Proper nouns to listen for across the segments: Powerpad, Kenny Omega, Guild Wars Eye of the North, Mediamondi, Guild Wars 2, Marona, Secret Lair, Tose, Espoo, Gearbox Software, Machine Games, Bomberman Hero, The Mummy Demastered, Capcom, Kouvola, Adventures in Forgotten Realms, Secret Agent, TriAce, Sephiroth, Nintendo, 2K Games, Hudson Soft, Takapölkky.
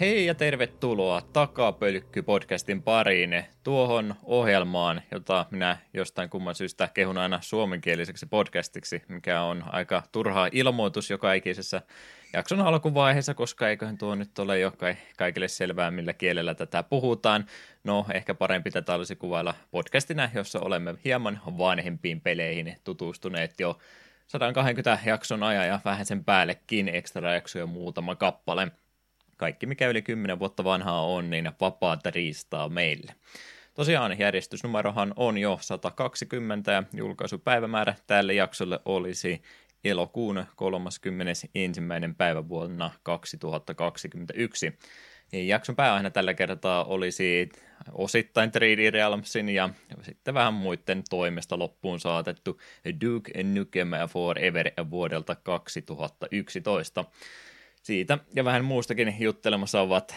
Hei ja tervetuloa Takapölkky-podcastin pariin, tuohon ohjelmaan, jota minä jostain kumman syystä kehun aina suomenkieliseksi podcastiksi, mikä on aika turhaa ilmoitus joka ikisessä jakson alkuvaiheessa, koska eiköhän tuo nyt ole jo kaikille selvää, millä kielellä tätä puhutaan. No, ehkä parempi tätä olisi kuvailla podcastina, jossa olemme hieman vanhempiin peleihin tutustuneet jo 120 jakson ajan ja vähän sen päällekin ekstra jaksoja muutama kappale. Kaikki, mikä yli 10 vuotta vanhaa on, niin vapaata riistaa meille. Tosiaan järjestysnumerohan on jo 120 ja julkaisupäivämäärä tälle jaksolle olisi elokuun 31. päivä vuonna 2021. Jakson pääaiheena tällä kertaa olisi osittain 3D Realmsin ja sitten vähän muiden toimesta loppuun saatettu Duke Nukem Forever vuodelta 2011. Siitä ja vähän muustakin juttelemassa ovat,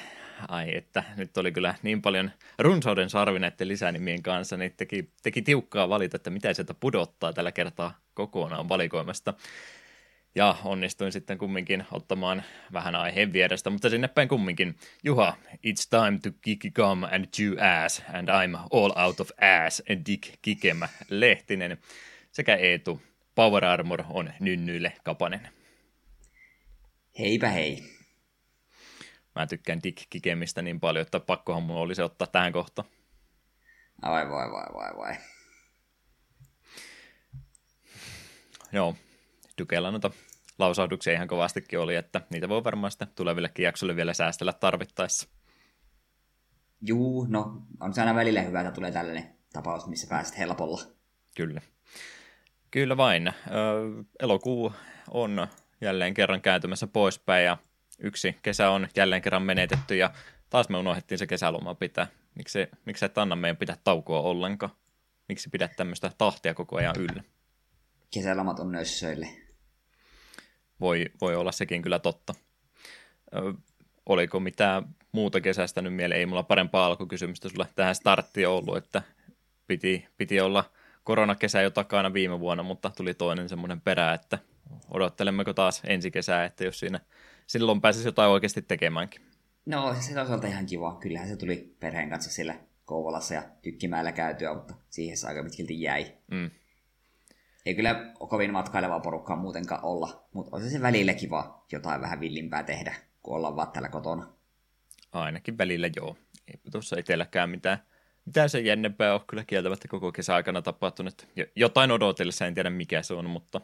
ai että nyt oli kyllä niin paljon runsauden sarvi näiden lisänimien kanssa, niin teki tiukkaa valita, että mitä sieltä pudottaa tällä kertaa kokonaan valikoimasta. Ja onnistuin sitten kumminkin ottamaan vähän aiheen vierestä, mutta sinne päin kumminkin. Juha, it's time to kick come and chew ass, and I'm all out of ass, and Dick Kikem Lehtinen. Sekä Eetu, Power Armor on nynnyille Kapanen. Heipä hei. Mä tykkään Dick Kikemistä niin paljon, että pakkohan mun olisi ottaa tähän kohtaan. Vai. Joo, Dykellä noita lausahduksia ihan kovastikin oli, että niitä voi varmaan sitten tulevillekin jaksolle vielä säästellä tarvittaessa. Juu, no on se aina välillä hyvä, että tulee tällainen tapaus, missä pääset helpolla. Kyllä vain. Elokuu on jälleen kerran kääntymässä poispäin ja yksi kesä on jälleen kerran menetetty ja taas me unohdettiin se kesäloma pitää. Miksi et anna meidän pitää taukoa ollenkaan? Miksi pidät tämmöistä tahtia koko ajan yllä? Kesälomat on nössöille. Voi olla sekin kyllä totta. Oliko mitään muuta kesästä nyt mieleen? Ei mulla parempaa alkukysymystä sulle tähän starttiin ollut, että piti olla koronakesä jo takana viime vuonna, mutta tuli toinen semmoinen perä, että odottelemmeko taas ensi kesää, että jos siinä silloin pääsisi jotain oikeasti tekemäänkin? No, se toisaalta ihan kiva. Kyllähän se tuli perheen kanssa siellä Kouvolassa ja Tykkimäellä käytyä, mutta siihen se aika pitkälti jäi. Mm. Ei kyllä kovin matkailevaa porukkaa muutenkaan olla, mutta olisi se välillä kiva jotain vähän villimpää tehdä, kun ollaan vaan täällä kotona. Ainakin välillä joo. Eipä tuossa itselläkään mitään se jännempää ole kyllä kieltämättä koko kesäaikana tapahtunut. Jotain odotellessa, en tiedä mikä se on, mutta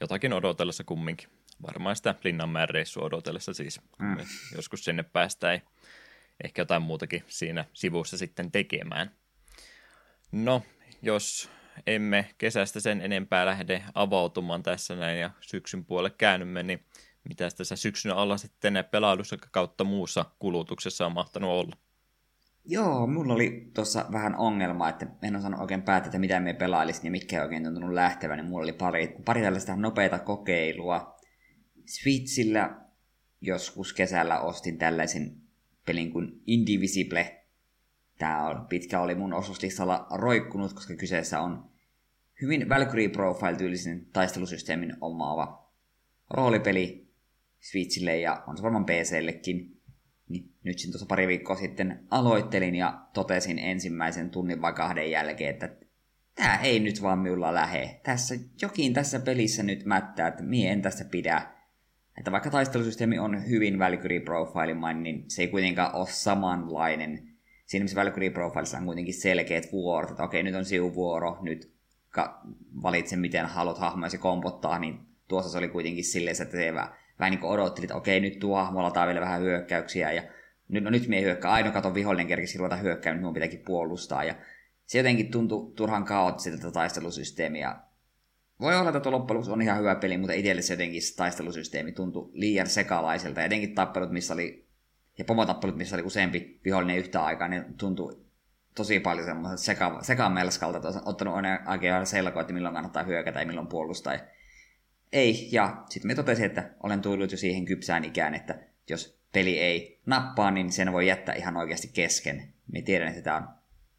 jotakin odotellessa kumminkin. Varmaan sitä Linnanmäen reissua odotellessa siis. Joskus sinne päästään ehkä jotain muutakin siinä sivussa sitten tekemään. No, jos emme kesästä sen enempää lähde avautumaan tässä näin ja syksyn puolelle käännymme, niin mitäs tässä syksyn alla sitten pelailussa kautta muussa kulutuksessa on mahtanut olla? Joo, mulla oli tuossa vähän ongelma, että en osannut oikein päättää, että mitä me pelailisin ja mitkä ei oikein tuntunut lähtevän, niin mulla oli pari tällaista nopeata kokeilua. Switchillä joskus kesällä ostin tällaisen pelin kuin Indivisible. Tämä on, pitkä oli mun osuuslistalla roikkunut, koska kyseessä on hyvin Valkyrie Profile-tyylisen taistelusysteemin omaava roolipeli Switchille ja on se varmaan PC:llekin. Niin, nyt sen tuossa pari viikkoa sitten aloittelin ja totesin ensimmäisen tunnin vai kahden jälkeen, että tää ei nyt vaan minulla lähe. Jokin tässä pelissä nyt mättää, että mie en tässä pidä. Että vaikka taistelusysteemi on hyvin Valkyrie Profile-mainen, niin se ei kuitenkaan ole samanlainen. Siinä missä Valkyrie Profilessa on kuitenkin selkeät vuorot, että okei, nyt on siuvuoro, nyt valitse miten haluat hahmoisi kompottaa, niin tuossa se oli kuitenkin silleen, että se vähän niin kuin odottelin, että okei, nyt tuo hahmo lataa vielä vähän hyökkäyksiä, ja nyt mie hyökkää, ainoa katon vihollinen kerkisi ruveta hyökkää, nyt minun pitääkin puolustaa, ja se jotenkin tuntui turhan kaoottiselta tätä taistelusysteemiä. Voi olla, että tuo loppujen lopuksi on ihan hyvä peli, mutta itselle se jotenkin se taistelusysteemi tuntui liian sekalaiselta, ja jotenkin tappelut, missä oli, ja pomotappelut, missä oli useampi vihollinen yhtä aikaa, ne tuntui tosi paljon semmoiselta sekamelskalta, että on ottanut aika selkoa, että milloin kannattaa hyökätä ja milloin puolustaa, ja ei, ja sitten me totesin, että olen tullut jo siihen kypsään ikään, että jos peli ei nappaa, niin sen voi jättää ihan oikeasti kesken. Me tiedän, että tämä on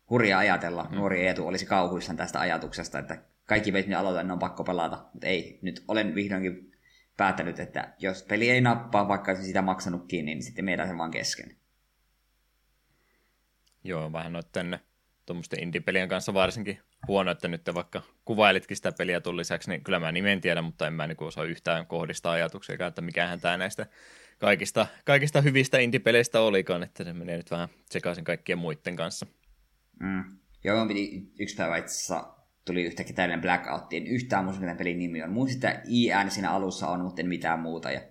hurjaa ajatella. Nuori Eetu olisi kauhuissaan tästä ajatuksesta, että kaikki pelit, mitä aloitan, on pakko pelata. Mutta ei, nyt olen vihdoinkin päättänyt, että jos peli ei nappaa, vaikka olisi sitä maksanutkin, niin sitten meidän se vaan kesken. Joo, vähän noiden tuommoisten indie-pelien kanssa varsinkin huono, että nyt vaikka kuvailitkin sitä peliä tuon lisäksi, niin kyllä mä nimen tiedän, mutta en mä niin osaa yhtään kohdistaa ajatuksia, että mikähän tämä näistä kaikista hyvistä indie-peleistä olikaan, että se menee nyt vähän sekaisin kaikkien muiden kanssa. Mm. Joo, piti yksi päivä itse asiassa tuli yhtäkkiä täydellinen blackout, en yhtään muista, mitä pelin nimi on. Muun sitä IN siinä alussa on, mutta en mitään muuta. Ja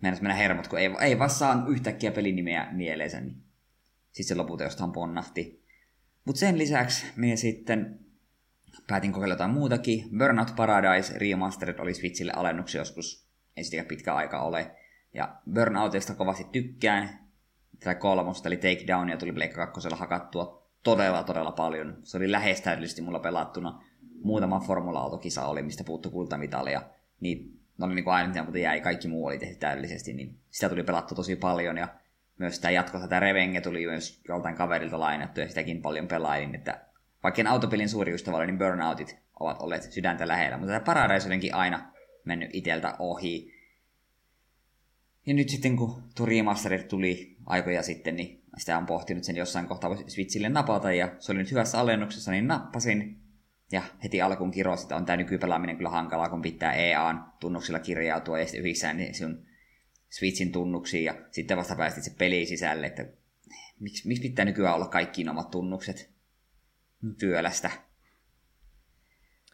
mennä hermot, kun ei vaan saa yhtäkkiä pelin nimeä mieleensä, niin sitten se loputeostahan ponnahti. Mutta sen lisäksi minä sitten päätin kokeilla jotain muutakin. Burnout Paradise Remastered oli Switchille alennuksi joskus, ei sitä pitkä aika ole. Ja Burnoutista kovasti tykkään. Tätä kolmosta, eli Takedownia tuli Pleikka 2 hakattua todella paljon. Se oli lähes täydellisesti mulla pelattuna. Muutama formula-autokisa oli, mistä puuttui kultamitalia. Niin, ne oli niin aina mitä muuten jäi, kaikki muu oli tehty täydellisesti, niin sitä tuli pelattu tosi paljon. Ja myös sitä jatkossa tämä Revenge tuli myös joltain kaverilta lainattu, ja sitäkin paljon pelailin. Että vaikka en autopelin suuri ystävällä, niin Burnoutit ovat olleet sydäntä lähellä. Mutta tämä Paradise jotenkin aina mennyt iteltä ohi. Ja nyt sitten, kun tuo remaster tuli aikoja sitten, niin sitä on pohtinut sen jossain kohtaa Switchille napata, ja se oli nyt hyvässä alennuksessa, niin nappasin. Ja heti alkuun kirosin, että on tämä nykypelaaminen kyllä hankalaa, kun pitää EA-tunnuksilla kirjautua, ja sitten yhdistää niin sinun Switchin tunnuksiin, ja sitten vasta päästit se peliin sisälle, että miksi pitää nykyään olla kaikkiin omat tunnukset työlästä?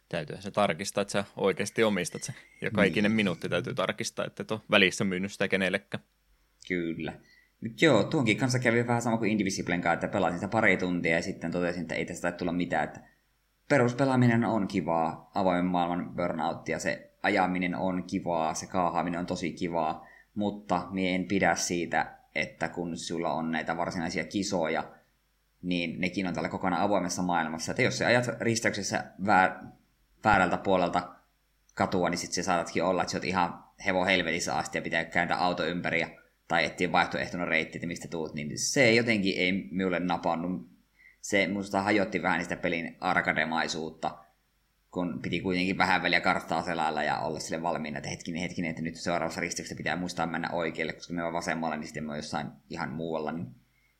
Täytyyhän se tarkistaa, että sä oikeasti omistat sen. Ja kaikinen minuutti täytyy tarkistaa, että et ole välissä myynyt sitä kenellekään. Kyllä. Nyt joo, tuonkin kanssa kävi vähän sama kuin Indivisiblen kanssa, että pelasin sitä pari tuntia ja sitten totesin, että ei tästä tulla mitään. Että peruspelaaminen on kivaa, avoimen maailman burnouttia, se ajaminen on kivaa, se kaahaaminen on tosi kivaa. Mutta mie en pidä siitä, että kun sulla on näitä varsinaisia kisoja, niin nekin on täällä kokonaan avoimessa maailmassa. Että jos sä ajat risteyksessä väärältä puolelta katua, niin sitten sä saatatkin olla, että sä oot ihan hevon helvetissä asti ja pitää kääntää auto ympäri ja, tai etsiä vaihtoehtona reitti, että mistä tuut, niin se jotenkin ei minulle napannut. Se minusta hajotti vähän sitä pelin arkademaisuutta, kun piti kuitenkin vähän väliä karttaa selailla ja olla sille valmiina, että hetkinen, että nyt seuraavassa risteyksessä pitää muistaa mennä oikealle, koska me ollaan vasemmalla, niin sitten me ollaan jossain ihan muualla. Niin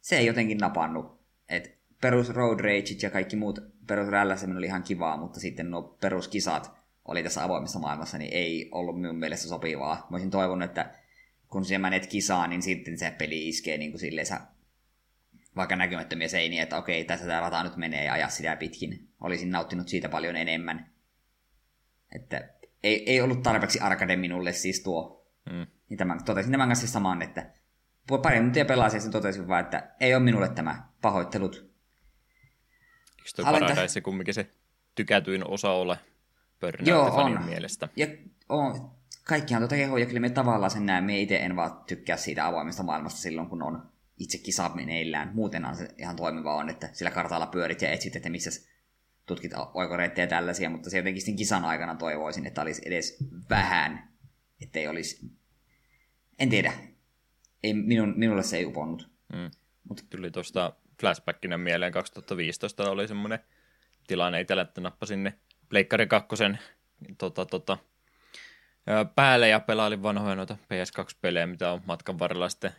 se ei jotenkin napannut, että perus road rageit ja kaikki muut perusrälläseminen oli ihan kivaa, mutta sitten nuo peruskisat oli tässä avoimessa maailmassa, niin ei ollut minun mielestä sopivaa. Mä olisin toivonut, että kun sinä menet kisaan, niin sitten se peli iskee niin kuin silleen vaikka näkymättömiä seiniä, että okei, tässä tämä rata nyt menee ja aja sitä pitkin. Olisin nauttinut siitä paljon enemmän. Että ei ollut tarpeeksi arcade minulle siis tuo. Niin tämän, totesin tämän kanssa saman, että pari minuuttia pelasi ja sen totesin vaan, että ei ole minulle tämä, pahoittelut. Eikö tuo Paradise kumminkin se tykätyin osa ole Burnout-fanin mielestä? Joo, on. Kaikkihan tuota kehoja, kyllä me tavallaan sen näen. Me itse en vaan tykkää siitä avoimesta maailmasta silloin, kun on itse kisa meneillään. Muutenhan se ihan toimiva on, että sillä kartalla pyörit ja etsit, että missä tutkit oikoreittejä ja tällaisia, mutta se jotenkin sen kisan aikana toivoisin, että olisi edes vähän, ettei olisi. En tiedä. Ei, minulle se ei uponnut. Mutta tuli tuosta flashbackinä mieleen 2015 oli semmoinen tilanne itsellä, että nappasin ne Pleikkari 2 päälle ja pelailin vanhoja noita PS2-pelejä, mitä on matkan varrella sitten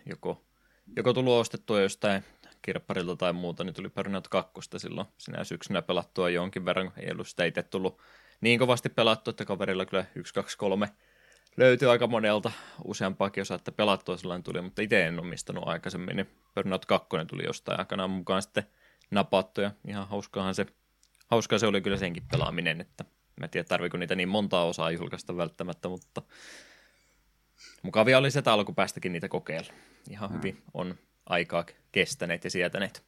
joko tullut ostettua jostain kirpparilta tai muuta, niin tuli Burnout 2 silloin sinä syksynä pelattua jonkin verran. Ei ollut sitä itse tullut niin kovasti pelattua, että kaverilla kyllä 1, 2, 3 löytyi aika monelta useampaakin osaa, että pelattua sellainen tuli, mutta itse en omistanut aikaisemmin, niin Burnout 2 tuli jostain aikanaan mukaan sitten napattu ja ihan hauskaa se oli kyllä senkin pelaaminen, että mä en tiedä tarviiko niitä niin montaa osaa julkaista välttämättä, mutta mukavia oli se, että alkupäästäkin niitä kokeilla. Ihan hyvin on aikaa kestäneet ja sietäneet.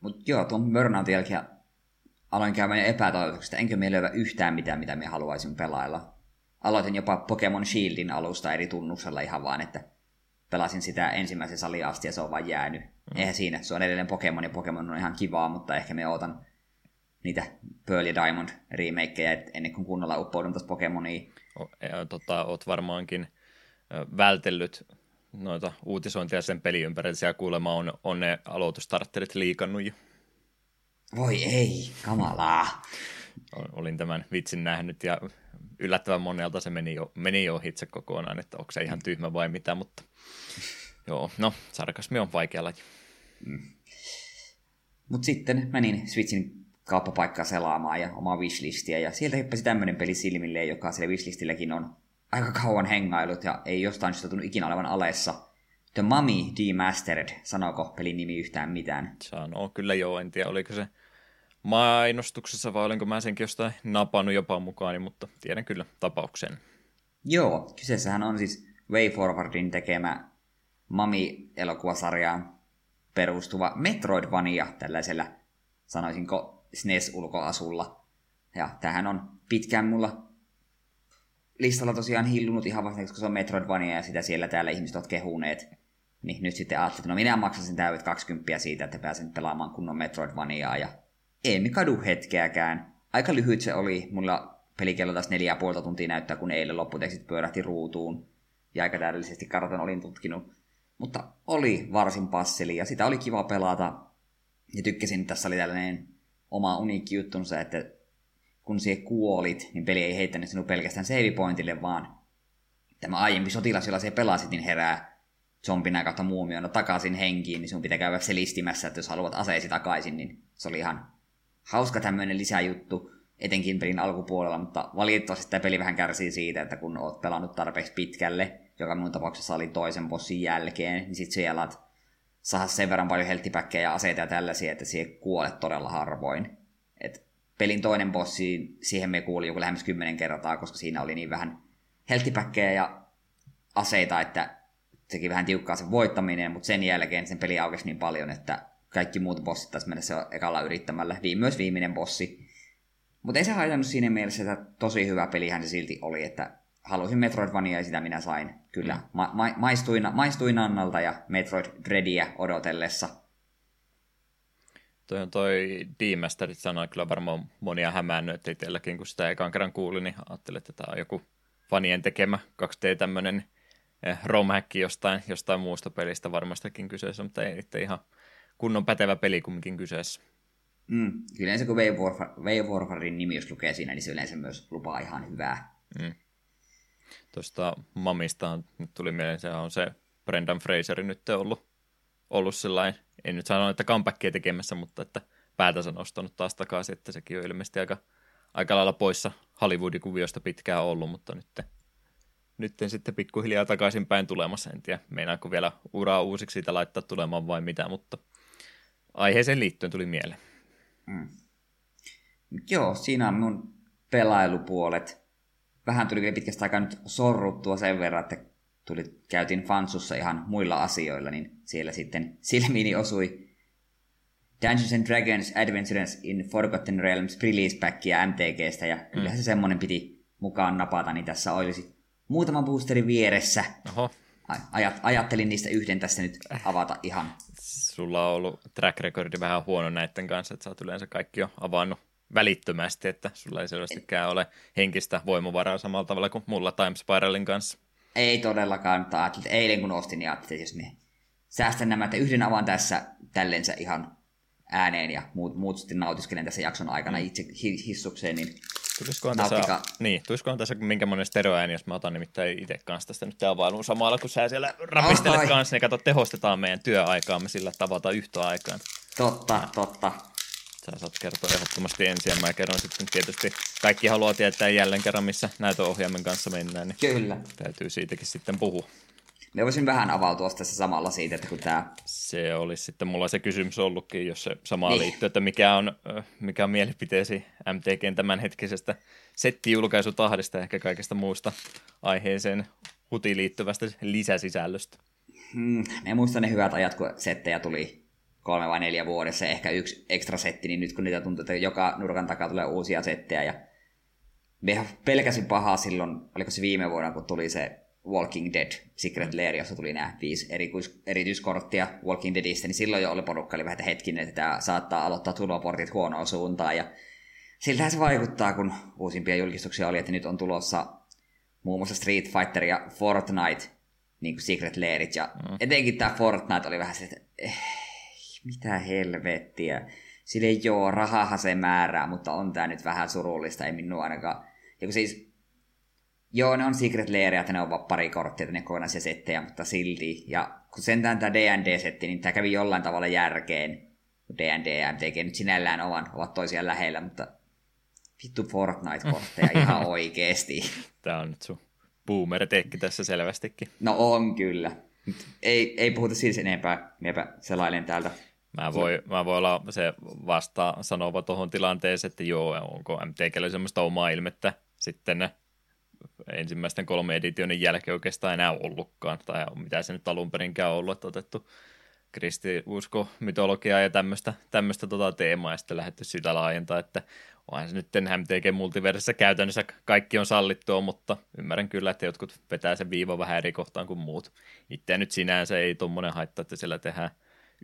Mutta joo, tuon Burnoutin jälkeen aloin käymään epätoivotuksesta, enkö me löyvä yhtään mitään, mitä me haluaisin pelailla. Aloitin jopa Pokemon Shieldin alusta eri tunnuksella ihan vaan, että pelasin sitä ensimmäisen salin asti ja se on vaan jäänyt. Eihän siinä, se on edelleen Pokemon ja Pokemon on ihan kivaa, mutta ehkä me ootan niitä Pearl ja Diamond remakejä ennen kuin kunnolla uppoudun taas Pokemoniin. Oot varmaankin vältellyt noita uutisointia sen pelin ympärillä ja kuulemma on ne aloitustartterit liikannut jo. Voi ei, kamalaa. Olin tämän vitsin nähnyt ja yllättävän monelta se meni jo hitse kokonaan, että onko se ihan tyhmä vai mitä, mutta joo, no sarkasmi on vaikea laji. Mm. Mutta sitten menin Switchin kauppapaikkaa selaamaan ja omaa wishlistiä ja sieltä hyppäsi tämmöinen peli silmille, joka siellä wishlistilläkin on aika kauan hengailut ja ei jostain syystä tunnu ikinä olevan alessa. The Mummy Demastered, sanooko pelin nimi yhtään mitään? Sanoo kyllä joo, en tiedä oliko se mainostuksessa vai olenko mä senkin jostain napannut jopa mukaani, mutta tiedän kyllä tapauksen. Joo, kyseessähän on siis WayForwardin tekemä Mummy-elokuvasarjaan perustuva Metroidvania tällaisella, sanoisinko, SNES-ulkoasulla. Ja tämähän on pitkään mulla listalla tosiaan hillunut ihan vasta, koska se on Metroidvania ja sitä siellä täällä ihmiset ovat kehuneet. Niin nyt sitten ajattelin, että no minä maksasin täydet 20 siitä, että pääsen pelaamaan kunnon Metroidvaniaa ja ei kadu hetkeäkään. Aika lyhyt se oli. Mulla pelikello taas 4,5 tuntia näyttää, kun eilen lopputekstit pyörähti ruutuun. Ja aika täydellisesti kartan olin tutkinut. Mutta oli varsin passeli ja sitä oli kiva pelata. Ja tykkäsin, että tässä oli tällainen oma uniikki juttunsa, että kun se kuolit, niin peli ei heittänyt sinua pelkästään save pointille, vaan tämä aiempi sotilas, jolla se pelasit, niin herää zombina kautta muumiona takaisin henkiin. Niin sinun pitää käydä selistimässä, että jos haluat aseesi takaisin, niin se oli ihan hauska tämmöinen lisäjuttu, etenkin pelin alkupuolella, mutta valitettavasti tämä peli vähän kärsii siitä, että kun oot pelannut tarpeeksi pitkälle, joka mun tapauksessa oli toisen bossin jälkeen, niin sit sä alat saada sen verran paljon helttipäkkejä ja aseita ja tällaisia, että siihen kuolet todella harvoin. Et pelin toinen bossi, siihen me kuuli joku lähemmäs 10 kertaa, koska siinä oli niin vähän helttipäkkejä ja aseita, että sekin vähän tiukkaa sen voittaminen, mutta sen jälkeen sen peli aukesi niin paljon, että kaikki muut bossit taisi mennä se ekalla yrittämällä. Myös viimeinen bossi. Mutta ei se haitannut siinä mielessä, että tosi hyvä pelihän se silti oli, että halusin Metroidvania ja sitä minä sain. Kyllä, maistuin Annalta ja Metroid Dreadia odotellessa. Toi D-Masterit sanoi kyllä varmaan monia hämäännyt, ettei teilläkin kun sitä ekaan kerran kuuli, niin ajattelin, että tämä on joku fanien tekemä 2D tämmöinen romhäkki jostain muusta pelistä varmastakin kyseessä, mutta ei nyt ihan kunnon pätevä peli kumminkin kyseessä. Yleensä kun WayForwardin nimi jos lukee siinä, niin se yleensä myös lupaa ihan hyvää. Tuosta Mamista nyt tuli mieleen, sehän on se Brendan Fraser nyt ollut sellainen, en nyt sano, että comebackia tekemässä, mutta että päätänsä nostanut taas takaisin, että sekin on ilmeisesti aika lailla poissa Hollywoodin kuviosta pitkään ollut, mutta nyt sitten pikkuhiljaa takaisinpäin tulemassa, en tiedä, meinaanko vielä uraa uusiksi siitä laittaa tulemaan vai mitä, mutta aiheeseen liittyen tuli mieleen. Joo, siinä on mun pelailupuolet. Vähän tuli vielä pitkästä aikaa nyt sorruttua sen verran, että käytiin fansussa ihan muilla asioilla, niin siellä sitten silmiini osui Dungeons and Dragons Adventures in Forgotten Realms release packia MTGstä, ja kyllähän se semmoinen piti mukaan napata, niin tässä olisi muutama boosteri vieressä. Oho. Ajattelin niistä yhden tässä nyt avata ihan. Sulla on ollut track recordi vähän huono näiden kanssa, että sä oot yleensä kaikki jo avannut välittömästi, että sulla ei selvästikään ole henkistä voimavaraa samalla tavalla kuin mulla Time Spiralin kanssa. Ei todellakaan, mutta ajattelin, että eilen kun ostin, niin ajattelin, että jos me säästän nämä, että yhden avaan tässä tällensä ihan ääneen ja muut sitten nautiskelen tässä jakson aikana itse hissukseen, niin tulisikohan tässä minkä monen stereoääni, jos mä otan nimittäin itse kanssa tästä nyt availuun samalla, kun sä siellä rapistelet kanssa, niin kato, tehostetaan meidän työaikaamme sillä tavata yhtä aikaan. Totta. Sä saat kertoa ehdottomasti ensin, ja mä kerron sitten tietysti, kaikki haluaa tietää jälleen kerran, missä näytönohjaimen kanssa mennään, niin kyllä, täytyy siitäkin sitten puhua. Me voisin vähän avautua tässä samalla siitä, että kun tämä... Se olisi sitten mulla se kysymys ollutkin, jos se samaan liittyy, että mikä on mielipiteesi MTGn tämänhetkisestä settijulkaisutahdista ja ehkä kaikesta muusta aiheeseen hutiin liittyvästä lisäsisällöstä. Me muistan ne hyvät ajat, kun settejä tuli 3 vai 4 vuodessa, ehkä yksi ekstra setti, niin nyt kun niitä tuntuu, että joka nurkan takaa tulee uusia settejä. Ja me pelkäsin pahaa silloin, oliko se viime vuonna, kun tuli se Walking Dead, Secret Lair, jossa tuli nämä 5 erityiskorttia Walking Deadistä, niin silloin jo oli porukka, oli vähän hetkinen, että tämä saattaa aloittaa turvaportit huonoon suuntaan, ja siltähän se vaikuttaa, kun uusimpia julkistuksia oli, että nyt on tulossa muun muassa Street Fighter ja Fortnite, niin kuin Secret Lairit, ja etenkin tämä Fortnite oli vähän se, että mitä helvettiä, sille joo, rahahan se määrää, mutta on tää nyt vähän surullista, ei minua ainakaan. Ja siis, joo, ne on Secret Lair, että ne on vaan pari korttia, ne kokonaisia settejä, mutta silti. Ja kun sentään tää D&D-setti, niin tää kävi jollain tavalla järkeen. D&D ja MTG nyt sinällään ovat toisiaan lähellä, mutta vittu Fortnite-kortteja ihan oikeesti. Tää on nyt sun boomer-tekki tässä selvästikin. No on kyllä. Ei puhuta siis enempää. Miepä selailen täältä. Mä voin olla se vastaan sanova tuohon tilanteeseen, että joo, onko MTGllä semmoista omaa ilmettä sitten ensimmäisten 3 editionin jälkeen oikeastaan enää ollutkaan, tai mitä se nyt alun perinkään on ollut, että otettu kristinusko, mytologiaa ja tämmöistä teemaa, ja sitten lähdetty sitä laajentaa, että onhan se nyt MTG-multiversissä käytännössä kaikki on sallittua, mutta ymmärrän kyllä, että jotkut vetää sen viiva vähän eri kohtaan kuin muut. Itseä nyt sinänsä ei tuommoinen haittaa, että siellä tehdään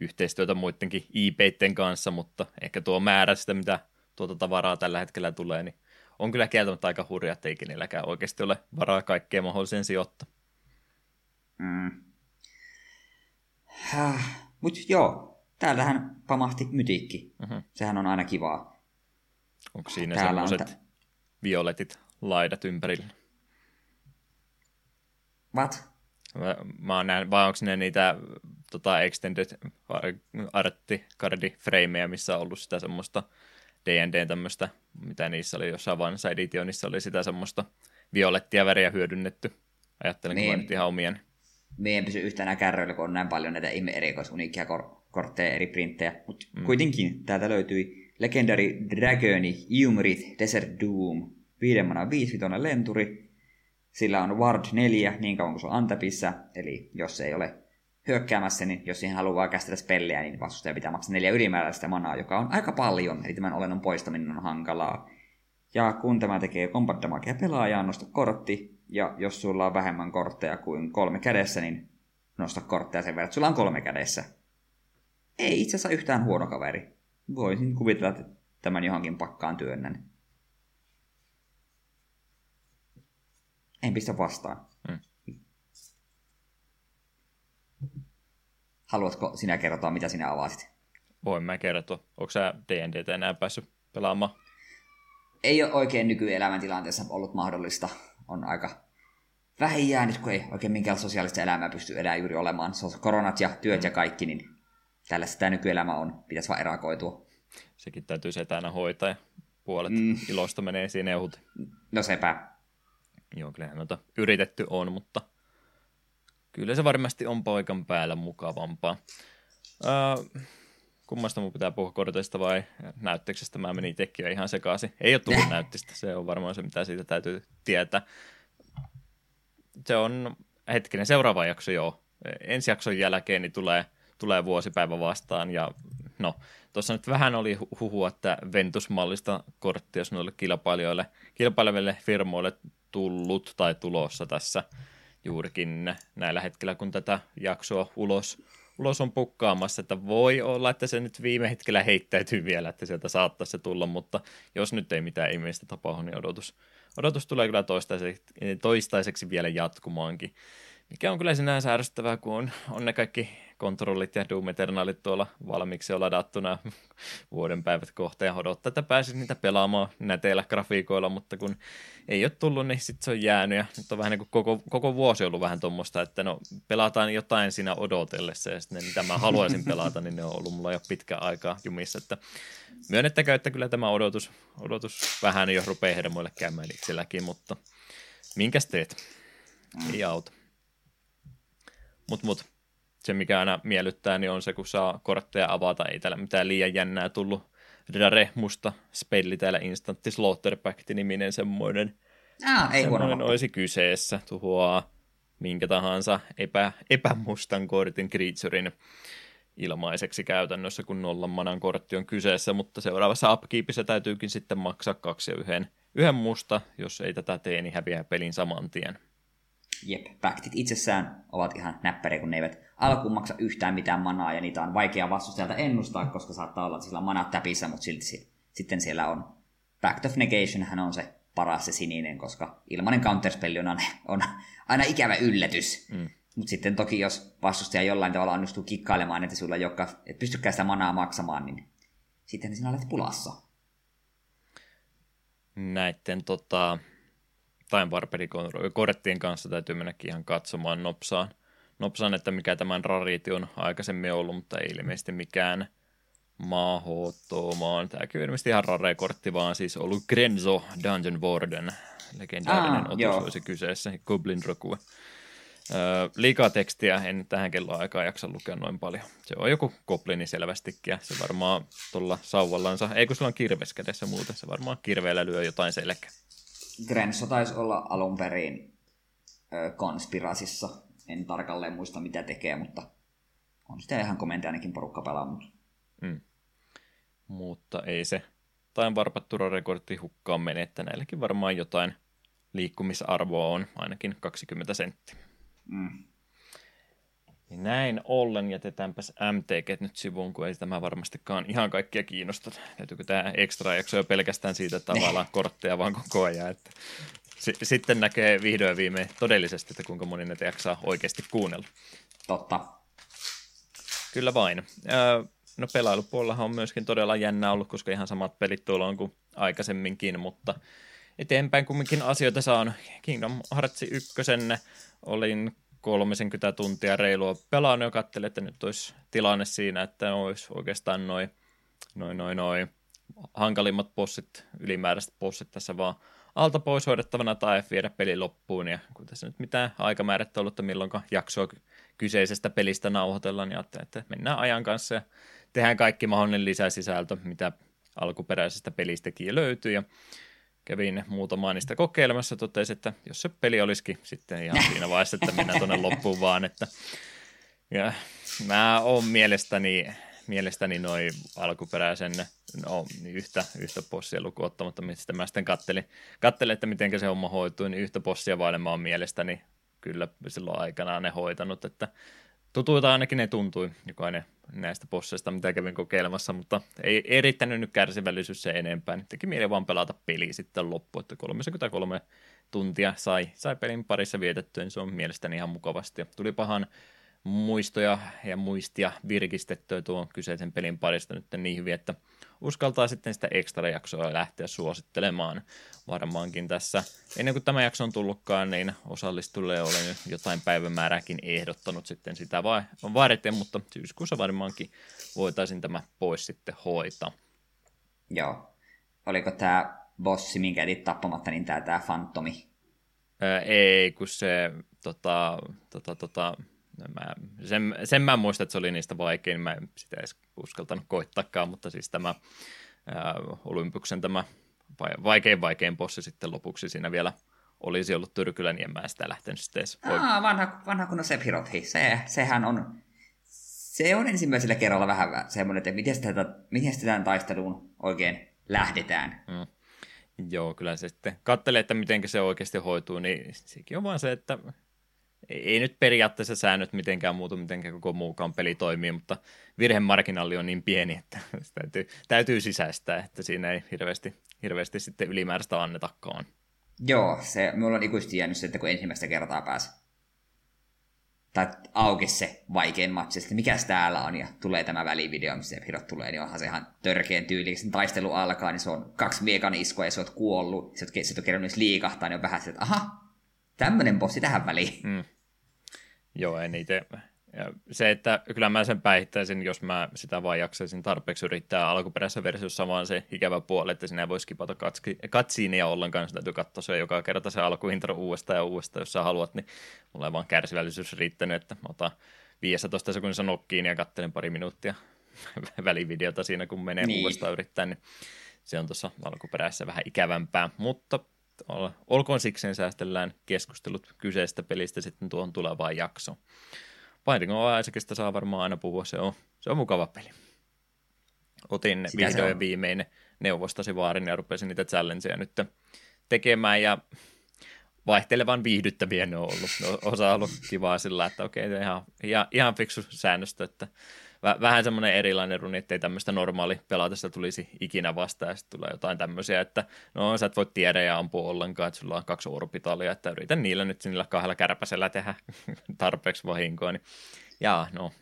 yhteistyötä muidenkin IP-itten kanssa, mutta ehkä tuo määrä sitä, mitä tuota tavaraa tällä hetkellä tulee, niin on kyllä kieltämättä aika hurjaa, että ei kenelläkään oikeasti ole varaa kaikkea mahdolliseen sijoittaa. Mutta joo, täällähän pamahti mytiikki. Sehän on aina kivaa. Onko siinä sellaiset violetit laidat ympärillä? What? Mä näen, vai onko ne niitä extended arttikardi-freimejä, missä on ollut sitä semmoista D&D tämmöistä, mitä niissä oli jossain vanhassa editionissa, oli sitä semmoista violettia väriä hyödynnetty. Ajattelin, niin. Kun mä nyt ihan omien. Me en pysy yhtään kärryillä, kun on näin paljon näitä erikoisuniikkia kortteja, eri printtejä. Mutta kuitenkin täältä löytyi Legendary Dragoni, Iumrith, Desert Doom, 5/5 lenturi. Sillä on Ward 4, niin kauan kuin se on Antapissa. Eli jos se ei ole hyökkäämässä, niin jos siihen haluaa käsitellä spellejä, niin vastustaja pitää maksaa 4 ylimääräistä manaa, joka on aika paljon. Eli tämän olennon poistaminen on hankalaa. Ja kun tämä tekee combat damagea pelaajaa, nosta kortti. Ja jos sulla on vähemmän kortteja kuin 3 kädessä, niin nosta kortteja sen verran, että sulla on 3 kädessä. Ei itse asiassa yhtään huono kaveri. Voisin kuvitella, että tämän johonkin pakkaan työnnän. En pistä vastaan. Haluatko sinä kertoa, mitä sinä avasit? Voin mä kertoa. Onko sä D&Dtä enää päässyt pelaamaan? Ei ole oikein nykyelämäntilanteessa ollut mahdollista. On aika vähän jäänyt, kun ei oikein minkäänlaista sosiaalista elämää pysty enää juuri olemaan. Koronat ja työt ja kaikki, niin tällaista tämä nykyelämä on. Pitäisi vaan erakoitua. Sekin täytyy setänä hoitaa ja puolet ilosta menee siinä euhuteen. No sepä. Joo, kyllähän noita yritetty on, mutta kyllä se varmasti on paikan päällä mukavampaa. Kummasta mun pitää puhua korteista vai näytteeksestä? Mä menin itsekin jo ihan sekaisin. Ei ole tullut näyttistä, se on varmaan se, mitä siitä täytyy tietää. Se on hetkinen, seuraava jakso joo. Ensi jakson jälkeen niin tulee vuosipäivä vastaan. Ja no, tuossa nyt vähän oli huhua, että Ventus-mallista korttia on ollut kilpaileville firmoille tullut tai tulossa tässä juurikin näillä hetkellä, kun tätä jaksoa ulos on pukkaamassa, että voi olla, että se nyt viime hetkellä heittäytyy vielä, että sieltä saattaisi se tulla, mutta jos nyt ei mitään ihmeistä tapahdu, niin odotus tulee kyllä toistaiseksi vielä jatkumaankin, mikä on kyllä sinänsä ärsyttävää, kun on ne kaikki kontrollit ja Doom Eternalit tuolla valmiiksi on ladattuna vuoden päivät kohta ja odottaa, että pääsis niitä pelaamaan näteillä grafiikoilla, mutta kun ei ole tullut, niin sitten se on jäänyt ja nyt on vähän niin kuin koko vuosi ollut vähän tuommoista, että no pelataan jotain siinä odotellessa ja sitten ne, mitä mä haluaisin pelata, niin ne on ollut mulla jo pitkän aikaa jumissa, että myönnettäkö, että kyllä tämä odotus vähän jo rupeaa hermoille käymään itselläkin, mutta minkäs teet? Ei auta. Mut. Se, mikä aina miellyttää, niin on se, kun saa kortteja avata. Ei täällä mitään liian jännää tullut. Musta spelli täällä Instantti Slaughterpact-niminen semmoinen. Ei semmoinen olisi kyseessä. Tuhoaa minkä tahansa epämustan kortin creaturein ilmaiseksi käytännössä, kun 0 manan kortti on kyseessä. Mutta seuraavassa upkeepissä täytyykin sitten maksaa 2 ja 1 musta. Jos ei tätä tee, niin häviää pelin saman tien. Jep, paktit itsessään ovat ihan näppäriä, kun ne eivät alkuun maksa yhtään mitään manaa, ja niitä on vaikea vastustajalta ennustaa, koska saattaa olla, että sillä on manat täpissä, mutta silti sitten siellä on Pact of Negationhän on se paras se sininen, koska ilmainen counterspelli on aina ikävä yllätys. Mutta sitten toki, jos vastustaja jollain tavalla onnistuu kikkailemaan, että sulla ei pystykään sitä manaa maksamaan, niin sitten sinä olet pulassa. Näitten Time Warperin-korttien kanssa täytyy mennäkin ihan katsomaan nopsaan, että mikä tämän rariti on aikaisemmin ollut, mutta ei ilmeisesti mikään mahottomaan. Tämäkin on ilmeisesti ihan rare-kortti, vaan siis ollut Grenzo Dungeon Warden. Legendaarinen otus olisi kyseessä, Goblin Rokue. Liikaa tekstiä en tähän kelloaikaan jaksa lukea noin paljon. Se on joku goblini selvästikin ja se varmaan tuolla sauvallansa, ei kun sillä on kirves kädessä muuten, se varmaan kirveellä lyö jotain selkää. Grenzo taisi olla alun perin konspirasissa. En tarkalleen muista mitä tekee, mutta on sitä ihan kommentia ainakin porukka pelannut. Mutta ei se Time Warpattura rekortti hukkaan mene, että näilläkin varmaan jotain liikkumisarvoa on, ainakin 20 senttiä. Ja näin ollen jätetäänpäs MTG nyt sivuun, kun ei tämä varmastikaan ihan kaikkia kiinnosta. Täytyykö tämä ekstra jakso jo pelkästään siitä tavallaan kortteja vaan koko ajan, että sitten näkee vihdoin viimein todellisesti, että kuinka moni näitä jaksaa oikeasti kuunnella. Totta. Kyllä vain. No pelailupuolellahan on myöskin todella jännä ollut, koska ihan samat pelit tuolla on kuin aikaisemminkin, mutta eteenpäin kumminkin asioita saanut. Kingdom Hearts 1 olin 30 tuntia reilua pelannut ja katselin, että nyt olisi tilanne siinä, että olisi oikeastaan noi hankalimmat bossit, ylimääräiset bossit tässä vaan alta pois hoidettavana tai viedä peli loppuun. Ja kun tässä nyt mitään aikamäärättä ollut, että milloinkaan jaksoa kyseisestä pelistä nauhoitellaan, niin ajattelin, että mennään ajan kanssa ja tehdään kaikki mahdollinen lisäsisältö, mitä alkuperäisestä pelistäkin löytyy. Ja kävin muutamaa niistä kokeilemassa, totesin, että jos se peli olisikin sitten ihan siinä vaiheessa, että mennään tuonne loppuun vaan. Että ja mä oon mielestäni noin alkuperäisen, yhtä bossia lukuun ottamatta, mistä mä sitten katselin, että miten se homma hoituu, niin yhtä bossia vaille mä oon mielestäni kyllä silloin aikanaan ne hoitanut, että tutuilta ainakin ne tuntui, jokainen näistä bosseista, mitä kävin kokeilemassa, mutta ei riittänyt nyt kärsivällisyys sen enempää, niin teki mieli vaan pelata peliä sitten loppuun, että 33 tuntia sai pelin parissa vietettyä, niin se on mielestäni ihan mukavasti, ja tuli pahan muistoja ja muistia virkistettyä tuon kyseisen pelin parista nyt niin hyvin, että uskaltaa sitten sitä ekstra jaksoa lähteä suosittelemaan varmaankin tässä. Ennen kuin tämä jakso on tullutkaan, niin osallistuille olen jotain päivämäärääkin ehdottanut sitten sitä varten, mutta syyskuussa varmaankin voitaisiin tämä pois sitten hoitaa. Joo. Oliko tämä bossi, minkä edit tappamatta, niin tämä fantomi? Ei, kun se Sen mä muistan, että se oli niistä vaikein, mä en sitä edes uskaltanut koittaakaan, mutta siis tämä Olympuksen tämä vaikein bossi sitten lopuksi siinä vielä olisi ollut Tyrkylä, niin en mä sitä lähtenyt sitten edes. Vanha kunnon Sephirothi, se on ensimmäisellä kerralla vähän semmoinen, että miten sitä tämän taisteluun oikein lähdetään. Joo, kyllä se sitten katselee, että miten se oikeasti hoituu, niin sekin on vaan se, että ei nyt periaatteessa säännöt mitenkään muutu, mitenkään koko muukaan peli toimii, mutta virhemarginaali on niin pieni, että täytyy sisäistää, että siinä ei hirveästi sitten ylimääräistä annetakaan. Joo, minulla on ikuisesti jäänyt se, että kun ensimmäistä kertaa pääsi tai auki se vaikein matsi, että mikäs täällä on, ja tulee tämä välivideo, missä Sephiroth tulee, niin onhan se ihan törkeän tyyli, kun taistelu alkaa, niin se on 2 miekan iskua, ja sä oot kuollut, sä oot kerran liikahtaa, niin on vähän se, että aha, tämmöinen bossi tähän väliin. Joo, en itse. Se, että kyllä mä sen päihittäisin, jos mä sitä vaan jaksaisin tarpeeksi yrittää alkuperäisessä versiossa, vaan se ikävä puoli, että sinä ei voisi kipata katsiinia ollenkaan, jos täytyy katsoa se joka kerta se alkuintro uudestaan ja uudestaan, jos sä haluat, niin mulla ei vaan kärsivällisyys riittänyt, että mä otan 15 sekunnissa nokkiin ja katselen pari minuuttia välivideota siinä, kun menee uudestaan yrittää, niin se on tuossa alkuperäisessä vähän ikävämpää, mutta olkoon sikseen säästellään keskustelut kyseistä pelistä sitten tuohon tulevaan jaksoon. Binding of Isaacista saa varmaan aina puhua, se on mukava peli. Otin vihdoin viimein neuvostasi vaarin ja rupesin niitä challengeja nyt tekemään ja vaihtelevan viihdyttäviä ne on ollut. Osa on ollut kivaa sillä, että okei, ihan fiksu säännöstä, että vähän semmoinen erilainen runi, ettei tämmöistä normaali pelatessa tulisi ikinä vastaan, ja sitten tulee jotain tämmöisiä, että no sä et voi tiedä ja ampua ollenkaan, että sulla on 2 orbitalia, että yritä niillä nyt 2 kärpäsellä tehdä tarpeeksi vahinkoa, niin jaa, no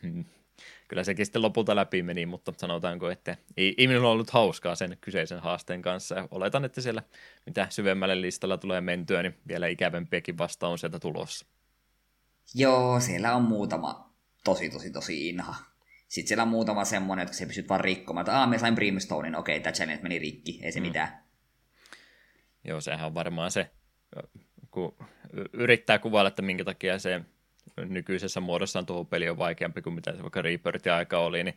kyllä sekin sitten lopulta läpi meni, mutta sanotaanko, että ei minulla ollut hauskaa sen kyseisen haasteen kanssa. Ja oletan, että siellä mitä syvemmälle listalla tulee mentyä, niin vielä ikävämpiäkin vasta on sieltä tulossa. Joo, siellä on muutama tosi inha. Sitten siellä on muutama semmoinen, jotka sä pystyt vaan rikkomaan, että me sain Brimstonein, okei, tämä challenge meni rikki, ei se mitään. Joo, sehän on varmaan se, kun yrittää kuvailla, että minkä takia se nykyisessä muodossaan tuohon peli on vaikeampi kuin mitä se vaikka Rebirthin aika oli, niin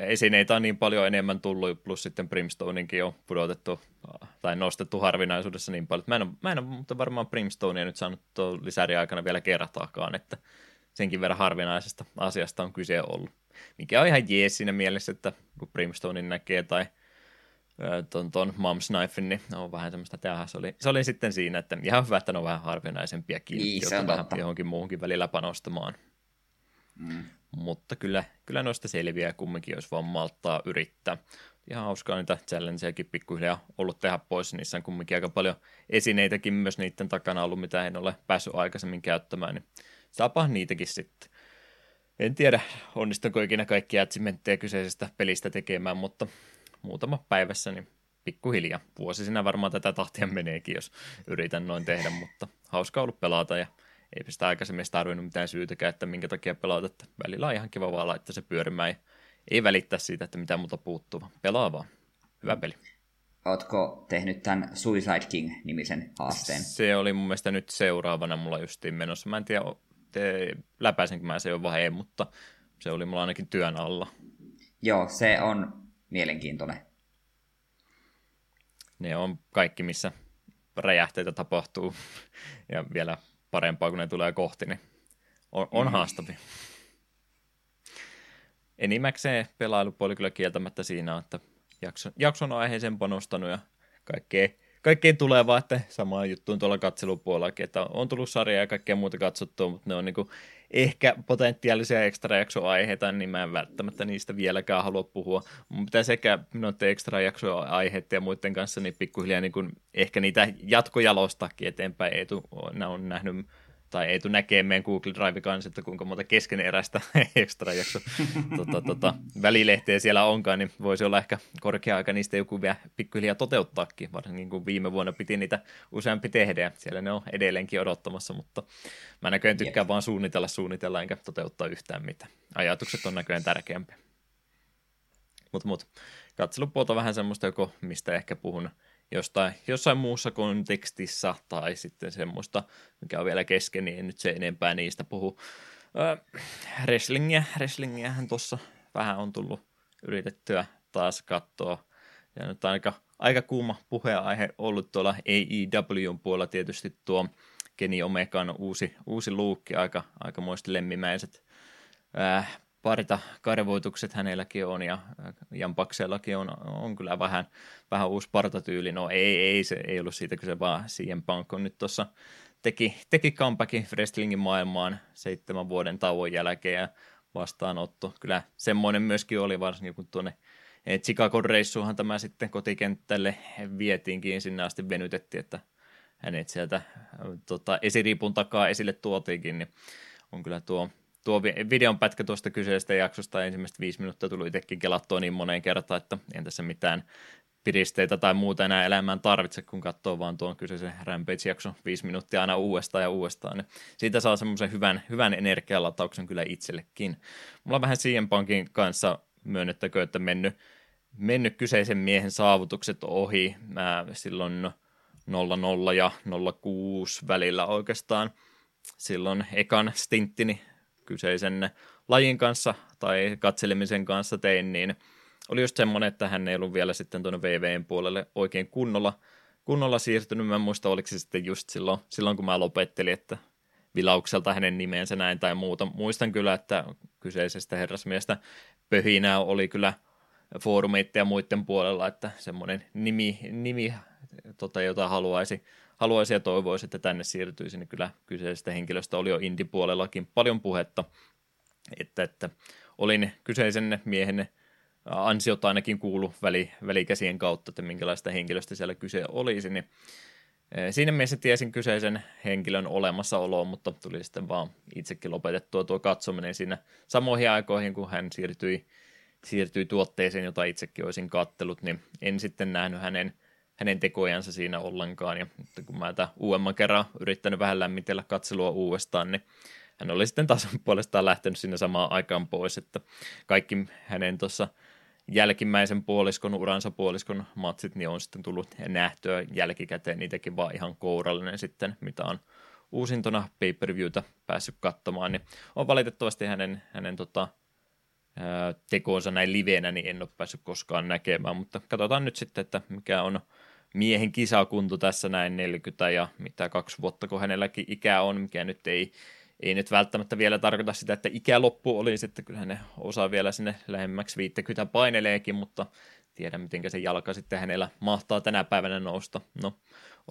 esineitä on niin paljon enemmän tullut, plus sitten Brimstoneinkin on pudotettu tai nostettu harvinaisuudessa niin paljon. Mä en ole mutta varmaan Brimstonea nyt saanut tuon lisäri aikana vielä kertaakaan, että senkin verran harvinaisesta asiasta on kyse ollut. Mikä on ihan jees siinä mielessä, että kun Brimstonein näkee tai tuon Mom's Knifein, niin on vähän semmoista, että se oli sitten siinä, että ihan hyvä, että ne on vähän harvinaisempiakin, jotta vähän johonkin muuhunkin välillä panostamaan. Mutta kyllä noista selviää kumminkin, jos vaan malttaa yrittää. Ihan hauskaa niitä challengejakin pikkuhiljaa ollut tehdä pois. Niissä on kumminkin aika paljon esineitäkin myös niiden takana ollut, mitä en ole päässyt aikaisemmin käyttämään, niin saapa niitäkin sitten. En tiedä, onnistunko ikinä kaikki achievementtejä kyseisestä pelistä tekemään, mutta muutama päivässä, niin pikkuhiljaa. Vuosi siinä varmaan tätä tahtia meneekin, jos yritän noin tehdä, mutta hauskaa ollut pelata ja eipä sitä aikaisemmin tarvinnut mitään syytäkään, että minkä takia pelata, että välillä on ihan kiva vaan laittaa se pyörimään ja ei välittää siitä, että mitä muuta puuttuu, vaan pelaa vaan. Hyvä peli. Ootko tehnyt tämän Suicide King-nimisen haasteen? Se oli mun mielestä nyt seuraavana mulla justiin menossa. Mä en tiedä, läpäisenkö mä se jo vai ei, mutta se oli mulla ainakin työn alla. Joo, se on mielenkiintoinen. Ne on kaikki, missä räjähteitä tapahtuu ja vielä parempaa, kun ne tulee kohti, niin on haastavia. Enimmäkseen pelailupuoli kyllä kieltämättä siinä on, että jakson aiheeseen panostanut ja kaikkeen tulevaa, että samaan juttuun tuolla katselupuolellakin, että on tullut sarjaa ja kaikkea muuta katsottua, mutta ne on niinku ehkä potentiaalisia extra-jaksoaiheita, niin mä en välttämättä niistä vieläkään halua puhua. Mun pitää sekä noiden extra-jaksoaiheiden ja muiden kanssa niin pikkuhiljaa niin kuin ehkä niitä jatkojalostakin eteenpäin. Ei tule näkemään meidän Google Drive kanssa, että kuinka monta keskeneräistä extra-jakso välilehteä siellä onkaan, niin voisi olla ehkä korkea aika niistä joku vielä pikkuhiljaa toteuttaakin, varsinkin kun viime vuonna piti niitä useampi tehdä, ja siellä ne on edelleenkin odottamassa, mutta mä näköjään tykkään vaan suunnitella, enkä toteuttaa yhtään mitään. Ajatukset on näköjään tärkeämpiä. Mutta katselupuolta on vähän semmoista, joko mistä ehkä puhun jossain muussa kontekstissa tai sitten semmoista, mikä on vielä kesken, niin en nyt se enempää niistä puhu. Wrestlingiähän tuossa vähän on tullut yritettyä taas katsoa. Ja nyt on aika kuuma puheenaihe ollut tuolla AEW:n puolella tietysti tuo Kenny Omegan uusi luukki, aikamoiset lemmimäiset partakarvoitukset hänelläkin on ja Jan Paksellakin on kyllä vähän uusi partatyyli. No ei se ei ollut siitä kyse, vaan CM Punk on nyt tuossa teki comebackin wrestlingin maailmaan 7 vuoden tauon jälkeen ja vastaanotto. Kyllä semmoinen myöskin oli, varsinkin kun tuonne Chicagon reissuhan tämä sitten kotikentälle vietiinkin, sinne asti venytettiin, että hänet sieltä esiriipun takaa esille tuotiinkin, niin on kyllä tuo videon pätkä tuosta kyseisestä jaksosta, ensimmäistä 5 minuuttia tuli itsekin kelattua niin moneen kertaan, että en tässä mitään piristeitä tai muuta enää elämään tarvitse, kun katsoo vaan tuon kyseisen Rampage-jakson 5 minuuttia aina uudestaan. Ja siitä saa semmoisen hyvän energialatauksen kyllä itsellekin. Mulla on vähän CM Punkin kanssa, myönnettäkö, että mennyt kyseisen miehen saavutukset ohi. Mä silloin 00 ja 06 välillä oikeastaan silloin ekan stinttini kyseisen lajin kanssa tai katselemisen kanssa tein, niin oli just semmoinen, että hän ei ollut vielä sitten tuonne VV:n puolelle oikein kunnolla siirtynyt. Mä en muista, oliko se sitten just silloin, kun mä lopettelin, että vilaukselta hänen nimeensä näin tai muuta. Muistan kyllä, että kyseisestä herrasmiestä pöhinää oli kyllä foorumeitten ja muiden puolella, että semmoinen nimi, jota haluaisi ja toivoisi, että tänne siirtyisi, niin kyllä kyseisestä henkilöstä oli jo indie-puolellakin paljon puhetta, että olin kyseisen miehen ansiota ainakin kuulu välikäsien kautta, että minkälaista henkilöstä siellä kyse olisi, niin Siinä mielessä tiesin kyseisen henkilön olemassaoloa, mutta tuli sitten vaan itsekin lopetettua tuo katsominen siinä samoihin aikoihin, kun hän siirtyi tuotteeseen, jota itsekin olisin kattellut, niin en sitten nähnyt hänen tekojansa siinä ollenkaan. Ja kun mä tämän uudemman kerran yrittänyt vähän lämmitellä katselua uudestaan, niin hän oli sitten taas puolestaan lähtenyt siinä samaan aikaan pois, että kaikki hänen tuossa jälkimmäisen uransa puoliskon matsit, niin on sitten tullut nähtyä jälkikäteen niitäkin vaan ihan kourallinen sitten, mitä on uusintona pay-per-viewtä päässyt katsomaan, niin on valitettavasti hänen tekoonsa näin livenä, niin en ole päässyt koskaan näkemään, mutta katsotaan nyt sitten, että mikä on miehen kisakunto tässä näin 40 ja mitä 2 vuotta, kun hänelläkin ikää on, mikä nyt ei nyt välttämättä vielä tarkoita sitä, että ikäloppu olisi, että kyllähän ne osaa vielä sinne lähemmäksi 50 paineleekin, mutta tiedän, miten se jalka sitten hänellä mahtaa tänä päivänä nousta. No,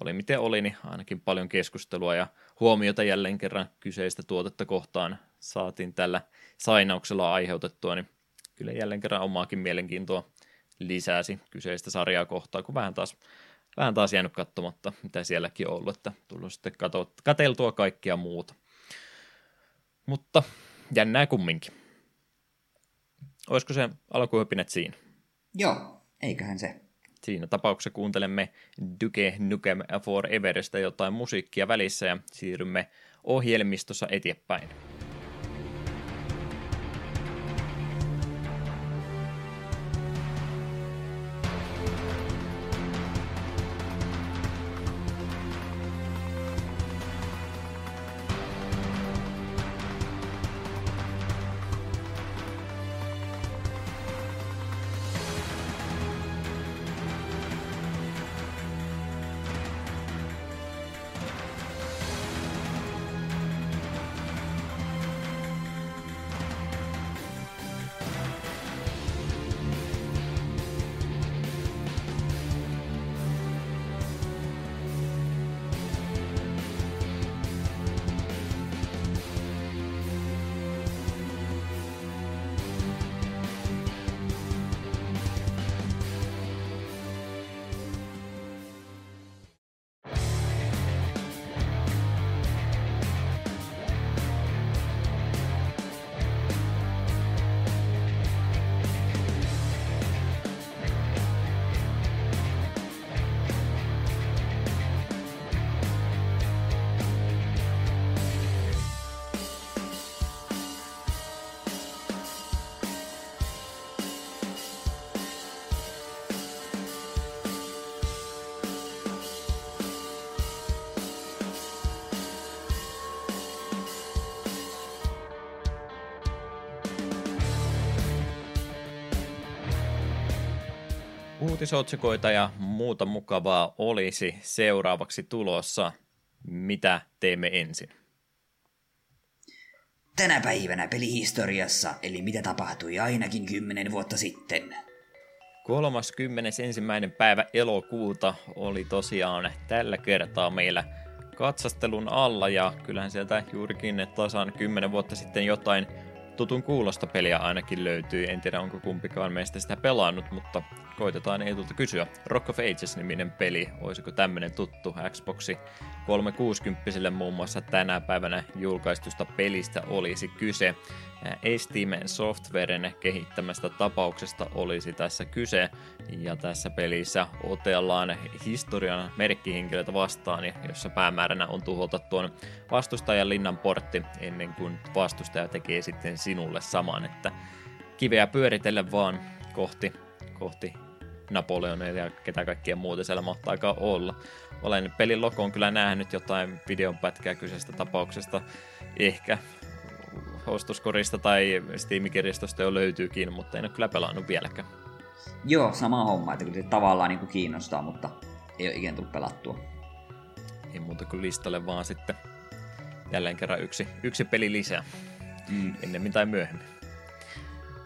oli miten oli, niin ainakin paljon keskustelua ja huomiota jälleen kerran kyseistä tuotetta kohtaan saatiin tällä sainauksella aiheutettua, niin kyllä jälleen kerran omaakin mielenkiintoa lisäsi kyseistä sarjaa kohtaan, kun vähän taas jäänyt katsomatta, mitä sielläkin on ollut, että tullut sitten katseltua kaikkia muuta. Mutta jännää kumminkin. Olisiko se alkuhöpinät siinä? Joo, eiköhän se. Siinä tapauksessa kuuntelemme Duke Nukem Foreverista jotain musiikkia välissä ja siirrymme ohjelmistossa eteenpäin. Uutisotsikoita ja muuta mukavaa olisi seuraavaksi tulossa. Mitä teemme ensin? Tänä päivänä pelihistoriassa, eli mitä tapahtui ainakin 10 vuotta sitten. 31. päivä elokuuta oli tosiaan tällä kertaa meillä katsastelun alla, ja kyllähän sieltä juurikin tasan 10 vuotta sitten jotain tutun kuulosta peliä ainakin löytyy. En tiedä, onko kumpikaan meistä sitä pelannut, mutta koitetaan Eetulta kysyä. Rock of Ages-niminen peli, olisiko tämmöinen tuttu? Xboxi 360 muun muassa tänä päivänä julkaistusta pelistä olisi kyse. Steam Softwaren kehittämästä tapauksesta olisi tässä kyse, ja tässä pelissä otellaan historian merkkihenkilöitä vastaan, jossa päämääränä on tuhota tuon vastustajan linnan portti ennen kuin vastustaja tekee sitten sinulle saman, että kiveä pyöritellä vaan kohti Napoleonia ja ketä kaikkia muuta siellä mahtaakaan olla. Olen pelin logoon kyllä nähnyt jotain videonpätkää kyseisestä tapauksesta, ehkä ostoskorista tai Steam-kirjastosta jo löytyykin, mutta en ole kyllä pelannut vieläkään. Joo, sama homma, että kyllä se tavallaan niin kuin kiinnostaa, mutta ei ole ikinä tullut pelattua. Ei muuta kuin listalle vaan sitten jälleen kerran yksi peli lisää, ennemmin tai myöhemmin.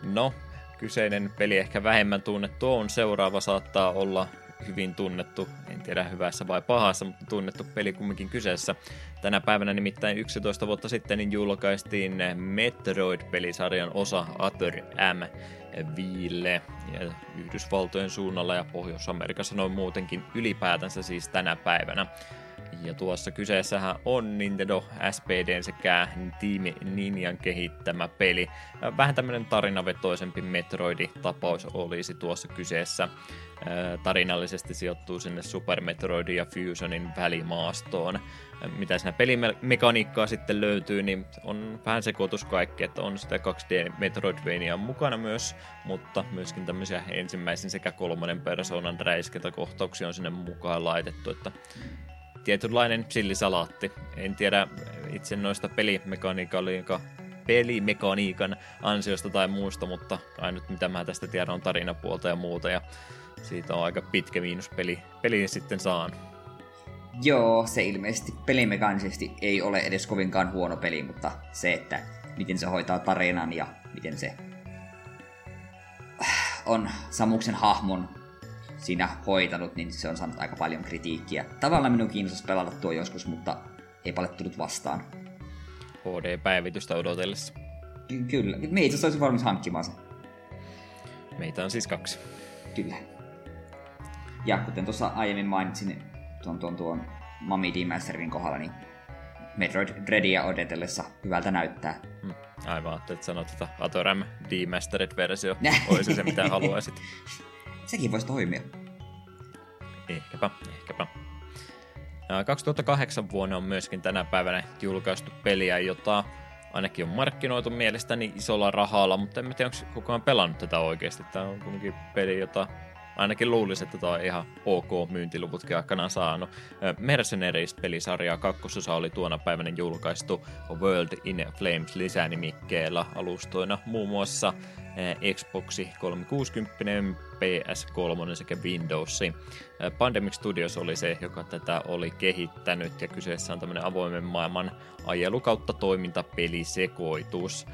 No, kyseinen peli ehkä vähemmän tunnettu on, seuraava saattaa olla hyvin tunnettu, en tiedä hyvässä vai pahassa, mutta tunnettu peli kumminkin kyseessä. Tänä päivänä nimittäin 11 vuotta sitten niin julkaistiin Metroid-pelisarjan osa Other M Ville Yhdysvaltojen suunnalla ja Pohjois-Amerikassa noin muutenkin ylipäätänsä siis tänä päivänä. Ja tuossa kyseessähän on Nintendo SPD:n sekä Team Ninjan kehittämä peli. Vähän tämmönen tarinavetoisempi Metroid-tapaus olisi tuossa kyseessä. Tarinallisesti sijoittuu sinne Super Metroidin ja Fusionin välimaastoon. Mitä siinä pelimekaniikkaa sitten löytyy, niin on vähän sekoitus kaikki, että on sitä 2D Metroidvania mukana myös, mutta myöskin tämmöisiä ensimmäisen sekä kolmannen persoonan räiskintäkohtauksia on sinne mukaan laitettu, että tietynlainen sillisalaatti. En tiedä itse noista pelimekaniikan ansiosta tai muusta, mutta ainut mitä mä tästä tiedän on tarinapuolta ja muuta, ja siitä on aika pitkä miinuspeli sitten saan. Joo, se ilmeisesti pelimekaanisesti ei ole edes kovinkaan huono peli, mutta se, että miten se hoitaa tarinan ja miten se on Samuksen hahmon siinä hoitanut, niin se on saanut aika paljon kritiikkiä. Tavallaan minun kiinnostaisi pelata tuo joskus, mutta ei paljon tullut vastaan. HD-päivitystä odotellessa. Kyllä, me itse asiassa olisi valmis hankkimaan se. Meitä on siis 2. Kyllä. Ja kuten tuossa aiemmin mainitsin tuon Mummy Demasterin kohdalla, niin Metroid Dreadia odotellessa hyvältä näyttää. Aivan, ajattelin, että sanoit, että Atoram Demastered-versio olisi se, mitä haluaisit. Sekin voisi toimia. Ehkäpä. 2008 vuonna on myöskin tänä päivänä julkaistu peliä, jota ainakin on markkinoitu mielestäni isolla rahalla, mutta en tiedä, onko kukaan pelannut tätä oikeasti. Tämä on kuitenkin peli, jota ainakin luulisi, että tämä on ihan ok myyntiluvutkin aikanaan saanut. Mercenaries-pelisarjaa kakkososa oli tuona päivänä julkaistu World in Flames -lisänimikkeellä alustoina muun muassa Xbox 360, PS3 sekä Windows. Pandemic Studios oli se, joka tätä oli kehittänyt, ja kyseessä on tämmöinen avoimen maailman ajelu kautta toimintapelisekoitus,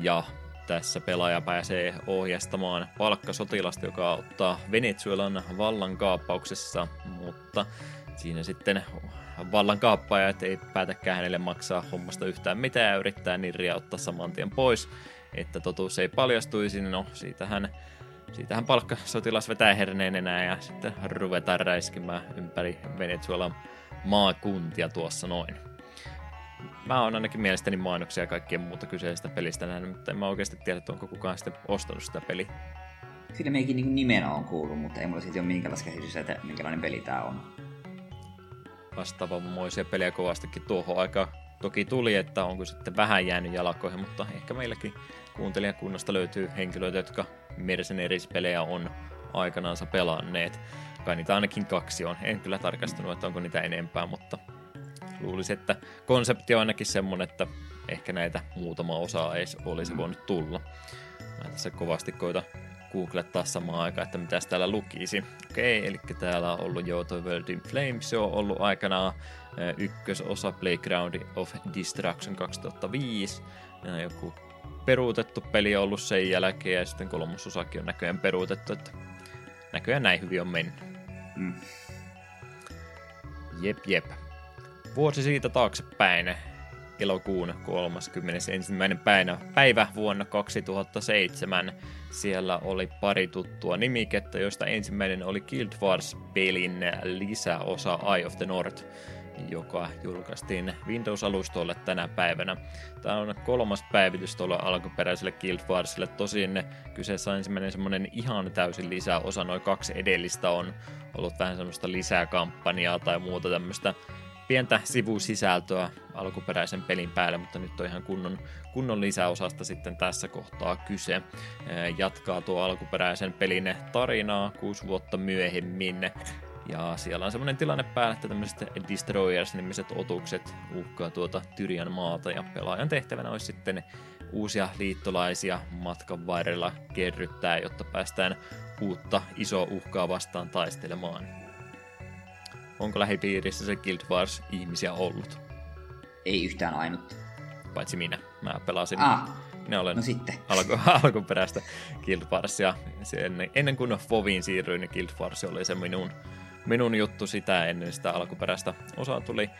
ja tässä pelaaja pääsee ohjastamaan palkkasotilasta, joka ottaa Venezuelan vallankaappauksessa, mutta siinä sitten vallankaappaajat ei päätäkään hänelle maksaa hommasta yhtään mitään ja yrittää nirriä ottaa saman tien pois, että totuus ei paljastuisi. No, siitähän palkkasotilas vetää herneen enää ja sitten ruvetaan räiskimään ympäri Venezuelan maakuntia tuossa noin. Mä oon ainakin mielestäni mainoksia ja kaikkien muuta kyseistä pelistä nähnyt, mutta en mä oikeasti tiedä, onko kukaan sitten ostanut sitä peliä. Kyllä meikin niin nimenä on kuullut, mutta ei mulla siitä ole minkäänlaista käsitystä, että minkälainen peli tää on. Vastaavanmoisia pelejä kovastikin tuohon aikaan toki tuli, että onko sitten vähän jäänyt jalkoihin, mutta ehkä meilläkin kuuntelijakunnasta löytyy henkilöitä, jotka Mercenaries-pelejä on aikanaansa pelanneet. Kai niitä ainakin 2 on. En kyllä tarkastanut, että onko niitä enempää, mutta luulisin, että konsepti on ainakin semmoinen, että ehkä näitä muutama osaa ei olisi voinut tulla. Mä tässä kovasti koita googlettaa samaan aikaan, että mitäs täällä lukisi. Okei, eli täällä on ollut jo toi World in Flames, se on ollut aikanaan ykkösosa Playground of Destruction 2005. Ja joku peruutettu peli on ollut sen jälkeen, ja sitten kolmososakin on näköjään peruutettu, että näköjään näin hyvin on mennyt. Mm. Jep. Vuosi siitä taaksepäin, elokuun 31. päivä vuonna 2007. Siellä oli pari tuttua nimikettä, joista ensimmäinen oli Guild Wars-pelin lisäosa Eye of the North, joka julkaistiin Windows-alustoille tänä päivänä. Tämä on 3. päivitys tuolla alkuperäiselle Guild Warsille. Tosin kyseessä on ensimmäinen semmoinen ihan täysin lisäosa. Noin 2 edellistä on ollut vähän semmoista lisäkampanjaa tai muuta tämmöistä pientä sivusisältöä alkuperäisen pelin päälle, mutta nyt on ihan kunnon lisäosasta sitten tässä kohtaa kyse. Jatkaa tuo alkuperäisen pelin tarinaa 6 vuotta myöhemmin. Ja siellä on semmoinen tilanne päällä, että tämmöiset Destroyers-nimiset otukset uhkaa tuota Tyrian maata, ja pelaajan tehtävänä olisi sitten uusia liittolaisia matkan varrella kerryttää, jotta päästään uutta isoa uhkaa vastaan taistelemaan. Onko lähipiirissä se Guild Wars-ihmisiä ollut? Ei yhtään ainutta. Paitsi minä. Mä pelasin. Minä olen alkuperäistä Guild Warsia. Ennen kuin Foviin siirryin, niin Guild Wars oli se minun juttu. Sitä ennen sitä alkuperäistä osaa tuli.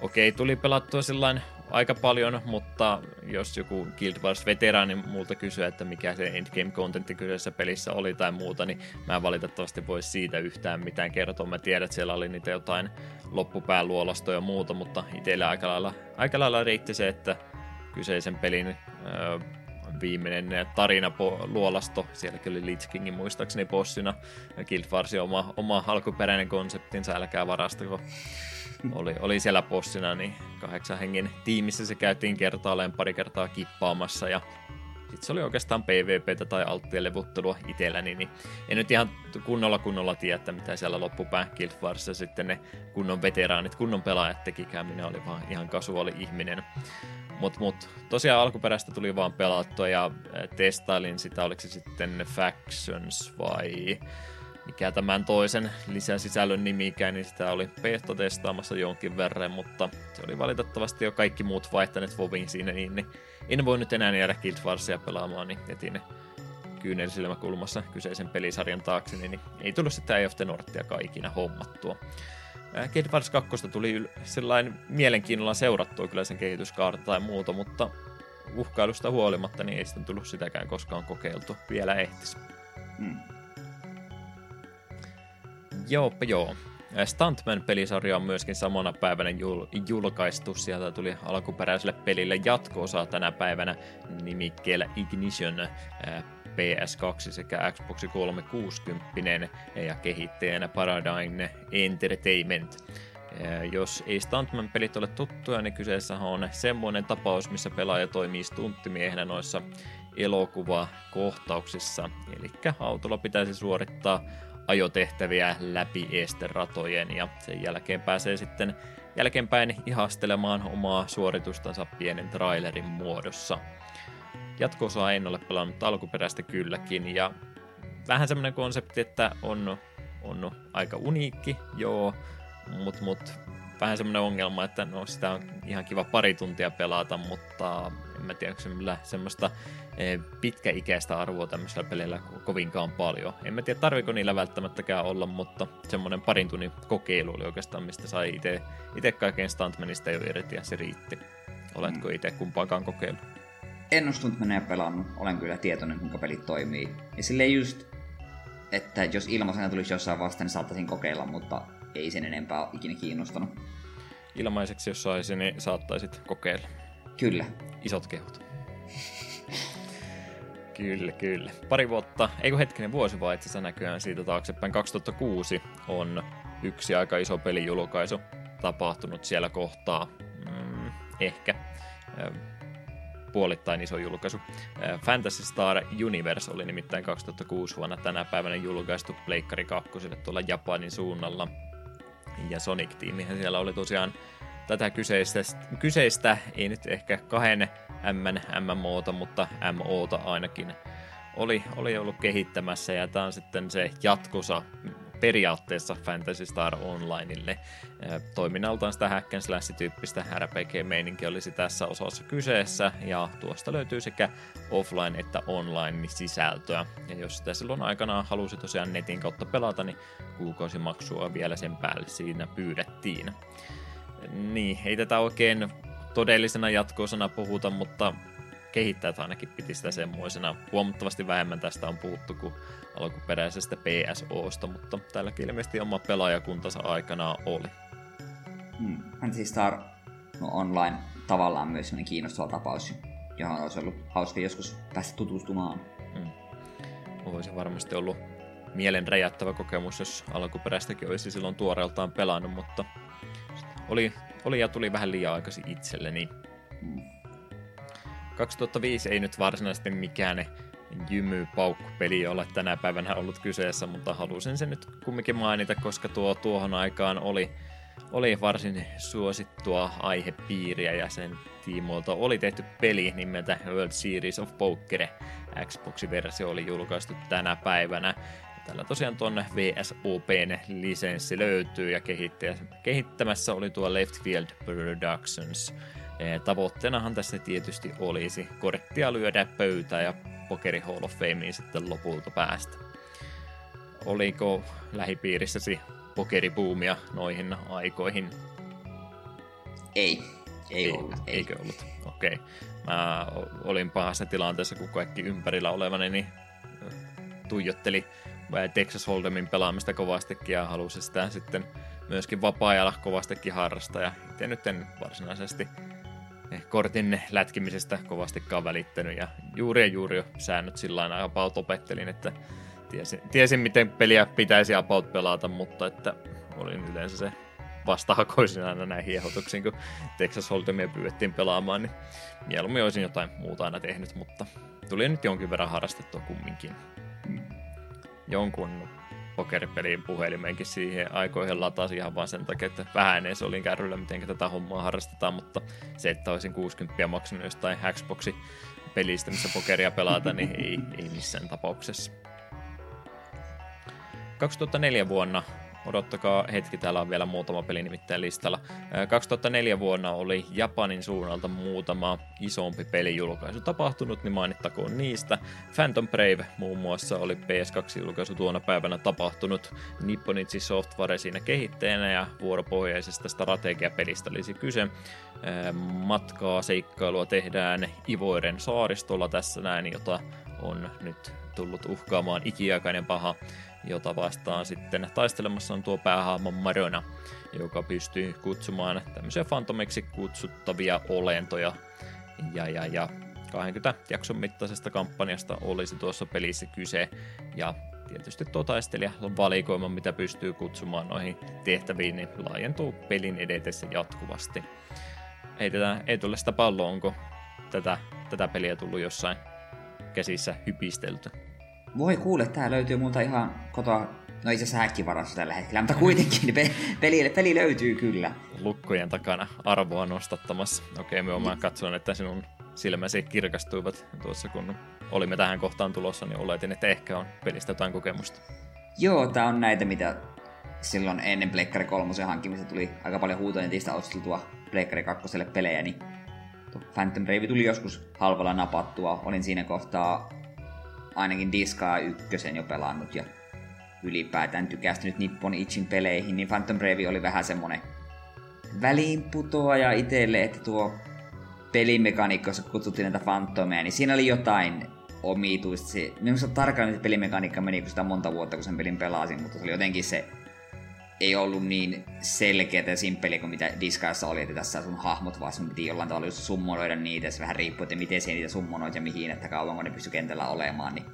Okei, tuli pelattua sillain aika paljon, mutta jos joku Guild Wars -veteraani multa kysyy, että mikä se endgame-kontentti kyseessä pelissä oli tai muuta, niin mä en valitettavasti voi siitä yhtään mitään kertoa. Mä tiedän, että siellä oli niitä jotain loppupääluolastoja ja muuta, mutta itsellä aika lailla riitti se, että kyseisen pelin viimeinen tarinaluolasto, sielläkin oli Lich Kingin muistaakseni bossina, Guild Warsin oma alkuperäinen konseptinsa, älkää varastako. Oli siellä bossina, niin 8 hengen tiimissä se käytiin kertaalleen pari kertaa kippaamassa, ja sitten se oli oikeastaan PvPtä tai alttien levuttelua itselläni, niin en nyt ihan kunnolla tiedä, mitä siellä loppupään Guild Warsissa sitten ne kunnon veteraanit, kunnon pelaajat tekikään, minä olin vaan ihan kasuaali ihminen. Mut tosiaan alkuperäistä tuli vaan pelattua ja testailin sitä, oliko se sitten Factions vai mikä tämän toisen lisäsisällön nimikään, niin sitä oli Peehto testaamassa jonkin verran, mutta se oli valitettavasti jo kaikki muut vaihtaneet Vovin siinä, niin en voi nyt enää jäädä Guild Warsia pelaamaan, niin etin kyynelsilmäkulmassa kyseisen pelisarjan taakse, niin ei tullut sitä Eye of the Northiakaan ikinä hommattua. Guild Wars 2 tuli sellainen mielenkiinnolla seurattua kyllä sen kehityskaarta tai muuta, mutta uhkailusta huolimatta niin ei sitten tullut sitäkään koskaan kokeiltu. Vielä ehtisi. Joo. Stuntman-pelisarja on myöskin samana päivänä julkaistu. Sieltä tuli alkuperäiselle pelille jatko-osa tänä päivänä nimikkeellä Ignition PS2 sekä Xbox 360 ja kehittäjänä Paradigm Entertainment. Jos ei Stuntman-pelit ole tuttuja, niin kyseessä on semmoinen tapaus, missä pelaaja toimii stunttimiehenä noissa elokuvakohtauksissa. Eli autolla pitäisi suorittaa ajotehtäviä läpi esteratojen ja sen jälkeen pääsee sitten jälkeenpäin ihastelemaan omaa suoritustansa pienen trailerin muodossa. Jatko-osaa en ole pelannut alkuperäistä kylläkin, ja vähän semmoinen konsepti, että on aika uniikki, joo, mut vähän semmoinen ongelma, että no sitä on ihan kiva pari tuntia pelata, mutta en mä tiedä, onko semmoista pitkäikäistä arvoa tämmöisellä pelillä kovinkaan paljon. En mä tiedä, tarviko niillä välttämättäkään olla, mutta semmoinen parin tunnin kokeilu oli oikeastaan, mistä sai itse kaiken Stuntmanista jo irti, ja se riitti. Oletko itse kumpaakaan kokeillut? En ole Stuntmania pelannut, olen kyllä tietoinen, kuinka pelit toimii. Ja silleen just, että jos ilmaisena tulisi jossain vastaan, niin saattaisin kokeilla, mutta ei sen enempää ole ikinä kiinnostanut. Ilmaiseksi jos saisi, niin saattaisit kokeilla. Kyllä. Isot kehut. Kyllä. Vuosi vaan itse asiassa näköjään siitä taaksepäin. 2006 on yksi aika iso pelijulkaisu tapahtunut siellä kohtaa. Ehkä puolittain iso julkaisu. Phantasy Star Universe oli nimittäin 2006 vuonna tänä päivänä julkaistu Pleikkari 2 tuolla Japanin suunnalla. Ja Sonic-tiimihän siellä oli tosiaan tätä kyseistä ei nyt ehkä 2 MMOta, mutta MOta ainakin oli ollut kehittämässä, ja tämä on sitten se jatkosa periaatteessa Phantasy Star Onlineille. Toiminnaltaan sitä hack and slash-tyyppistä RPG-meininkiä olisi tässä osassa kyseessä, ja tuosta löytyy sekä offline että online sisältöä. Ja jos sitä silloin aikanaan halusi tosiaan netin kautta pelata, niin kuukausimaksua vielä sen päälle siinä pyydettiin. Niin, ei tätä oikein todellisena jatko-osana puhuta, mutta kehittäjät ainakin piti sitä semmoisena. Huomattavasti vähemmän tästä on puhuttu kuin alkuperäisestä PSOsta, mutta tälläkin ilmeisesti oma pelaajakuntansa aikanaan oli. Phantasy Star Online tavallaan myös sellainen kiinnostava tapaus, johon olisi ollut hauska joskus päästä tutustumaan. Olisi varmasti ollut mielen räjäyttävä kokemus, jos alkuperäistäkin olisi silloin tuoreeltaan pelannut, mutta oli ja tuli vähän liian aikaisin itselleni. 2005 ei nyt varsinaisesti mikään jymypaukkupeli ole tänä päivänä ollut kyseessä, mutta halusin sen nyt kumminkin mainita, koska tuohon aikaan oli varsin suosittua aihepiiriä, ja sen tiimoilta oli tehty peli nimeltä World Series of Poker. Xbox-versio oli julkaistu tänä päivänä. Tällä tosiaan tuonne VSOPn lisenssi löytyy, ja kehittämässä oli tuo Left Field Productions. Tavoitteenahan tässä tietysti olisi korttia lyödä pöytään ja Pokeri Hall of Fameen sitten lopulta päästä. Oliko lähipiirissäsi pokeribuumia noihin aikoihin? Ei. Ei ollut. Okei. Okay. Mä olin pahassa tilanteessa, kun kaikki ympärillä olevani niin tuijotteli Texas Hold'emin pelaamista kovastikin ja halusi sitä sitten myöskin vapaa-ajalla kovastikin harrastaa. Ja nyt en varsinaisesti kortin lätkimisestä kovastikaan välittänyt ja juuri säännöt sillain about opettelin, että tiesin miten peliä pitäisi about pelata, mutta että olin yleensä se vastahakoisin aina näihin ehdotuksiin, kun Texas Hold'emia pyydettiin pelaamaan, niin mieluummin olisin jotain muuta aina tehnyt, mutta tuli nyt jonkin verran harrastettua kumminkin. Jonkun pokeripeliin puhelimeenkin siihen aikoihin latasi ihan vaan sen takia, että vähän edes olin kärryllä, miten tätä hommaa harrastetaan, mutta se, että olisin 60 maksanut jostain Xboxin pelistä, missä pokeria pelata, niin ei missään tapauksessa. 2004 vuonna, odottakaa hetki, täällä on vielä muutama peli nimittäin listalla. 2004 vuonna oli Japanin suunnalta muutama isompi pelijulkaisu tapahtunut, niin mainittakoon niistä. Phantom Brave muun muassa oli PS2-julkaisu tuona päivänä tapahtunut. Nippon Ichi Software siinä kehittäjänä ja vuoropohjaisesta strategiapelistä olisi kyse. Matkaa, seikkailua tehdään Ivoiren saaristolla tässä näin, jota on nyt tullut uhkaamaan ikiaikainen paha, jota vastaan sitten taistelemassa on tuo päähahmo Marona, joka pystyy kutsumaan tämmöisiä fantomiksi kutsuttavia olentoja. Ja 20 jakson mittaisesta kampanjasta olisi tuossa pelissä kyse. Ja tietysti tuo taistelija valikoima, mitä pystyy kutsumaan noihin tehtäviin, niin laajentuu pelin edetessä jatkuvasti. Ei tule sitä palloa, onko tätä peliä tullut jossain käsissä hypistelty? Voi kuule, tää löytyy multa ihan kotoa, no itse asiassa häkkivarassa tällä hetkellä, mutta kuitenkin peli löytyy kyllä. Lukkojen takana arvoa nostattamassa. Okei, me oon katson, että sinun silmäsi kirkastuivat tuossa, kun olimme tähän kohtaan tulossa, niin oletin, että ehkä on pelistä jotain kokemusta. Joo, tää on näitä, mitä silloin ennen Pleikkari 3 hankkimista tuli aika paljon huutonetistä osteltua Pleikkari 2 pelejä, niin Phantom Brave tuli joskus halvalla napattua. Olin siinä kohtaa ainakin Diskaa 1 jo pelannut ja ylipäätään tykästynyt Nippon Ichin peleihin, niin Phantom Brave oli vähän semmonen väliinputoaja itselle, että tuo pelimekaniikka, jossa kutsuttiin näitä fantomeja, niin siinä oli jotain omituista. Minusta tarkalleen se pelimekaniikka meni, kun sitä monta vuotta, kun sen pelin pelasin, mutta se oli jotenkin se ei ollut niin selkeä ja simppeliä kuin mitä Discassa oli, että tässä sun hahmot, vaan sun piti jollain tavalla just summonoida niitä, se vähän riippuu, että miten se niitä summonoit ja mihin, että kauanko ne pysty kentällä olemaan, niin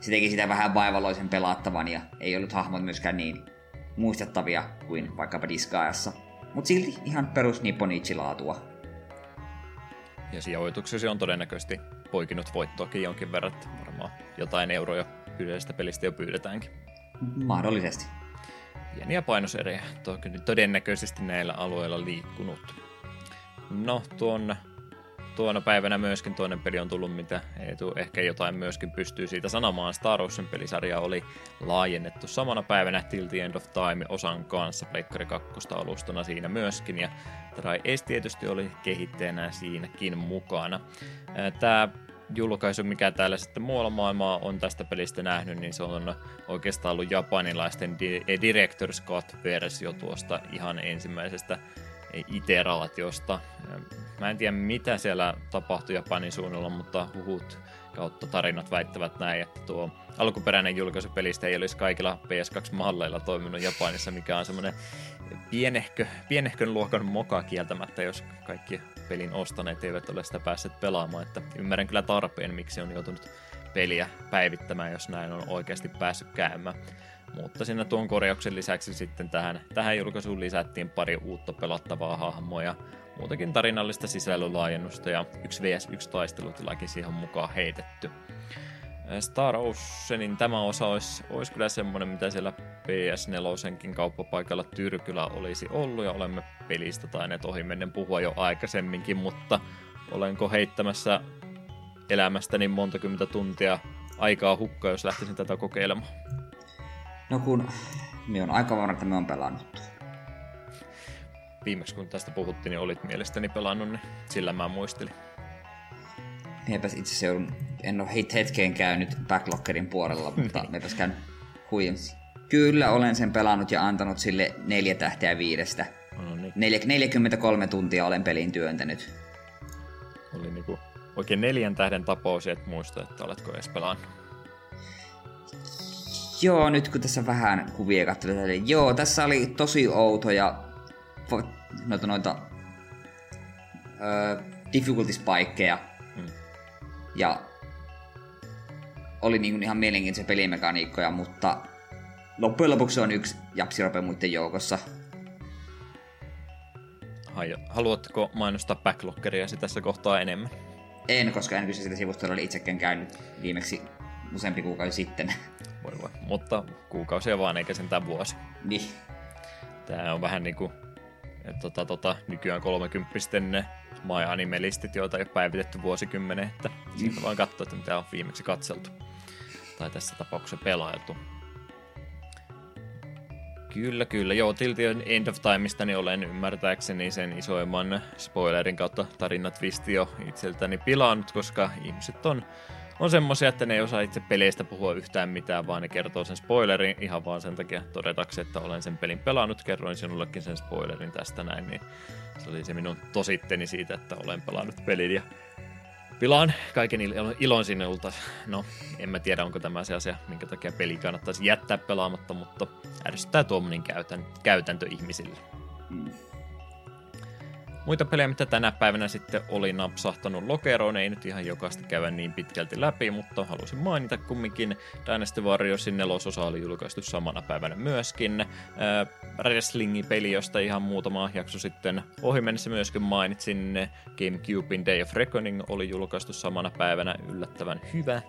se teki sitä vähän vaivalloisen pelattavan ja ei ollut hahmot myöskään niin muistettavia kuin vaikkapa Discassa, mutta silti ihan perus Nipponichi-laatua. Ja sijoituksesi on todennäköisesti poikinut voittoakin jonkin verran, varmaan jotain euroja yleisestä pelistä jo pyydetäänkin. Mahdollisesti. Pieniä painoseriä todennäköisesti näillä alueilla liikkunut. No, tuona päivänä myöskin toinen peli on tullut, mitä Eetu ehkä jotain myöskin pystyy siitä sanomaan. Star Ocean -pelisarja oli laajennettu samana päivänä Till the End of Time -osan kanssa, Pleikkari 2 alustana siinä myöskin, ja TriAce tietysti oli kehittäjänä siinäkin mukana. Tämä julkaisu, mikä täällä sitten muualla maailmaa on tästä pelistä nähnyt, niin se on oikeastaan ollut japanilaisten Director's Cut-versio tuosta ihan ensimmäisestä iteraatiosta. Mä en tiedä, mitä siellä tapahtui Japanin suunnalla, mutta huhut kautta tarinat väittävät näin, että tuo alkuperäinen julkaisu pelistä ei olisi kaikilla PS2-malleilla toiminut Japanissa, mikä on semmoinen pienehkön luokan moka kieltämättä, jos kaikki pelin ostaneet eivät ole sitä päässeet pelaamaan. Että ymmärrän kyllä tarpeen, miksi on joutunut peliä päivittämään, jos näin on oikeasti päässyt käymään. Mutta siinä tuon korjauksen lisäksi sitten tähän julkaisuun lisättiin pari uutta pelattavaa hahmoa ja muutenkin tarinallista sisällölaajennusta ja 1v1-taistelutilakin siihen mukaan heitetty. Star Oceanin tämä osa olisi kyllä semmoinen, mitä siellä PS4-senkin kauppapaikalla Tyrkylä olisi ollut, ja olemme pelistä tainneet ohimennen puhua jo aikaisemminkin, mutta olenko heittämässä elämästäni montakymmentä tuntia aikaa hukkaa, jos lähtisin tätä kokeilemaan? No kun me on aika varma, että me on pelannut. Viimeksi kun tästä puhuttiin, niin olit mielestäni pelannut, niin sillä mä muistelin. Miepäs itse asiassa en ole hetkeen käynyt backloggerin puolella, mutta miepäs käyn huijamassa. Kyllä olen sen pelannut ja antanut sille 4 tähteä 5. No niin. 43 tuntia olen pelin työntänyt. Oli niinku oikein 4 tähden tapaus, et muista, että oletko edes pelannut. Joo, nyt kun tässä vähän kuvia katselin. Joo, tässä oli tosi outoja difficulty-spikeja. Mm. Ja oli niinku ihan mielenkiintoisia pelimekaniikkoja, mutta loppujen lopuksi on yksi japsirope muiden joukossa. Haluatko mainostaa backloggeriyasi tässä kohtaa enemmän? En, koska en kyse sitä sivustolla oli itsekään käynyt viimeksi useampi kuukausi sitten. Voi, mutta kuukausia vaan, eikä sentään vuosi. Niin. Tää on vähän niinku nykyään 30-vuotisten ne MyAnimelistit, joita ei ole päivitetty vuosikymmenen, että siitä vaan katsoo, että mitä on viimeksi katseltu. Tai tässä tapauksessa pelailtu. Kyllä. Joo, Tiltion End of Timeista niin olen ymmärtääkseni sen isoimman spoilerin kautta tarinatwistin jo itseltäni pilannut, koska ihmiset on semmoisia, että ne ei osaa itse peleistä puhua yhtään mitään, vaan ne kertoo sen spoilerin ihan vaan sen takia todetakseen, että olen sen pelin pelannut, kerroin sinullekin sen spoilerin tästä näin, niin se oli se minun tositteni siitä, että olen pelannut pelin ja pilaan kaiken ilon sinulta. No, en mä tiedä, onko tämä se asia, minkä takia peli kannattaisi jättää pelaamatta, mutta ärsyttää tuommoinen käytäntö ihmisille. Muita pelejä, mitä tänä päivänä sitten oli napsahtanut lokeroon, ei nyt ihan jokaista käydä niin pitkälti läpi, mutta halusin mainita kumminkin. Dynasty Warriorsin 4-osa oli julkaistu samana päivänä myöskin. Wrestling-peli, josta ihan muutama jakso sitten ohimennessä myöskin mainitsin. GameCubein Day of Reckoning oli julkaistu samana päivänä, yllättävän hyvä.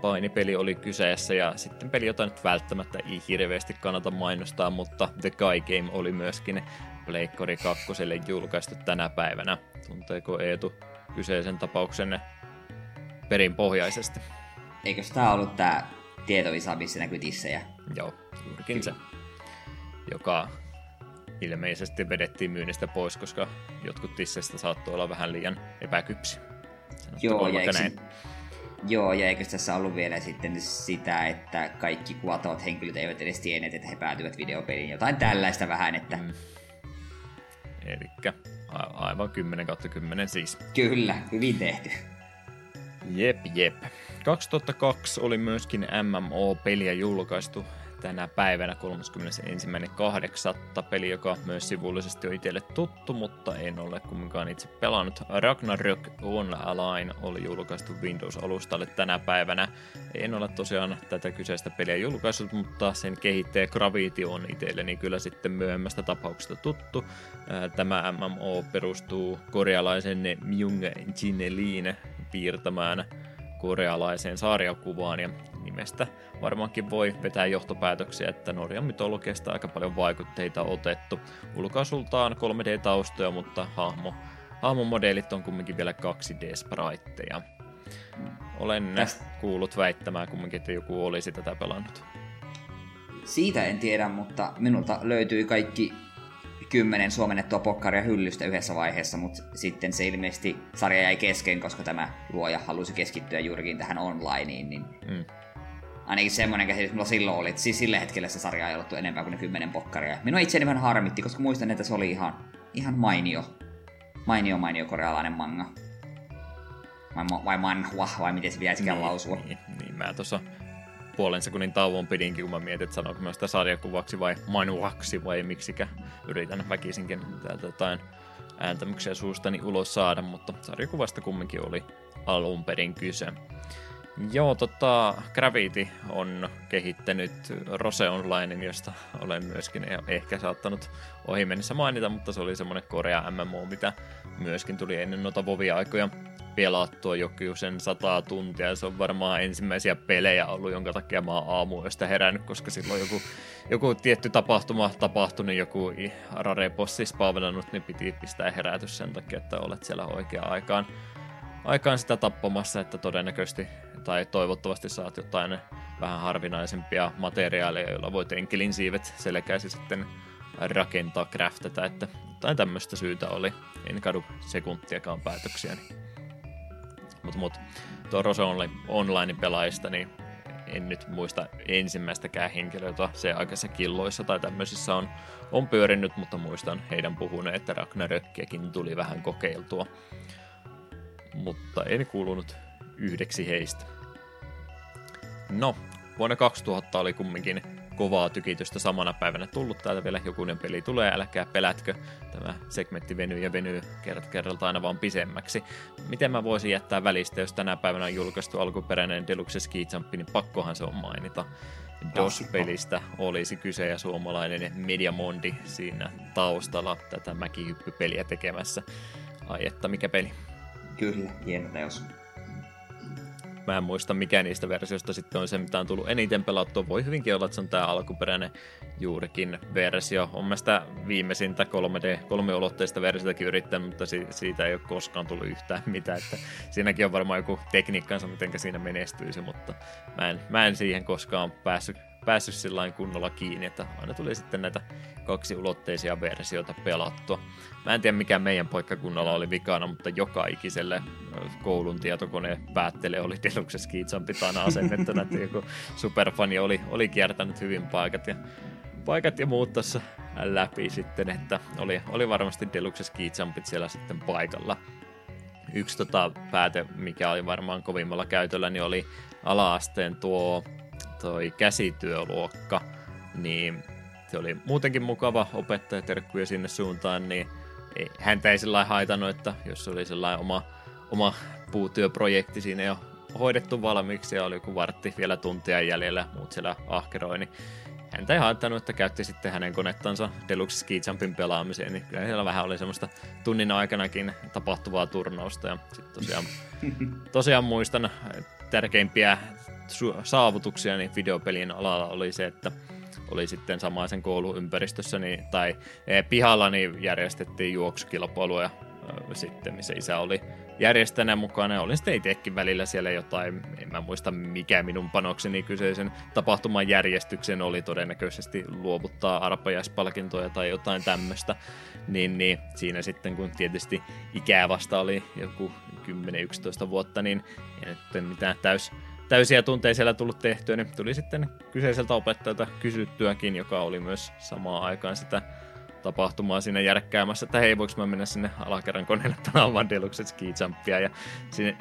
Painipeli oli kyseessä ja sitten peli, jota nyt välttämättä ei hirveästi kannata mainostaa, mutta The Guy Game oli myöskin Pleikkari 2:lle julkaistu tänä päivänä. Tunteeko Eetu kyseisen tapauksen perinpohjaisesti? Eikös tää ollut tää tietoisa, missä näkyy tissejä? Joo, juurikin se. Joka ilmeisesti vedettiin myynnistä pois, koska jotkut tisseistä saattoi olla vähän liian epäkypsi. Joo, ja eikös tässä ollut vielä sitten sitä, että kaikki kuvattavat henkilöt eivät edes tienneet, että he päätyvät videopeliin. Jotain tällaista vähän, että... Elikkä aivan 10/10 siis. Kyllä, hyvin tehty. Jep. 2002 oli myöskin MMO-peliä julkaistu tänä päivänä 31.8. Peli, joka myös sivullisesti on itselle tuttu, mutta en ole kumminkaan itse pelannut. Ragnarök Online oli julkaistu Windows-alustalle tänä päivänä. En ole tosiaan tätä kyseistä peliä julkaissut, mutta sen kehittäjä Gravity on itselleni kyllä sitten myöhemmästä tapauksesta tuttu. Tämä MMO perustuu korealaisen Myung-Jin Leen piirtämään korealaiseen sarjakuvaan ja nimestä varmaankin voi vetää johtopäätöksiä, että Norjan mytologiasta aika paljon vaikutteita on otettu. Ulkaisultaan 3D-taustoja, mutta hahmomodeelit on kumminkin vielä 2D-spraitteja. Olen kuullut väittämään kumminkin, että joku olisi tätä pelannut. Siitä en tiedä, mutta minulta löytyi kaikki 10 suomennettua pokkaria hyllystä yhdessä vaiheessa, mutta sitten se ilmeisesti sarja jäi kesken, koska tämä luoja halusi keskittyä juurikin tähän onlineen. Niin ainakin semmoinen käsitys mulla silloin oli, että siis sillä hetkellä se sarja ei ollut enempää kuin ne 10 pokkaria. Minua itseäni vähän harmitti, koska muistan, että se oli ihan mainio korealainen manga. Vai manhua, vai miten se pitäisikään lausua. Niin, mä tuossa puolen sekunnin tauon pidinkin, kun mä mietin, että sanoinko mä sitä sarjakuvaksi vai manuaksi vai miksikä. Yritän väkisinkin täältä jotain ääntämyksiä suustani ulos saada, mutta sarjakuvasta kumminkin oli alun perin kyse. Joo, Gravity on kehittänyt Rose Onlinen, josta olen myöskin ehkä saattanut ohi mennessä mainita, mutta se oli semmoinen Korea MMO, mitä myöskin tuli ennen noita vovi-aikoja pelattua joku sen 100 tuntia. Se on varmaan ensimmäisiä pelejä ollut, jonka takia mä oon aamuyöstä herännyt, koska silloin joku tietty tapahtuma tapahtunut, joku rare-bossi spaavannut, niin piti pistää herätys sen takia, että olet siellä oikeaan aikaan sitä tappamassa, että todennäköisesti tai toivottavasti saat jotain vähän harvinaisempia materiaaleja, joilla voit enkelin siivet selkäisi sitten rakentaa, craftata, että jotain tämmöistä syytä oli. En kadu sekuntiakaan päätöksiä. Mutta tuo Rose Online-pelaajista niin en nyt muista ensimmäistäkään henkilöä, jota se aikaisissa killoissa tai tämmöisissä on pyörinyt, mutta muistan heidän puhuneen, että Ragnarökkiäkin tuli vähän kokeiltua. Mutta en kuulunut yhdeksi heistä. No, vuonna 2000 oli kumminkin kovaa tykitystä samana päivänä tullut. Täältä vielä jokunen peli tulee, älkää pelätkö. Tämä segmentti venyy ja venyy kerta kerralta aina vaan pisemmäksi. Miten mä voisin jättää välistä, jos tänä päivänä on julkaistu alkuperäinen Deluxe Ski Jump, niin pakkohan se on mainita. DOS-pelistä olisi kyse ja suomalainen Mediamondi siinä taustalla tätä mäkihyppypeliä tekemässä. Ai että, mikä peli? Kyllä, hieno neos. Mä en muista, mikä niistä versioista sitten on se, mitä on tullut eniten pelattua. Voi hyvinkin olla, että se on tää alkuperäinen juurikin versio. On mä sitä viimeisintä 3D-kolmiulotteista versiotakin yrittänyt, mutta siitä ei ole koskaan tullut yhtään mitään. Että siinäkin on varmaan joku tekniikkansa, mitenkä siinä menestyisi, mutta mä en siihen koskaan päässyt sillain kunnolla kiinni, että aina tuli sitten näitä kaksiulotteisia versioita pelattua. Mä en tiedä, mikä meidän paikkakunnalla oli vikana, mutta joka ikiselle koulun tietokone päättele oli Deluxe Ski Jump aina asennettuna, että joku superfani oli kiertänyt hyvin paikat ja muut tuossa läpi sitten, että oli varmasti Deluxe Ski Jumpit siellä sitten paikalla. Yksi pääte, mikä oli varmaan kovimmalla käytöllä, niin oli ala-asteen toi käsityöluokka, niin se oli muutenkin mukava opettajaterkkuja sinne suuntaan, niin häntä ei sellainen haitannut, että jos oli sellainen oma puutyöprojekti siinä jo hoidettu valmiiksi ja oli joku vartti vielä tuntia jäljellä ja muut siellä ahkeroi, niin häntä ei haitannut, että käytti sitten hänen konettansa Deluxe Ski Jumpin pelaamiseen, niin kyllä siellä vähän oli semmoista tunnin aikanakin tapahtuvaa turnausta ja sitten tosiaan muistan tärkeimpiä saavutuksia, niin videopelin alalla oli se, että oli sitten samaisen kouluympäristössä tai pihalla niin järjestettiin juoksukilpailua ja sitten missä isä oli järjestäneen mukana. Olin sitten itsekin välillä siellä jotain, en mä muista mikä minun panokseni kyseisen tapahtuman järjestyksen oli, todennäköisesti luovuttaa arpajaispalkintoja tai jotain tämmöistä. Niin siinä sitten, kun tietysti ikää vasta oli joku 10-11 vuotta, niin ei nyt mitään täysiä tunteja siellä tullut tehtyä, niin tuli sitten kyseiseltä opettajalta kysyttyäkin, joka oli myös samaan aikaan sitä tapahtumaa siinä järkkäämässä, että hei, voiko mä mennä sinne alakerran koneelle pelaamaan Deluxe Ski Jumpia, ja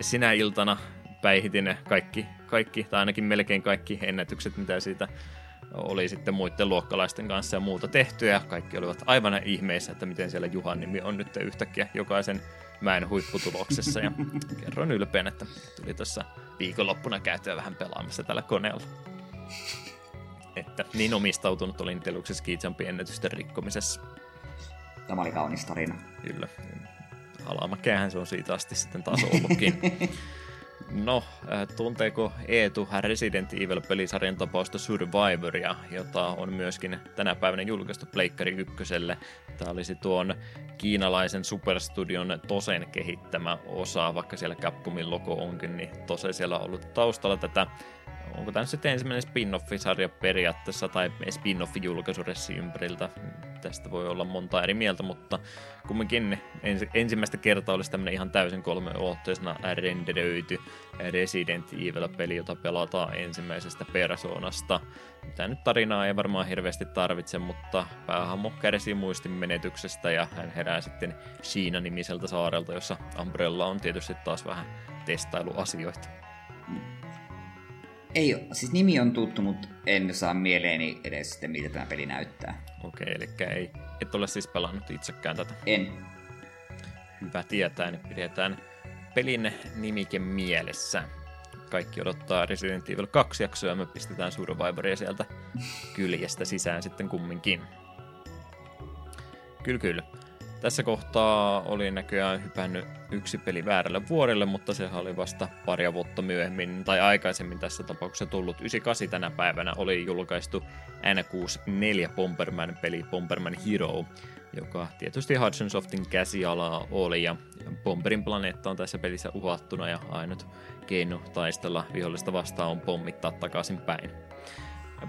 sinä iltana päihitin ne kaikki, tai ainakin melkein kaikki ennätykset, mitä siitä oli sitten muiden luokkalaisten kanssa ja muuta tehty, ja kaikki olivat aivan ihmeissä, että miten siellä Juhan nimi on nyt yhtäkkiä jokaisen mäen huipputuloksessa, ja kerron ylpeän, että tuli tuossa viikonloppuna käytyä vähän pelaamassa tällä koneella. Että niin omistautunut olin Deluxe Ski Jumpin ennätysten rikkomisessa. Tämä oli kaunis tarina. Kyllä. Alamäkeähän se on siitä asti sitten taas ollutkin. No, tunteeko Eetu Resident Evil-pelisarjan tapausta Survivoria, jota on myöskin tänä päivänä julkaistu Pleikkari 1:lle. Tämä olisi tuon kiinalaisen Superstudion Tosen kehittämä osa, vaikka siellä Capcomin logo onkin, niin Tose siellä on ollut taustalla tätä. Onko tämä nyt ensimmäinen spin-off-sarja periaatteessa, tai spin-off-julkaisuressi ympäriltä? Tästä voi olla monta eri mieltä, mutta kumminkin ensimmäistä kertaa olisi tämmöinen ihan täysin 3-ulotteisena renderöity Resident Evil-peli, jota pelataan ensimmäisestä persoonasta. Tämä nyt tarinaa ei varmaan hirveästi tarvitse, mutta päähahmo kärsii muistin menetyksestä ja hän herää sitten Siina-nimiseltä saarelta, jossa Umbrella on tietysti taas vähän testailuasioita. Ei ole. Siis nimi on tuttu, mutta en saa mieleeni edes sitten, mitä tämä peli näyttää. Okei, eli et ole siis pelannut itsekään tätä. En. Hyvä tietää, niin pidetään pelin nimike mielessä. Kaikki odottaa Resident Evil 2 jaksoa ja me pistetään Survivoria sieltä kyljestä sisään sitten kumminkin. Kyllä. Tässä kohtaa oli näköjään hypännyt yksi peli väärälle vuodelle, mutta sehän oli vasta paria vuotta myöhemmin, tai aikaisemmin tässä tapauksessa tullut. 98 tänä päivänä oli julkaistu N64 Bomberman-peli Bomberman Hero, joka tietysti Hudson Softin käsialaa oli, ja Bomberin planeetta on tässä pelissä uhattuna, ja ainut keino taistella vihollista vastaan on pommittaa takaisin päin.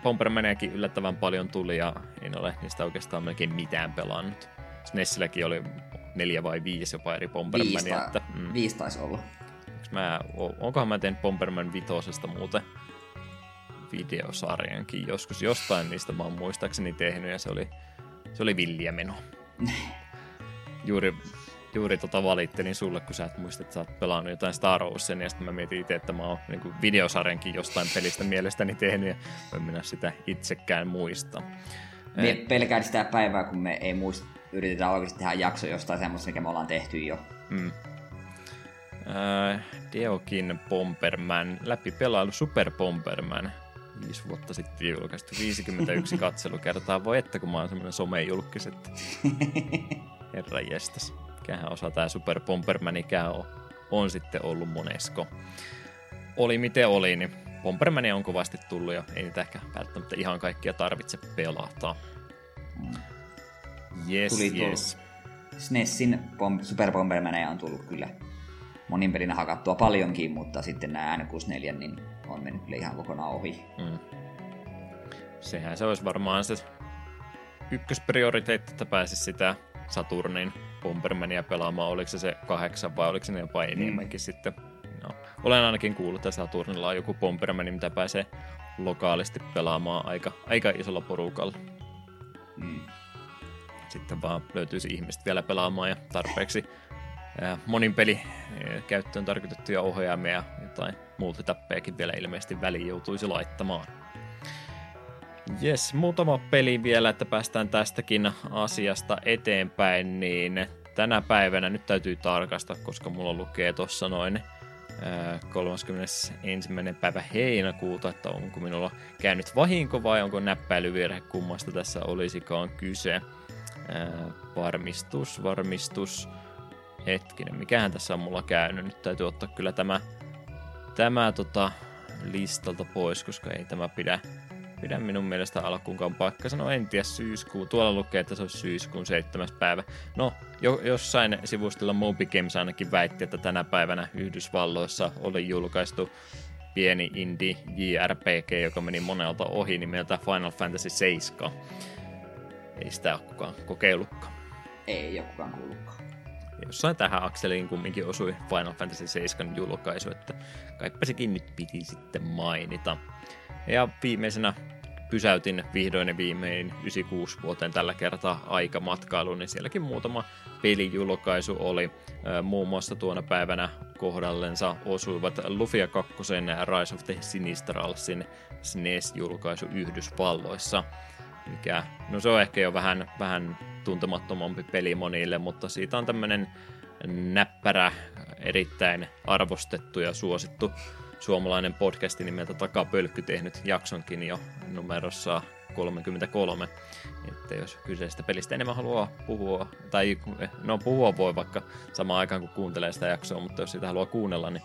Bombermaniakin yllättävän paljon tuli, ja en ole niistä oikeastaan melkein mitään pelannut. SNESilläkin oli 4 vai 5 jopa eri Bombermania. 5 taisi olla. Onkohan mä tehnyt Bomberman 5 muuten? videosarjankin joskus. Jostain niistä mä oon muistaakseni tehnyt ja se oli villiä meno. Juuri valittelin sulle, kun sä et muista, että sä oot pelannut jotain Star Ocean, ja sitten mä mietin itse, että mä oon niin videosarjankin jostain pelistä mielestäni tehnyt, ja voi minä sitä itsekään muista. Me pelkään sitä päivää, kun me ei muista, yritetään oikeasti tehdä jakso jostain semmoista, mikä me ollaan tehty jo. Deokin Bomberman, läpipelailu Super Bomberman, 5 vuotta sitten julkaistu, 51 katselukertaa. Voi että, kun mä oon semmoinen somejulkis, että herranjestas. Mikähän osa tämä Super Bomberman ikään on sitten ollut monesko. Oli miten oli, niin Bombermania on kovasti tullut ja ei niitä ehkä välttämättä ihan kaikkia tarvitse pelata. Yes. SNESin Super Bombermania on tullut kyllä monin pelinä hakattua paljonkin, mutta sitten nämä N64 niin on mennyt kyllä ihan kokonaan ohi. Sehän se olisi varmaan se ykkösprioriteetti, että pääsisi sitä Saturnin Bombermania pelaamaan, oliko se 8 vai oliko se jopa enemmänkin sitten. No, olen ainakin kuullut, että Saturnilla on joku Bombermani, mitä pääsee lokaalisti pelaamaan aika isolla porukalla. Sitten vaan löytyisi ihmiset vielä pelaamaan ja tarpeeksi monin peli käyttöön tarkoitettuja ohjaamia ja jotain multitappejakin vielä ilmeisesti väliin joutuisi laittamaan. Jes, muutama peli vielä, että päästään tästäkin asiasta eteenpäin, niin tänä päivänä nyt täytyy tarkastaa, koska mulla lukee tuossa noin 31. päivä heinäkuuta, että onko minulla käynyt vahinko vai onko näppäilyvirhe, kummasta tässä olisikaan kyse. Varmistus. Hetkinen, mikähän tässä on mulla käynyt? Nyt täytyy ottaa kyllä tämä listalta pois, koska ei tämä pidä minun mielestä alkuunkaan paikkansa. No en tiedä, syyskuu. Tuolla lukee, että se on syyskuun 7. päivä. No, jossain sivustolla Moby Games ainakin väitti, että tänä päivänä Yhdysvalloissa oli julkaistu pieni indie JRPG, joka meni monelta ohi nimeltä Final Fantasy VII. Ei sitä ole kukaan kokeillutkaan. Ei ole kukaan kuullutkaan. Jossain tähän akseliin kumminkin osui Final Fantasy VII julkaisu, että kaipa sekin nyt piti sitten mainita. Ja viimeisenä pysäytin vihdoin ja viimein 96 vuoteen tällä kertaa aikamatkailuun, niin sielläkin muutama pelijulkaisu oli. Muun muassa tuona päivänä kohdallensa osuivat Lufia 2, Rise of the Sinistralsin SNES-julkaisu Yhdysvalloissa. Mikä, no se on ehkä jo vähän tuntemattomampi peli monille, mutta siitä on tämmöinen näppärä, erittäin arvostettu ja suosittu suomalainen podcasti nimeltä Takapölkky tehnyt jaksonkin jo numerossa 33. Että jos kyseistä pelistä enemmän haluaa puhua, tai no puhua voi vaikka samaan aikaan kun kuuntelee sitä jaksoa, mutta jos sitä haluaa kuunnella, niin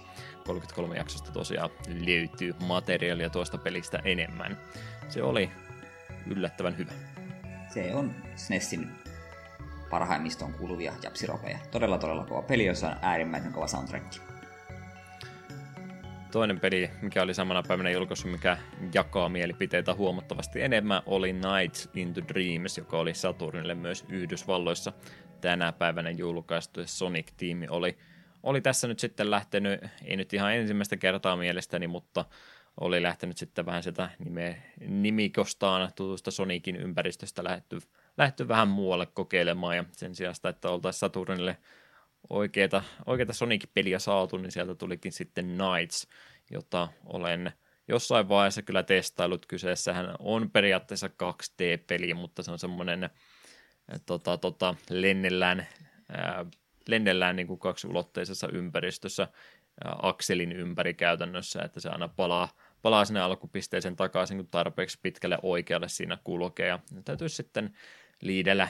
33 jaksosta tosiaan löytyy materiaalia tuosta pelistä enemmän. Se oli yllättävän hyvä. Se on SNESin parhaimmistoon kuuluvia japsiropeja. Todella, todella kova peli, jossa on äärimmäisen kova soundtrack. Toinen peli, mikä oli samana päivänä julkaisu, mikä jakaa mielipiteitä huomattavasti enemmän, oli Nights into Dreams, joka oli Saturnille myös Yhdysvalloissa tänä päivänä julkaistu. Sonic Team oli tässä nyt sitten lähtenyt, ei nyt ihan ensimmäistä kertaa mielestäni, mutta oli lähtenyt sitten vähän sitä nimikostaan tutusta Sonicin ympäristöstä lähty vähän muualle kokeilemaan, ja sen sijasta, että oltaisiin Saturnille oikeita Sonic-peliä saatu, niin sieltä tulikin sitten Knights, jota olen jossain vaiheessa kyllä testailut. Kyseessähän on periaatteessa 2D-peli, mutta se on semmoinen lennellään niin kuin kaksiulotteisessa ympäristössä akselin ympäri käytännössä, että se aina palaa sinne alkupisteeseen takaisin, kun tarpeeksi pitkälle oikealle siinä kulkee. Ja täytyy sitten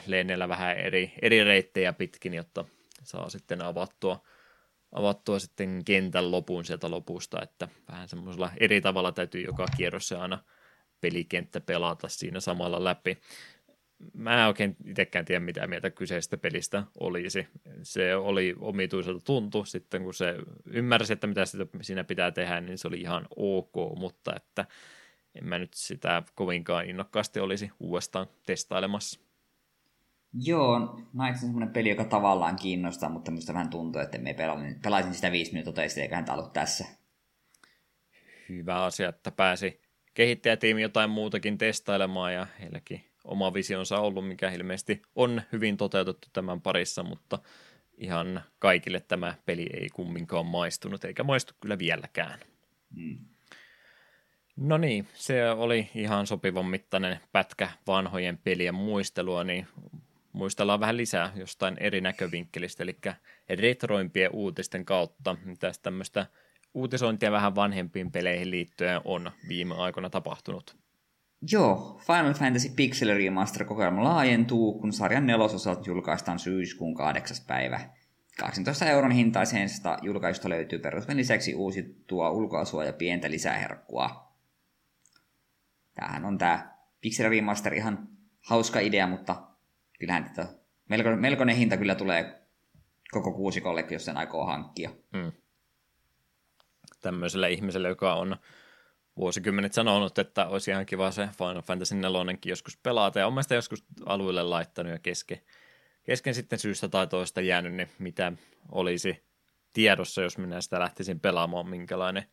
lennellä vähän eri reittejä pitkin, jotta saa sitten avattua sitten kentän lopun sieltä lopusta, että vähän semmoisella eri tavalla täytyy joka kierrossa aina pelikenttä pelata siinä samalla läpi. Mä en oikein itsekään tiedä, mitä mieltä kyseistä pelistä olisi. Se oli omituiselta tuntu, sitten kun se ymmärsi, että mitä siinä pitää tehdä, niin se oli ihan ok, mutta että en mä nyt sitä kovinkaan innokkaasti olisi uudestaan testailemassa. Joo, Nights on semmoinen peli, joka tavallaan kiinnostaa, mutta musta vähän tuntuu, että me pelaisin sitä 5 minuuttia, eiköhän tämä ollut tässä. Hyvä asia, että pääsi kehittäjätiimi jotain muutakin testailemaan, ja heilläkin oma visionsa on ollut, mikä ilmeisesti on hyvin toteutettu tämän parissa, mutta ihan kaikille tämä peli ei kumminkaan maistunut, eikä maistu kyllä vieläkään. Mm. No niin, se oli ihan sopivan mittainen pätkä vanhojen pelien muistelua, niin muistellaan vähän lisää jostain eri näkövinkkelistä, eli retroimpien uutisten kautta, mitä tämmöistä uutisointia vähän vanhempiin peleihin liittyen on viime aikoina tapahtunut. Joo, Final Fantasy Pixel Remaster-kokoelma laajentuu, kun sarjan nelososat julkaistaan syyskuun 8. päivä. 18 € hintaisesta julkaisusta löytyy peruspen lisäksi uusittua ulkoasua ja pientä lisäherkkua. Tämähän on tämä Pixel Remaster ihan hauska idea, mutta kyllähän tätä melkoinen hinta kyllä tulee koko kuusikolle, jos sen aikoo hankkia. Mm. Tämmöiselle ihmiselle, joka on vuosikymmenet sanonut, että olisi ihan kiva se Final Fantasy 4:nkin joskus pelata, ja olen sitä joskus alueelle laittanut ja kesken sitten syystä tai toista jäänyt, niin mitä olisi tiedossa, jos minä sitä lähtisin pelaamaan, minkälainen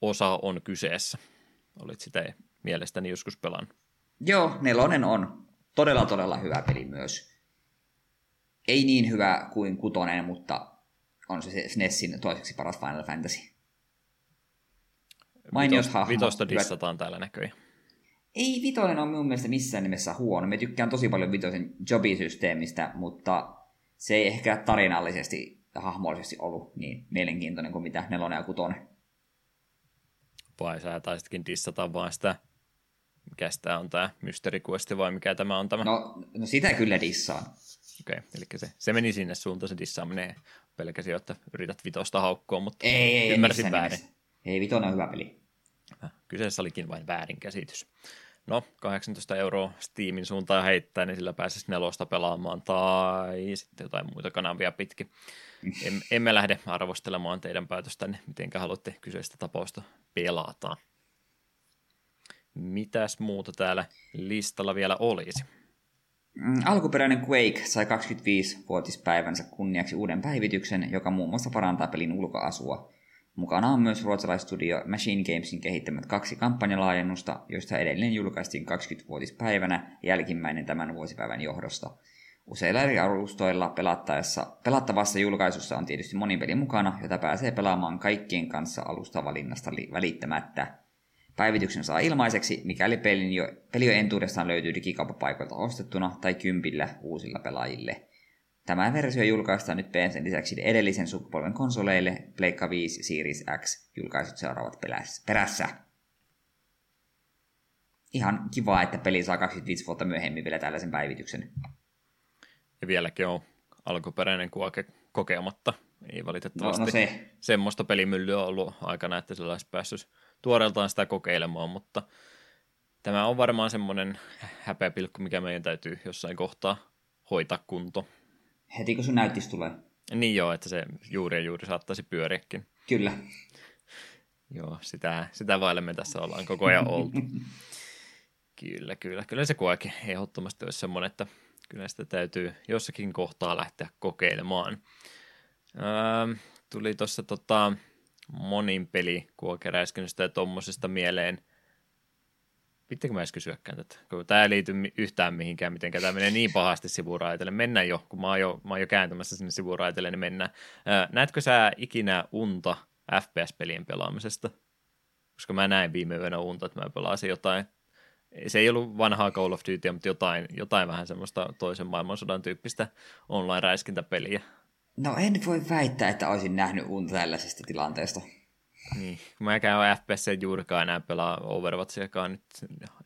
osa on kyseessä. Olit sitä mielestäni joskus pelannut. Joo, 4 on todella, todella hyvä peli myös. Ei niin hyvä kuin 6, mutta on se SNESin toiseksi paras Final Fantasy. Mainios hahmo. 5 dissataan täällä näköjään. Ei 5 ole minun mielestä missään nimessä huono. Me tykkään tosi paljon 5 jobisysteemistä, mutta se ei ehkä tarinallisesti ja hahmollisesti ollut niin mielenkiintoinen kuin mitä 4 ja 6. Vai sä taisitkin dissata vaan sitä, mikä sitä on tämä Mystery Quest vai mikä tämä on tämä? No sitä kyllä dissaan. Okei, eli se meni sinne suuntaan, se dissaaminen. Pelkäsin, että yrität 5 haukkoa, mutta ei, ymmärsin väärin. Ei, 5 on hyvä peli. Kyseessä olikin vain väärinkäsitys. No, 18 € Steamin suuntaan heittää, niin sillä pääsisi 4 pelaamaan tai sitten jotain muita kanavia pitkin. Emme lähde arvostelemaan teidän päätöstänne, miten haluatte kyseistä tapausta pelata. Mitäs muuta täällä listalla vielä olisi? Alkuperäinen Quake sai 25-vuotispäivänsä kunniaksi uuden päivityksen, joka muun muassa parantaa pelin ulkoasua. Mukana on myös ruotsalaisstudio Machine Gamesin kehittämät 2 kampanjalaajennusta, joista edellinen julkaistiin 20-vuotispäivänä, jälkimmäinen tämän vuosipäivän johdosta. Useilla eri alustoilla pelattavassa julkaisussa on tietysti moni peli mukana, jota pääsee pelaamaan kaikkien kanssa alustavalinnasta välittämättä. Päivityksen saa ilmaiseksi, mikäli peli jo entuudestaan löytyy digikauppapaikoilta ostettuna tai kympillä uusilla pelaajille. Tämä versio julkaistaan nyt PC:n lisäksi edellisen sukupolven konsoleille, Pleikka 5, Series X julkaisut seuraavat perässä. Ihan kiva, että peli saa 25 vuotta myöhemmin vielä tällaisen päivityksen. Ja vieläkin on alkuperäinen Quake kokematta. Ei valitettavasti semmoista pelimyllyä ollut aikana, että sillä olisi päässyt tuoreeltaan sitä kokeilemaan, mutta tämä on varmaan semmoinen häpeäpilkku, mikä meidän täytyy jossain kohtaa hoitaa kunto. Heti kun sun näyttis tulee. Niin joo, että se juuri saattaisi pyöriäkin. Kyllä. Joo, sitä vaille me tässä ollaan koko ajan oltu. Kyllä se kuitenkin ehdottomasti olisi semmoinen, että kyllä sitä täytyy jossakin kohtaa lähteä kokeilemaan. Tuli tuossa monin peli kuokeräiskennystä ja tommosesta mieleen. Pitääkö mä edes kysyäkään tätä? Tämä ei liity yhtään mihinkään, miten tämä menee niin pahasti sivuraitelle. Mennään jo, kun mä oon jo kääntämässä sinne sivuraitelle, niin mennään. Näetkö sä ikinä unta FPS-pelien pelaamisesta? Koska mä näin viime yönä unta, että mä pelasin jotain. Se ei ollut vanhaa Call of Duty, mutta jotain vähän semmoista toisen maailmansodan tyyppistä online-räiskintäpeliä. No en voi väittää, että olisin nähnyt unta tällaisesta tilanteesta. Niin, mäkään ole FPS juurikaan enää pelaa Overwatchiakaan nyt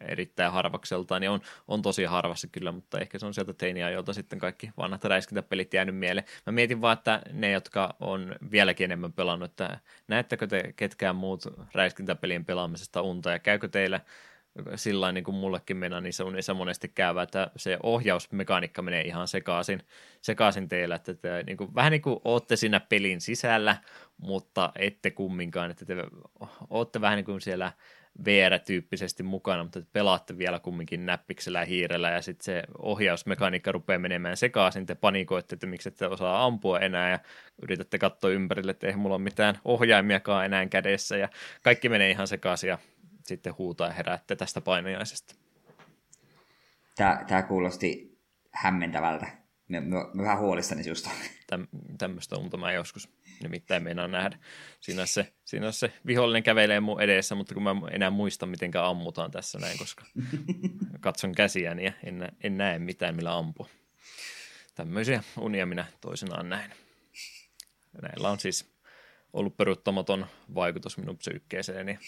erittäin harvakseltaan, niin on tosi harvassa kyllä, mutta ehkä se on sieltä teiniajoilta sitten kaikki vanhat räiskintäpelit jäänyt mieleen. Mä mietin vaan, että ne, jotka on vieläkin enemmän pelannut, että näettekö te ketkään muut räiskintäpelien pelaamisesta unta ja käykö teillä sillä niin kuin mullekin mennä, niin se on monesti käyvä, että se ohjausmekaniikka menee ihan sekaisin teillä, että te niin kuin, vähän niin kuin ootte siinä pelin sisällä, mutta ette kumminkaan, että te ootte vähän niin kuin siellä VR-tyyppisesti mukana, mutta te pelaatte vielä kumminkin näppiksellä ja hiirellä, ja sitten se ohjausmekaniikka rupeaa menemään sekaisin, te panikoitte, että miksi ette osaa ampua enää, ja yritätte katsoa ympärille, että ei mulla ole mitään ohjaimiakaan enää kädessä, ja kaikki menee ihan sekaisin, sitten huutaa ja heräätte tästä painajaisesta. Tämä kuulosti hämmentävältä. Mä vähän huolissani just on. Tämmöistä unta mä joskus nimittäin meinaan nähdä. Siinä se vihollinen kävelee mun edessä, mutta kun mä enää muista, mitenkä ammutaan tässä näin, koska katson käsiäni ja en näe mitään, millä ampua. Tämmöisiä unia minä toisinaan näin. Näillä on siis ollut peruuttamaton vaikutus minun psyykkeeseen, niin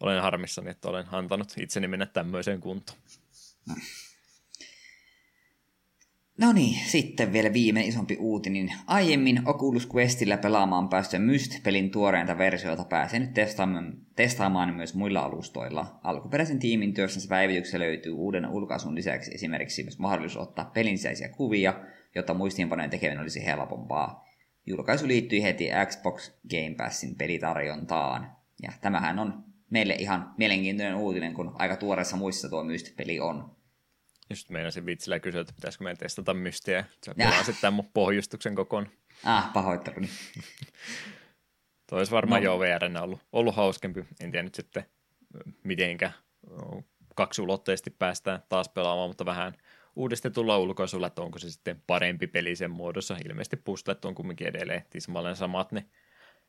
olen harmissani, että olen antanut itseni mennä tämmöiseen kuntoon. No niin, sitten vielä viimeinen isompi uutinen. Aiemmin Oculus Questillä pelaamaan päästy Myst-pelin tuoreinta versiota pääsee nyt testaamaan myös muilla alustoilla. Alkuperäisen tiimin työssänsä päivityksessä löytyy uuden ulkaisun lisäksi esimerkiksi myös mahdollisuus ottaa pelin sisäisiä kuvia, jotta muistiinpanojen tekeminen olisi helpompaa. Julkaisu liittyy heti Xbox Game Passin pelitarjontaan. Ja tämähän on meille ihan mielenkiintoinen uutinen, kun aika tuoreessa muistissa tuo Myst-peli on. Just meinasin vitsillä kysyä, että pitäisikö meidän testata mystiä. Sä pelasit tämän mun pohjustuksen kokoon. Pahoitteluni. Toi olisi varmaan jo VR:nä ollut hauskempi. En tiedä nyt sitten, mitenkä kaksiulotteisesti päästään taas pelaamaan, mutta vähän uudistetulla ulkoisulla, että onko se sitten parempi peli sen muodossa. Ilmeisesti puzzlet on kumminkin edelleen tismalleen samat, niin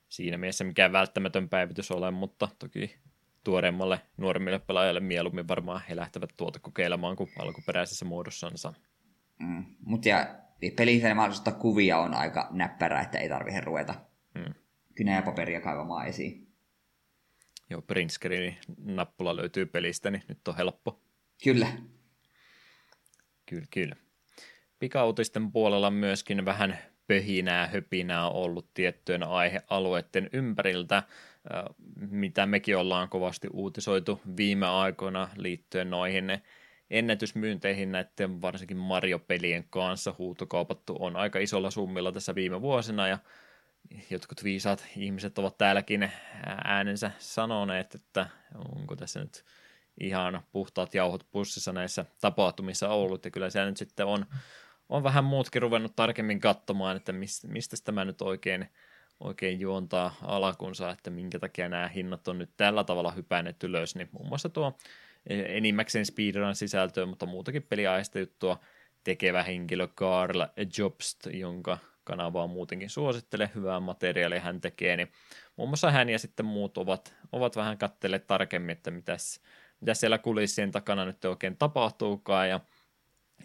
siinä mielessä mikään välttämätön päivitys ole, mutta toki tuoreemmalle, nuoremmille pelaajille mieluummin varmaan he lähtevät tuota kokeilemaan kuin alkuperäisessä muodossansa. Mutta pelissä mahdollisuutta kuvia on aika näppärää, että ei tarvitse ruveta kynää ja paperia kaivamaan esiin. Joo, print screen nappula löytyy pelistä, niin nyt on helppo. Kyllä. Pikautisten puolella myöskin vähän pöhinää, höpinää on ollut tiettyjen aihealueiden ympäriltä, mitä mekin ollaan kovasti uutisoitu viime aikoina liittyen noihin ennätysmyynteihin näiden varsinkin Mario-pelien kanssa. Huutokaupattu on aika isolla summilla tässä viime vuosina ja jotkut viisaat ihmiset ovat täälläkin äänensä sanoneet, että onko tässä nyt ihan puhtaat jauhot pussissa näissä tapahtumissa ollut ja kyllä siellä nyt sitten on vähän muutkin ruvennut tarkemmin katsomaan, että mistä tämä nyt oikein juontaa alakunsa, että minkä takia nämä hinnat on nyt tällä tavalla hypänneet ylös, niin muun muassa tuo enimmäkseen speedrun sisältöä, mutta muutakin peliaiheista juttua tekevä henkilö Karl Jobst, jonka kanavaa muutenkin suosittelen, hyvää materiaalia hän tekee, niin muun muassa hän ja sitten muut ovat vähän katselleet tarkemmin, että mitä siellä kulissien takana nyt oikein tapahtuukaan, ja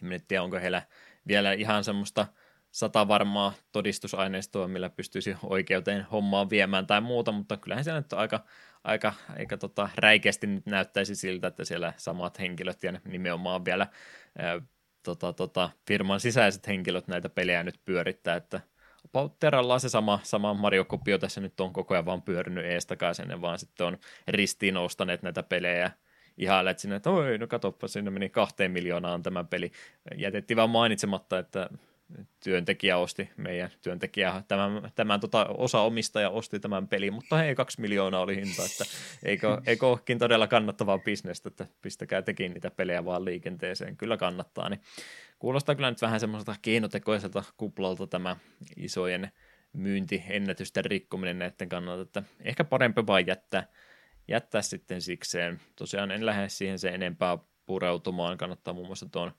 en nyt tiedä, onko heillä vielä ihan semmoista 100 varmaa todistusaineistoa, millä pystyisi oikeuteen hommaan viemään tai muuta, mutta kyllähän se nyt aika räikeästi nyt näyttäisi siltä, että siellä samat henkilöt ja nimenomaan vielä firman sisäiset henkilöt näitä pelejä nyt pyörittää, että terallaan se sama Mario-kopio tässä nyt on koko ajan vaan pyörinyt eestakaisin, ne vaan sitten on ristiin noustaneet näitä pelejä ihailet sinne, että oi, no katoppa, sinne meni 2 miljoonaan tämä peli. Jätettiin vaan mainitsematta, että työntekijä osti meidän työntekijä, tämän osaomistaja osti tämän pelin, mutta hei, 2 miljoonaa oli hinta, että eikö olekin todella kannattavaa bisnestä, että pistäkää tekin niitä pelejä vaan liikenteeseen, kyllä kannattaa, niin kuulostaa kyllä nyt vähän semmoiselta keinotekoiselta kuplalta tämä isojen myyntiennätysten rikkominen näiden kannalta, että ehkä parempi vaan jättää sitten sikseen. Tosiaan en lähde siihen sen enempää pureutumaan. Kannattaa muun muassa tuon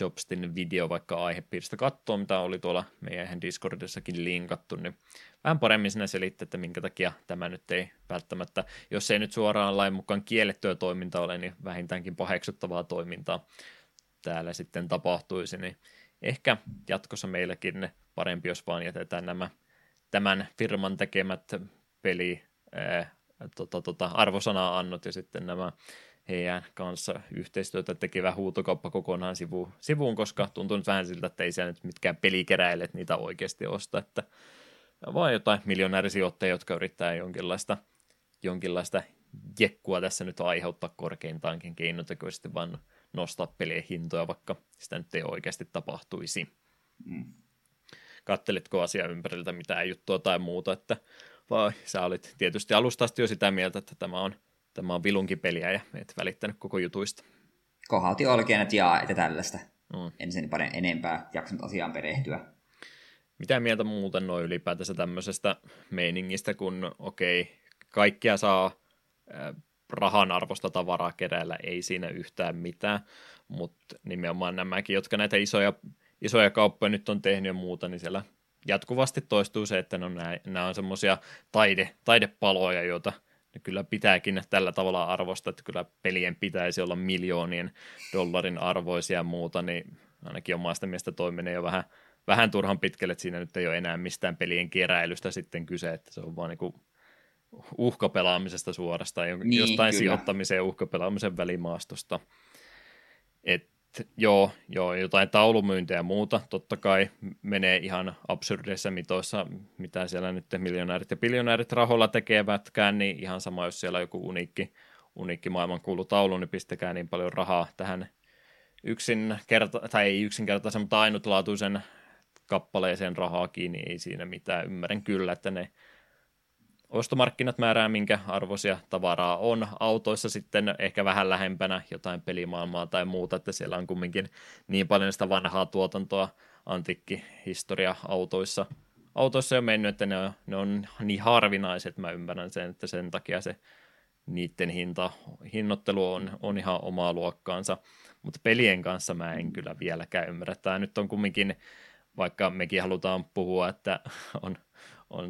Jobstin video vaikka aihepiiristä katsoa, mitä oli tuolla meidän Discordissakin linkattu, niin vähän paremmin sinä selittää, että minkä takia tämä nyt ei välttämättä, jos ei nyt suoraan lain mukaan kiellettyä toimintaa ole, niin vähintäänkin paheksuttavaa toimintaa täällä sitten tapahtuisi, niin ehkä jatkossa meilläkin parempi, jos vaan jätetään nämä tämän firman tekemät peli arvosanaa annot ja sitten nämä heidän kanssa yhteistyötä tekevä huutokauppa kokonaan sivuun, koska tuntuu nyt vähän siltä, että ei siellä nyt mitkään pelikeräilet niitä oikeasti osta, että vaan jotain miljonäärisijoittajia, jotka yrittää jonkinlaista jekkua tässä nyt aiheuttaa korkeintaankin keinotekoisesti, vaan nostaa pelien hintoja, vaikka sitä nyt ei oikeasti tapahtuisi. Katselitko asiaa ympäriltä mitään juttua tai muuta, että vai sä olit tietysti alusta asti jo sitä mieltä, että tämä on vilunkipeliä ja et välittänyt koko jutuista. Kohautin olkeen, että jaa, että tällaista. En sen paljon enempää jaksanut asiaan perehtyä. Mitä mieltä muuten ylipäätänsä tämmöisestä meiningistä, kun okei, kaikkia saa rahan arvosta tavaraa keräillä, ei siinä yhtään mitään, mutta nimenomaan nämäkin, jotka näitä isoja kauppoja nyt on tehnyt ja muuta, niin siellä jatkuvasti toistuu se, että no, nämä on semmoisia taidepaloja, joita kyllä pitääkin tällä tavalla arvostaa, että kyllä pelien pitäisi olla miljoonien dollarin arvoisia ja muuta, niin ainakin omasta mielestä toi menee jo vähän turhan pitkälle, että siinä nyt ei ole enää mistään pelien keräilystä sitten kyse, että se on vaan niin kuin uhkapelaamisesta suorastaan, jostain sijoittamisen ja uhkapelaamisen välimaastosta. Et joo, jotain taulumyyntejä ja muuta, totta kai menee ihan absurdeissa mitoissa, mitä siellä nyt miljonäärit ja biljonäärit rahoilla tekevätkään, niin ihan sama, jos siellä joku uniikki maailmankuulu taulu, niin pistäkää niin paljon rahaa tähän yksinkertaisen, mutta ainutlaatuisen kappaleeseen rahaa kiinni, niin ei siinä mitään. Ymmärrän kyllä, että ne ostomarkkinat määrää, minkä arvoisia tavaraa on. Autoissa sitten ehkä vähän lähempänä jotain pelimaailmaa tai muuta, että siellä on kumminkin niin paljon sitä vanhaa tuotantoa, antiikkihistoria autoissa on mennyt, että ne on niin harvinaiset, mä ymmärrän sen, että sen takia se niiden hinnoittelu on ihan omaa luokkaansa, mutta pelien kanssa mä en kyllä vieläkään ymmärrä. Tämä nyt on kumminkin, vaikka mekin halutaan puhua, että on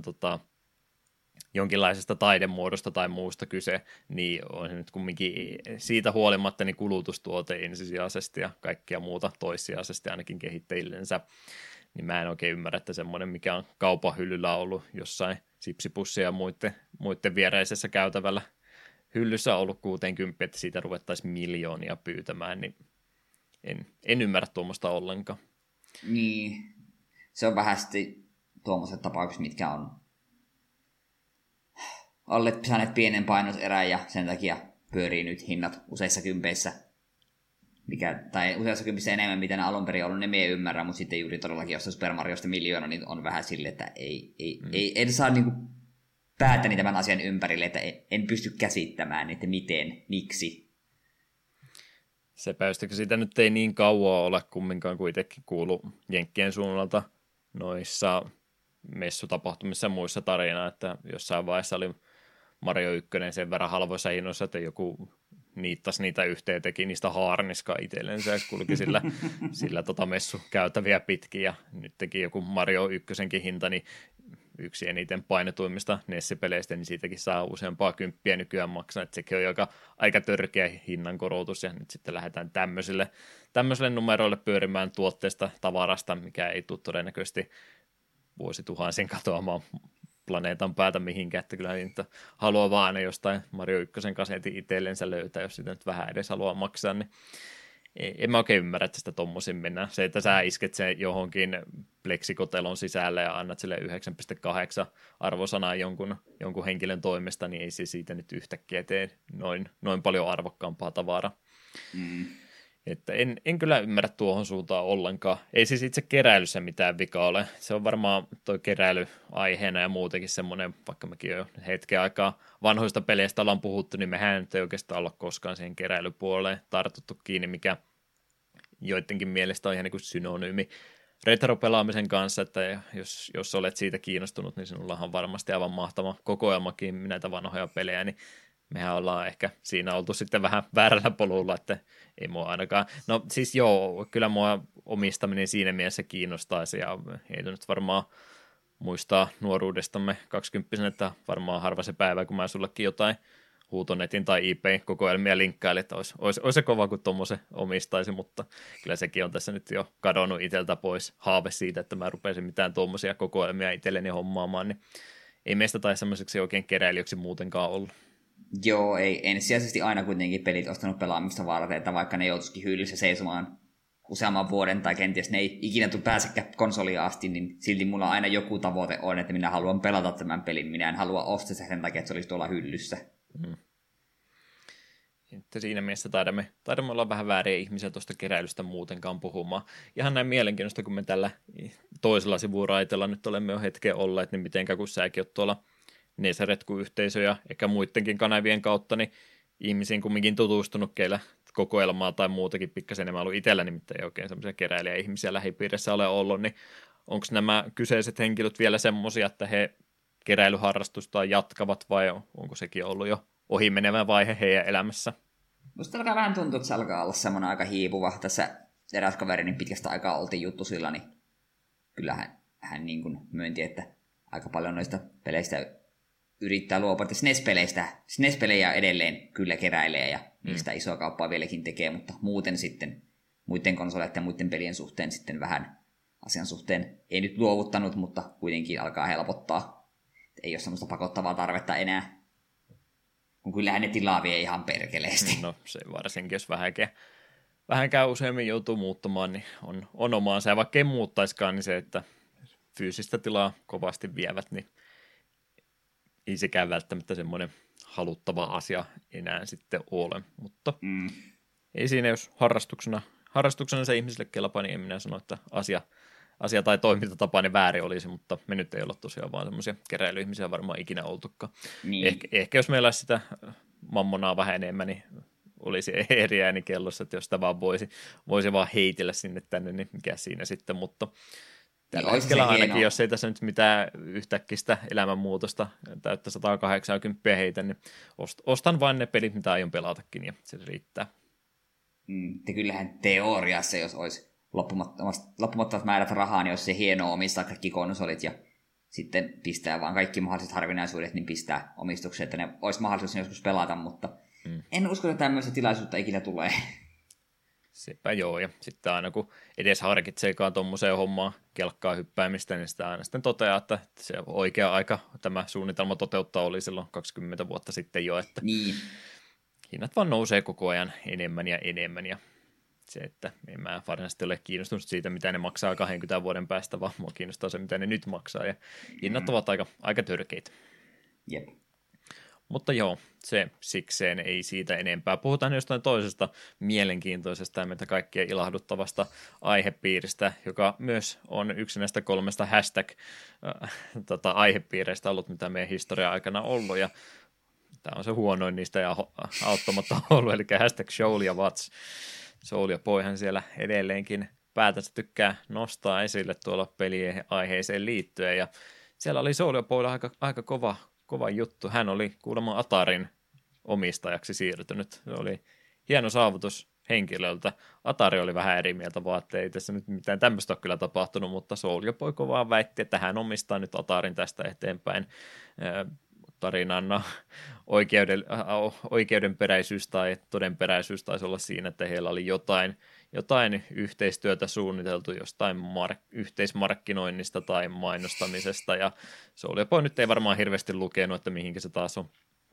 jonkinlaisesta taidemuodosta tai muusta kyse, niin on se nyt kumminkin siitä huolimatta niin kulutustuote ensisijaisesti ja kaikkea muuta toissijaisesti ainakin kehittäjillensä, niin mä en oikein ymmärrä, että semmoinen, mikä on kaupan hyllyllä ollut jossain sipsipussia ja muiden viereisessä käytävällä hyllyssä ollut 60, että siitä ruvettaisiin miljoonia pyytämään, niin en ymmärrä tuommoista ollenkaan. Niin, se on vähästi tuommoiset tapaukset, mitkä on alle saaneet pienen painoserän ja sen takia pyörii nyt hinnat useissa kympeissä, tai useissa kympeissä enemmän, mitä ne alun perin on ollut, ne mie ymmärrä, mutta sitten juuri todellakin, jos on Super Mariosta miljoona, niin on vähän sille, että en saa niinku päätäni tämän asian ympärille, että en pysty käsittämään, että miten, miksi. Sepä just, kun siitä nyt ei niin kauaa ole kumminkaan, kuin itsekin kuulu Jenkkien suunnalta noissa messutapahtumissa ja muissa tarinaa, että jossain vaiheessa oli Mario 1 sen verran halvoissa hinnoissa, että joku niittasi niitä yhteen ja teki niistä haarniskaa itsellensä ja kulki sillä messukäytäviä pitkin, ja nyt teki joku Mario 1:nkin hinta, niin yksi eniten painetuimmista NES-peleistä, niin siitäkin saa useampaa kymppiä nykyään maksaa, että sekin on aika törkeä hinnankorotus, ja nyt sitten lähdetään tämmöiselle numeroille pyörimään tuotteesta, tavarasta, mikä ei tule todennäköisesti vuosituhansien katoamaan planeetan päätä mihinkään, että kyllä niitä haluaa vaan aina jostain Mario 1 kasetin itsellensä löytää, jos sitä nyt vähän edes haluaa maksaa, niin en mä oikein ymmärrä, että sitä tommosin mennään. Se, että sä isket sen johonkin pleksikotelon sisälle ja annat sille 9.8 arvosanaa jonkun henkilön toimesta, niin ei se siitä nyt yhtäkkiä tee noin paljon arvokkaampaa tavaraa. Mm. Että en kyllä ymmärrä tuohon suuntaan ollenkaan. Ei siis itse keräilyssä mitään vikaa ole. Se on varmaan toi keräily aiheena ja muutenkin semmoinen, vaikka mekin jo hetken aikaa vanhoista peleistä ollaan puhuttu, niin mehän nyt ei oikeastaan olla koskaan siihen keräilypuoleen tartuttu kiinni, mikä joidenkin mielestä on ihan niin kuin synonyymi retropelaamisen kanssa, että jos olet siitä kiinnostunut, niin sinullahan on varmasti aivan mahtava kokoelmakin näitä vanhoja pelejä, niin mehän ollaan ehkä siinä oltu sitten vähän väärällä polulla, että ei mua ainakaan. No siis joo, kyllä mua omistaminen siinä mielessä kiinnostaisi, ja ei nyt varmaan muistaa nuoruudestamme 20-vuotiaana, että varmaan harva se päivä, kun mä sullekin jotain Huutonetin tai IP-kokoelmia linkkailin, että olisi se kova, kun tuommoisen omistaisi, mutta kyllä sekin on tässä nyt jo kadonnut itseltä pois haave siitä, että mä rupesin mitään tuommoisia kokoelmia itselleni hommaamaan, niin ei meistä tai semmoiseksi oikein keräilijöksi muutenkaan ollut. Joo, ei ensisijaisesti aina kuitenkin pelit ostanut pelaamista varten, että vaikka ne joutuisikin hyllyssä seisomaan useamman vuoden, tai kenties ne ei ikinä pääsekään konsoliin asti, niin silti mulla aina joku tavoite on, että minä haluan pelata tämän pelin, minä en halua ostaa sen takia, että se olisi tuolla hyllyssä. Mm. Että siinä mielessä taidamme olla vähän vääriä ihmisiä tuosta keräilystä muutenkaan puhumaan. Ihan näin mielenkiintoista, kun me tällä toisella sivuraitella nyt olemme jo hetken olleet, niin mitenkä kun säkin oot tuolla Neseretku-yhteisöjä, ehkä muidenkin kanavien kautta, niin ihmisiin kumminkin tutustunut, keillä kokoelmaa tai muutakin pikkasen enemmän ollut itsellä, nimittäin ei oikein semmoisia keräilijäihmisiä lähipiirissä ole ollut, niin onko nämä kyseiset henkilöt vielä semmoisia, että he keräilyharrastusta jatkavat, vai onko sekin ollut jo ohimenevä vaihe heidän elämässä. Musta alkaa vähän tuntua, että se alkaa olla semmoinen aika hiipuva. Tässä eräs kaverini pitkästä aikaa oltiin juttu sillä, niin kyllähän hän niin kuin myönti, että aika paljon noista peleistä yrittää luopua. SNES-peleistä, SNES-pelejä edelleen kyllä keräilee ja niistä isoa kauppaa vieläkin tekee, mutta muuten sitten muiden konsoleiden ja muiden pelien suhteen sitten vähän asian suhteen ei nyt luovuttanut, mutta kuitenkin alkaa helpottaa. Ei ole semmoista pakottavaa tarvetta enää. Kun kyllähän ne tilaa vie ihan perkeleesti. No se varsinkin, jos vähänkään useammin joutuu muuttamaan, niin on omaansa. Ja vaikka ei muuttaisikaan, niin se, että fyysistä tilaa kovasti vievät, niin ei sekään välttämättä semmoinen haluttava asia enää sitten ole. Mutta ei siinä, jos harrastuksena se ihmisille kelpaa, niin en minä sano, että asia tai toimintatapa niin väärin olisi, mutta me nyt ei olla tosiaan vaan semmoisia keräilyihmisiä varmaan ikinä oltukaan. Niin. Ehkä jos meillä olisi sitä mammonaa vähän enemmän, niin olisi eri ääni kellossa, että jos sitä vaan voisi vaan heitellä sinne tänne, niin mikä siinä sitten, mutta tällä hetkellä ainakin, hienoa. Jos ei tässä nyt mitään yhtäkkiä sitä elämänmuutosta täyttä 180 heitä, niin ostan vain ne pelit, mitä aion pelatakin, ja se riittää. Kyllähän teoriassa, jos olisi loppumattomat määrät rahaa, niin olisi se hienoa omistaa kaikki konsolit ja sitten pistää vaan kaikki mahdolliset harvinaisuudet, niin pistää omistukseen, että ne olisi mahdollisuus joskus pelata, mutta en usko, että tämmöistä tilaisuutta ikinä tulee. Sepä joo, ja sitten aina kun edes harkitseekaan tuommoiseen hommaan kelkkaa hyppäämistä, niin sitä aina sitten toteaa, että se oikea aika tämä suunnitelma toteuttaa oli silloin 20 vuotta sitten jo, että niin. Hinnat vaan nousee koko ajan enemmän, ja se, että en mä varsinaisesti ole kiinnostunut siitä, mitä ne maksaa 20 vuoden päästä, vaan mua kiinnostaa se, mitä ne nyt maksaa, ja hinnat ovat aika törkeitä. Jep. Mutta joo, se sikseen ei siitä enempää. Puhutaan jostain toisesta mielenkiintoisesta ja meitä kaikkia ilahduttavasta aihepiiristä, joka myös on yksi näistä 3 hashtag-aihepiireistä ollut, mitä meidän historian aikana ollut. Ja tämä on se huonoin niistä ja auttamatta ollut, eli hashtag Shoal ja Watch. Shoal ja Poihan siellä edelleenkin päätänsä tykkää nostaa esille tuolla pelien aiheeseen liittyen. Ja siellä oli Shoal ja Poilla aika kova juttu. Hän oli kuulemma Atarin omistajaksi siirtynyt. Se oli hieno saavutus henkilöltä. Atari oli vähän eri mieltä, vaan että ei tässä nyt mitään tämmöistä ole kyllä tapahtunut, mutta Souljopoiko vaan väitti, että hän omistaa nyt Atarin tästä eteenpäin. Tarinan oikeudenperäisyys tai todenperäisyys taisi olla siinä, että heillä oli jotain yhteistyötä suunniteltu jostain yhteismarkkinoinnista tai mainostamisesta, ja se oli jopa nyt ei varmaan hirveästi lukenut, että mihinkä se taas on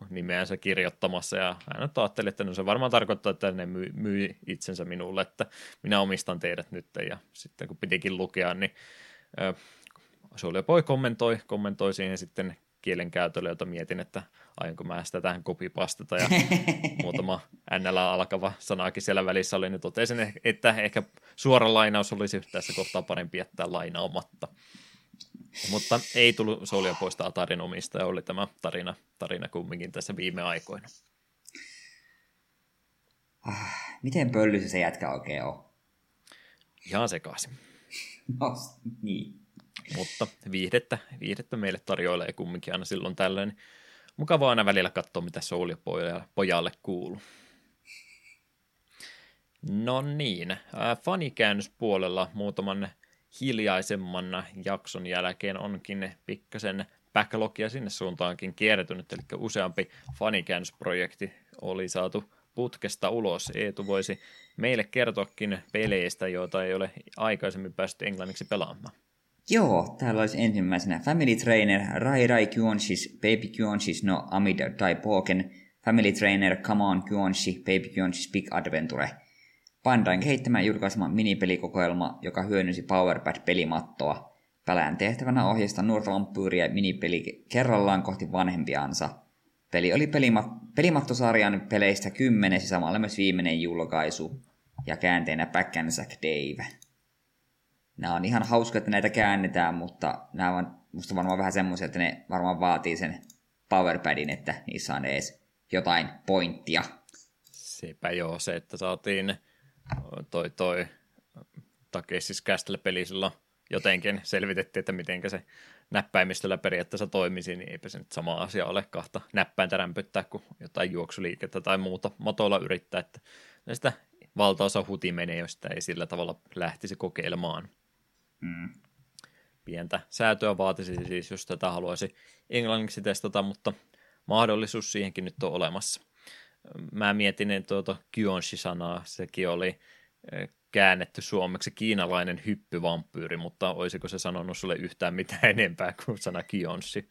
nimeänsä kirjoittamassa, ja hän ajatteli, että no se varmaan tarkoittaa, että ne myy itsensä minulle, että minä omistan teidät nyt, ja sitten kun pitikin lukea, niin se oli jopa kommentoi siihen sitten kielenkäytölle, jota mietin, että aionko mä sitä tähän kopipastata ja muutama NLA alkava sanaakin siellä välissä oli, niin totesin, että ehkä suora lainaus olisi tässä kohtaa parempi jättää lainaamatta. Mutta ei tullut Solia poista Atarin omista ja oli tämä tarina kumminkin tässä viime aikoina. Miten pöllyssä se jätkä oikein on? Ihan sekaisin. No niin. Mutta viihdettä meille tarjoilee kumminkin aina silloin tällöin. Mukavaa aina välillä katsoa, mitä Soul ja pojalle kuuluu. No niin, fanikäännöspuolella muutaman hiljaisemman jakson jälkeen onkin pikkasen backlogia sinne suuntaankin kiertynyt, eli useampi fanikäännösprojekti oli saatu putkesta ulos. Eetu voisi meille kertoakin peleistä, joita ei ole aikaisemmin päästy englanniksi pelaamaan. Joo, täällä olisi ensimmäisenä Family Trainer, Rai Rai Kyonshis, Baby Kyonshis no Amida Daiboken, Family Trainer, Come on Kyonshi, Baby Kyonshis Big Adventure. Bandain kehittämään julkaisema minipelikokoelma, joka hyödynsi Powerpad-pelimattoa. Pelään tehtävänä ohjeistaa nuorta vampyyriä minipeli kerrallaan kohti vanhempiansa. Peli oli pelimattosarjan peleistä 10 ja samalla myös viimeinen julkaisu. Ja käänteenä Back and Sack Dave. Nämä on ihan hauska, että näitä käännetään, mutta nämä on musta varmaan vähän semmoisia, että ne varmaan vaatii sen powerpadin, että niissä on edes jotain pointtia. Sepä joo, se, että saatiin toi Takesis Castle-peli silloin jotenkin selvitettiin, että miten se näppäimistöllä periaatteessa toimisi, niin eipä se nyt sama asia ole kahta näppäintä rämpyttää kuin jotain juoksuliikettä tai muuta matolla yrittää, että näistä valtaosa huti menee, jos sitä ei sillä tavalla lähtisi kokeilemaan. Mm. Pientä säätöä vaatisi siis, jos tätä haluaisi englanniksi testata, mutta mahdollisuus siihenkin nyt on olemassa. Mä mietin tuota kyonshi-sanaa, sekin oli käännetty suomeksi kiinalainen hyppyvampyyri, mutta olisiko se sanonut sulle yhtään mitään enempää kuin sana kyonshi?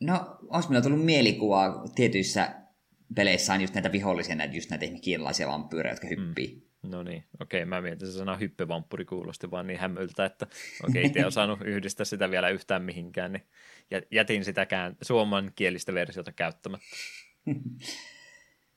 No, olisi minulla tullut mielikuvaa tietyissä peleissä on just näitä vihollisia, just näitä kiinalaisia vampyyrejä, jotka hyppii. Mm. No niin, okei, mä mietin se sana hyppyvamppuri kuulosti vaan niin hämmöltä, että okei, itse olen saanut yhdistää sitä vielä yhtään mihinkään, niin jätin sitä suomankielistä versiota käyttämättä.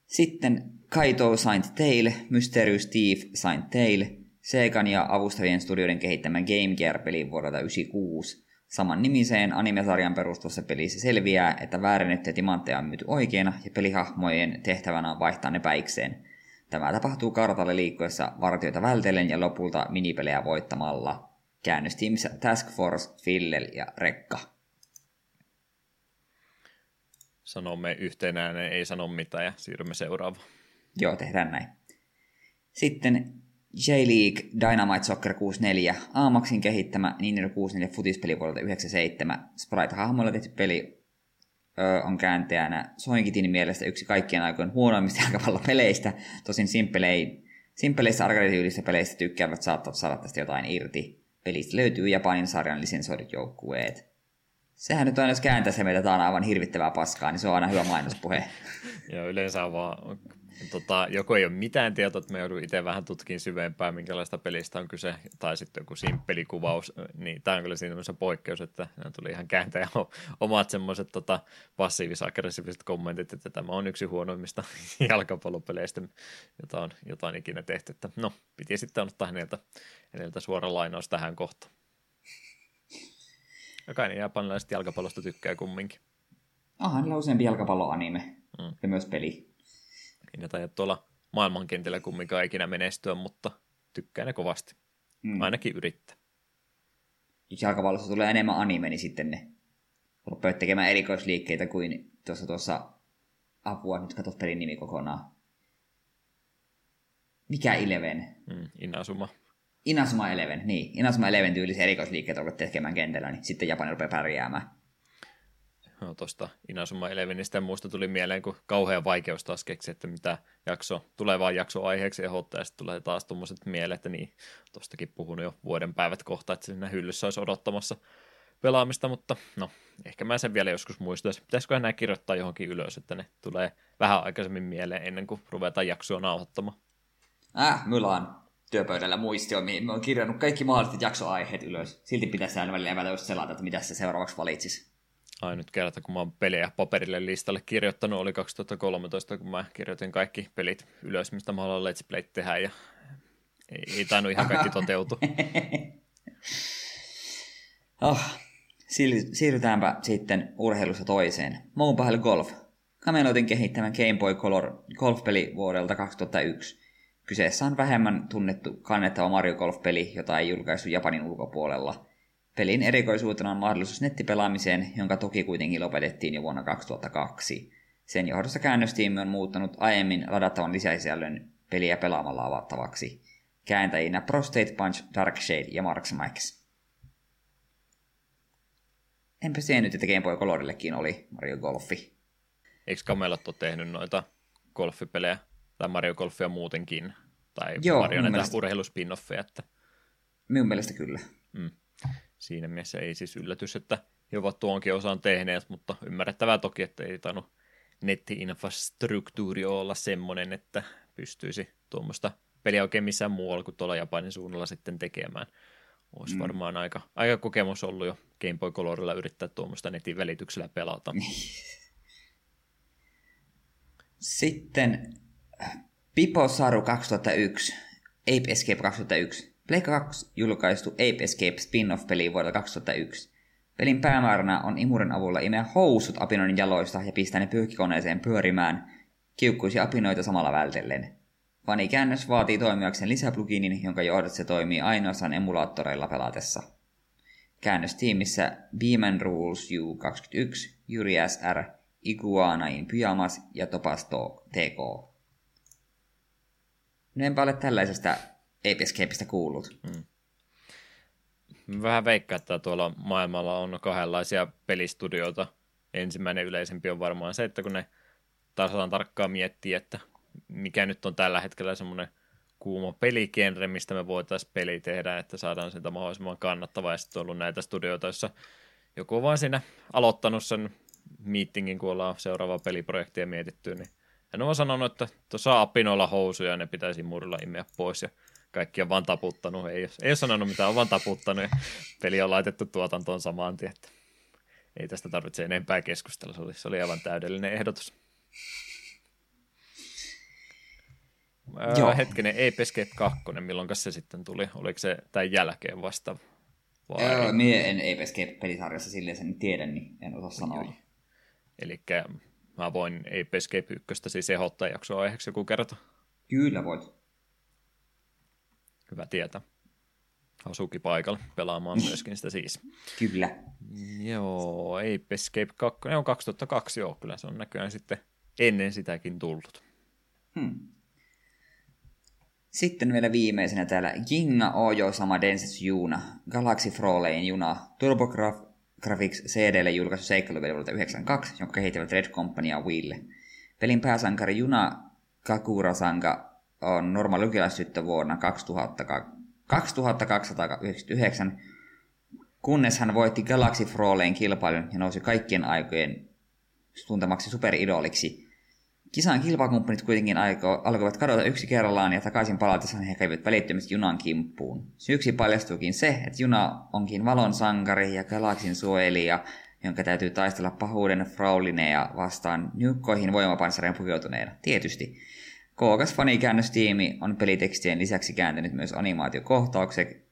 Sitten Kaito Saint Tail, Mystery Steve Saint Tail, Segan ja avustavien studioiden kehittämä Game Gear-peli vuodelta 1996. Saman nimiseen animesarjan perustuvassa pelissä selviää, että väärennettyjä timantteja on myyty oikeina ja pelihahmojen tehtävänä on vaihtaa ne päikseen. Tämä tapahtuu kartalle liikkuessa vartioita vältellen ja lopulta minipelejä voittamalla. Käännöstiimissä Task Force, Fillel ja Rekka. Sanomme yhtenään, ei sano mitään ja siirrymme seuraavaan. Joo, tehdään näin. Sitten J-League Dynamite Soccer 64, Aamaxin kehittämä Nintendo 64 futispeli vuodelta 1997. Sprite-hahmoilla tehty peli on kääntäjänä Soinkitin mielestä yksi kaikkien aikojen huonoimmista jalkapallon peleistä. Tosin simpeleissä arcade-tyylisistä peleistä tykkäävät saattavat saada tästä jotain irti. Pelistä löytyy Japanin sarjan lisensoidut joukkueet. Sehän nyt aina, jos kääntää se meitä, tämä on aivan hirvittävää paskaa, niin se on aina hyvä mainospuhe. Joo, yleensä vaan joko ei ole mitään tietoa, että mä joudun itse vähän tutkiin syvempään, minkälaista pelistä on kyse, tai sitten joku simppeli kuvaus, niin tämä on kyllä siinä mielessä poikkeus, että nämä tuli ihan kääntäjä omat semmoiset passiivis-aggressiiviset kommentit, että tämä on yksi huonoimmista jalkapallopeleistä, jota on ikinä tehty. Että, no, piti sitten ottaa häneltä suora lainaus tähän kohtaan. Jokainen japanilaiset jalkapallosta tykkää kumminkin. Aha, niillä on useampi jalkapalloanime ja myös peli. Ei ne taida tuolla maailmankentillä kumminkaan ikinä menestyä, mutta tykkää ne kovasti. Ainakin yrittää. Jos jalkapallosta tulee enemmän anime, niin sitten ne rupeaa tekemään erikoisliikkeitä kuin tuossa apua. Nyt katsot pelin nimi kokonaan. Mikä Eleven? Inazuma. Inazuma Eleven, niin. Inazuma Eleven tyylisiä erikoisliikkeitä rupeat tekemään kentällä, niin sitten Japani rupeaa pärjäämään. No tuosta Inazuma Elevenistä muusta tuli mieleen, kun kauhean vaikeus taas keksi, että mitä tulevaan jaksoaiheeksi ehdottaa, ja sitten tulee taas tuommoiset mieleen, että niin, tuostakin puhunut jo vuoden päivät kohta, että siinä hyllyssä olisi odottamassa pelaamista, mutta no, ehkä mä sen vielä joskus muistaisin. Pitäisiköhän nämä kirjoittaa johonkin ylös, että ne tulee vähän aikaisemmin mieleen ennen kuin ruvetaan jaksoa nauhoittamaan. Mylaan. Työpöydällä muistio, mihin mä oon kirjannut kaikki mahdolliset jaksoaiheet ylös. Silti pitäisi aina välillä evätä just selata, että mitä se seuraavaksi valitsisi. Ai nyt kerta, kun mä oon pelejä paperille listalle kirjoittanut, oli 2013, kun mä kirjoitin kaikki pelit ylös, mistä mä haluan Let's Play tehdä, ja ei tainnut ihan kaikki toteutu. Siirrytäänpä sitten urheilusta toiseen. Mobile Golf. Camelotin kehittämän Game Boy Color golfpeli vuodelta 2001. Kyseessä on vähemmän tunnettu kannettava Mario Golf-peli, jota ei julkaistu Japanin ulkopuolella. Pelin erikoisuutena on mahdollisuus nettipelaamiseen, jonka toki kuitenkin lopetettiin jo vuonna 2002. Sen johdosta käännöstiimi on muuttanut aiemmin ladattavan lisäsisällön peliä pelaamalla avattavaksi. Kääntäjinä Prostate Punch, Darkshade ja Marksmax. Enpä tiennyt, että Game Boy Colorillekin oli Mario Golfi. Eikö Camelot ole tehnyt noita golfipelejä? Tai Mario Golfia muutenkin, tai Mario näitä urheiluspin-offeja. Että minun mielestä kyllä. Siinä mielessä ei siis yllätys, että he ovat tuonkin osaan tehneet, mutta ymmärrettävää toki, että ei tainnut netti-infrastruktuuri olla semmoinen, että pystyisi tuommoista peliä oikein missään muualla kuin tuolla Japanin suunnalla sitten tekemään. Olisi varmaan aika kokemus ollut jo Game Boy Colorilla yrittää tuommoista netin välityksellä pelata. Sitten Pipo Saru 2001, Ape Escape 2001. Pleikka 2 julkaistu Ape Escape spin-off-peli vuodelta 2001. Pelin päämääränä on imurin avulla imeä housut apinoiden jaloista ja pistää ne pyyhkikoneeseen pyörimään, kiukkuisia apinoita samalla vältellen. Vanikäännös vaatii toimijakseen lisäpluginin, jonka johdosta se toimii ainoastaan emulaattoreilla pelatessa. Käännöstiimissä Beeman Rules U21, Jyri SR, Iguanain Pyjamas ja Topasto TK. No enpä ole tällaisesta Apescapeista kuullut. Vähän veikkaa, että tuolla maailmalla on kahdenlaisia pelistudioita. Ensimmäinen yleisempi on varmaan se, että kun ne tasataan tarkkaan miettii, että mikä nyt on tällä hetkellä semmoinen kuuma peligenre, mistä me voitaisiin peli tehdä, että saadaan sitä mahdollisimman kannattavaa. Ja sitten on ollut näitä studioita, joissa joku on vaan siinä aloittanut sen meetingin, kun ollaan seuraavaa peliprojektia mietitty, niin hän on sanonut, että saa apinoilla housuja ja ne pitäisi murilla imeä pois ja kaikki on vaan taputtanut. Ei ole sanonut mitään, on vaan taputtanut ja peli on laitettu tuotantoon samaan tien. Ei tästä tarvitse enempää keskustella, se oli aivan täydellinen ehdotus. Hetkinen, ei Escape 2, milloin se sitten tuli? Oliko se tämän jälkeen vasta? Minä en Ape Escape-pelisarjassa silleen sen tiedä, niin en osaa sanoa. Elikkä mä voin Ape Escape 1 siis ehdottaa jaksoa aiheeksi joku kerta. Kyllä voit. Hyvä tietää. Asuukin paikalla pelaamaan myöskin sitä siis. Kyllä. Joo, Ape Escape 2, on 2002, joo, kyllä se on näköjään sitten ennen sitäkin tullut. Sitten vielä viimeisenä täällä Ginga Ojo Sama Densetsu Juna, Galaxy Frollein juna, TurboGrafx CD:lle julkaisu seikkailuväli vuodelta 1992, jonka kehittivät Red Companyaa Wille. Pelin pääsankari Juna Kakurasanga on Norma lukilaissyttö vuonna 2299, kunnes hän voitti Galaxy Frollein kilpailun ja nousi kaikkien aikojen tuntemaksi superidoliksi. Kisan kilpakumppanit kuitenkin alkoivat kadota yksi kerrallaan ja takaisin palatessaan he kävivät välittömästi junan kimppuun. Syyksi paljastuukin se, että juna onkin valon sankari ja galaksin suojelija, jonka täytyy taistella pahuuden fraulineja vastaan niukkoihin voimapanssareen pukeutuneena, tietysti. Kookas fanikäännöstiimi on pelitekstien lisäksi kääntänyt myös animaatiokohtaukset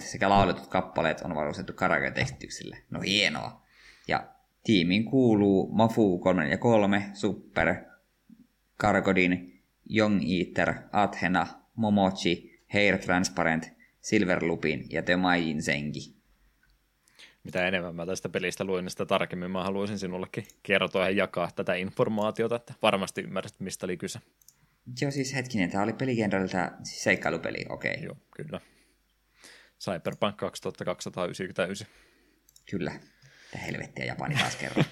sekä lauletut kappaleet on varustettu karaoke-tekstitykselle. No hienoa! Ja tiimiin kuuluu Mafu 3 ja 3, Super, Gargodin, Young Eater, Athena, Momochi, Hair Transparent, Silverlupin ja The Majin Senki. Mitä enemmän mä tästä pelistä luin, niin sitä tarkemmin mä haluaisin sinullekin kertoa ja jakaa tätä informaatiota, että varmasti ymmärrät, mistä oli kyse. Joo, siis hetkinen, tämä oli peligenreltä seikkailupeli, okei. Okay. Joo, kyllä. Cyberpunk 2299. Kyllä. Helvettiä Japani taas kerran.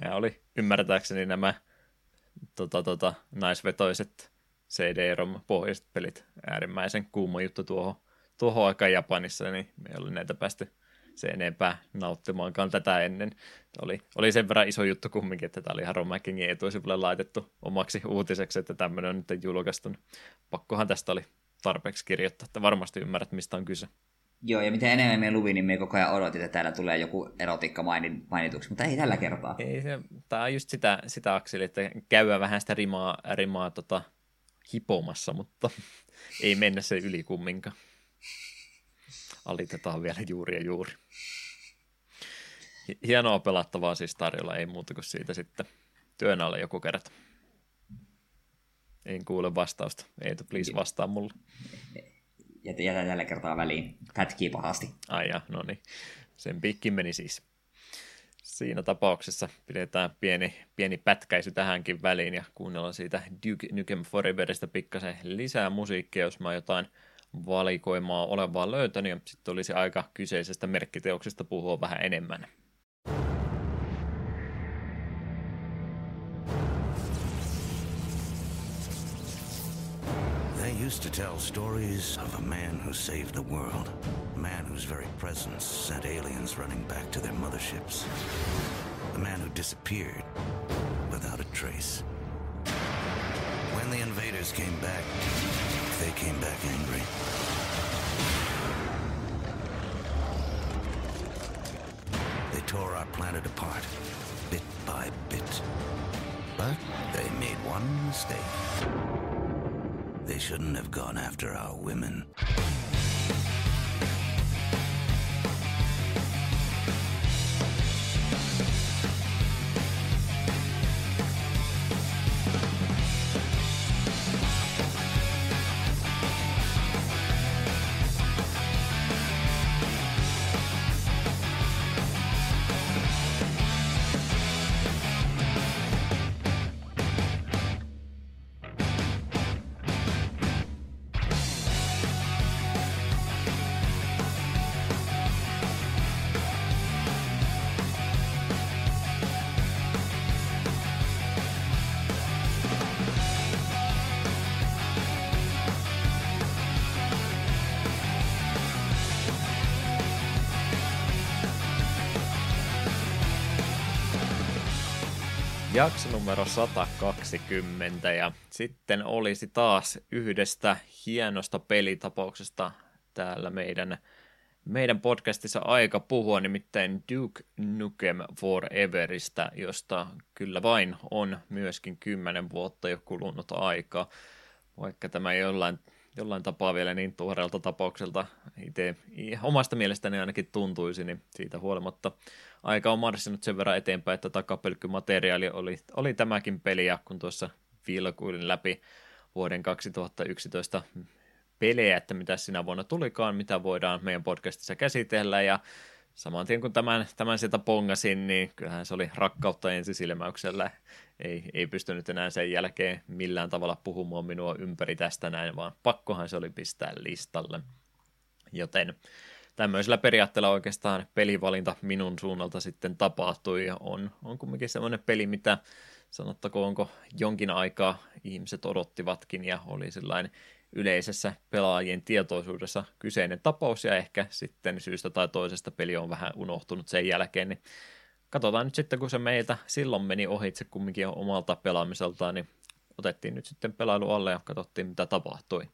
Mehän oli ymmärtääkseni nämä naisvetoiset CD-ROM-pohjaiset pelit. Äärimmäisen kuuma juttu tuohon aikaan Japanissa, niin me ei ole näitä päästy sen enempää nauttimaankaan tätä ennen. Oli sen verran iso juttu kumminkin, että tämä oli ihan romäkingin etuisivulle laitettu omaksi uutiseksi, että tämmöinen on nyt julkaistu. Pakkohan tästä oli tarpeeksi kirjoittaa, että varmasti ymmärrät, mistä on kyse. Joo, ja mitä enemmän me luin, niin me koko ajan odotin, että täällä tulee joku erotiikka mainituksi, mutta ei tällä kertaa. Ei, tämä on just sitä akseli, että käydään vähän sitä rimaa hipomassa, mutta ei mennä sen yli kumminkaan. Alitetaan vielä juuri ja juuri. Hienoa pelattavaa siis tarjolla, ei muuta kuin siitä sitten työn alle joku kerta. En kuule vastausta. Eetu, please vastaa mulle. Jätän tällä kertaa väliin. Pätkii pahasti. Ai ja, no niin. Sen pikki meni siis. Siinä tapauksessa pidetään pieni pätkäisy tähänkin väliin ja kuunnellaan siitä Duke Nukem Foreverista pikkasen lisää musiikkia, jos mä jotain valikoimaa olevaa löytänyt. Ja sitten olisi aika kyseisestä merkkiteoksesta puhua vähän enemmän. Used to tell stories of a man who saved the world, a man whose very presence sent aliens running back to their motherships, the man who disappeared without a trace. When the invaders came back, they came back angry. They tore our planet apart, bit by bit, but they made one mistake. They shouldn't have gone after our women. Jakso numero 120, ja sitten olisi taas yhdestä hienosta pelitapauksesta täällä meidän podcastissa aika puhua, nimittäin Duke Nukem Foreverista, josta kyllä vain on myöskin 10 vuotta jo kulunut aikaa, vaikka tämä ei jollain tapaa vielä niin tuoreelta tapaukselta itse omasta mielestäni ainakin tuntuisi, niin siitä huolimatta aika on marssinut sen verran eteenpäin, että takapelkkymateriaali oli tämäkin peli, ja kun tuossa vilkuilin läpi vuoden 2011 pelejä, että mitä sinä vuonna tulikaan, mitä voidaan meidän podcastissa käsitellä, ja saman tien kun tämän sieltä pongasin, niin kyllähän se oli rakkautta ensisilmäyksellä. Ei pystynyt enää sen jälkeen millään tavalla puhumaan minua ympäri tästä näin, vaan pakkohan se oli pistää listalle. Joten tämmöisellä periaatteella oikeastaan pelivalinta minun suunnalta sitten tapahtui, ja on kumminkin semmoinen peli, mitä sanottakoon, onko jonkin aikaa ihmiset odottivatkin, ja oli sellainen yleisessä pelaajien tietoisuudessa kyseinen tapaus, ja ehkä sitten syystä tai toisesta peli on vähän unohtunut sen jälkeen, niin katsotaan nyt sitten, kun se meiltä silloin meni ohitse kumminkin omalta pelaamiseltaan, niin otettiin nyt sitten pelailu alle ja katsottiin, mitä tapahtui.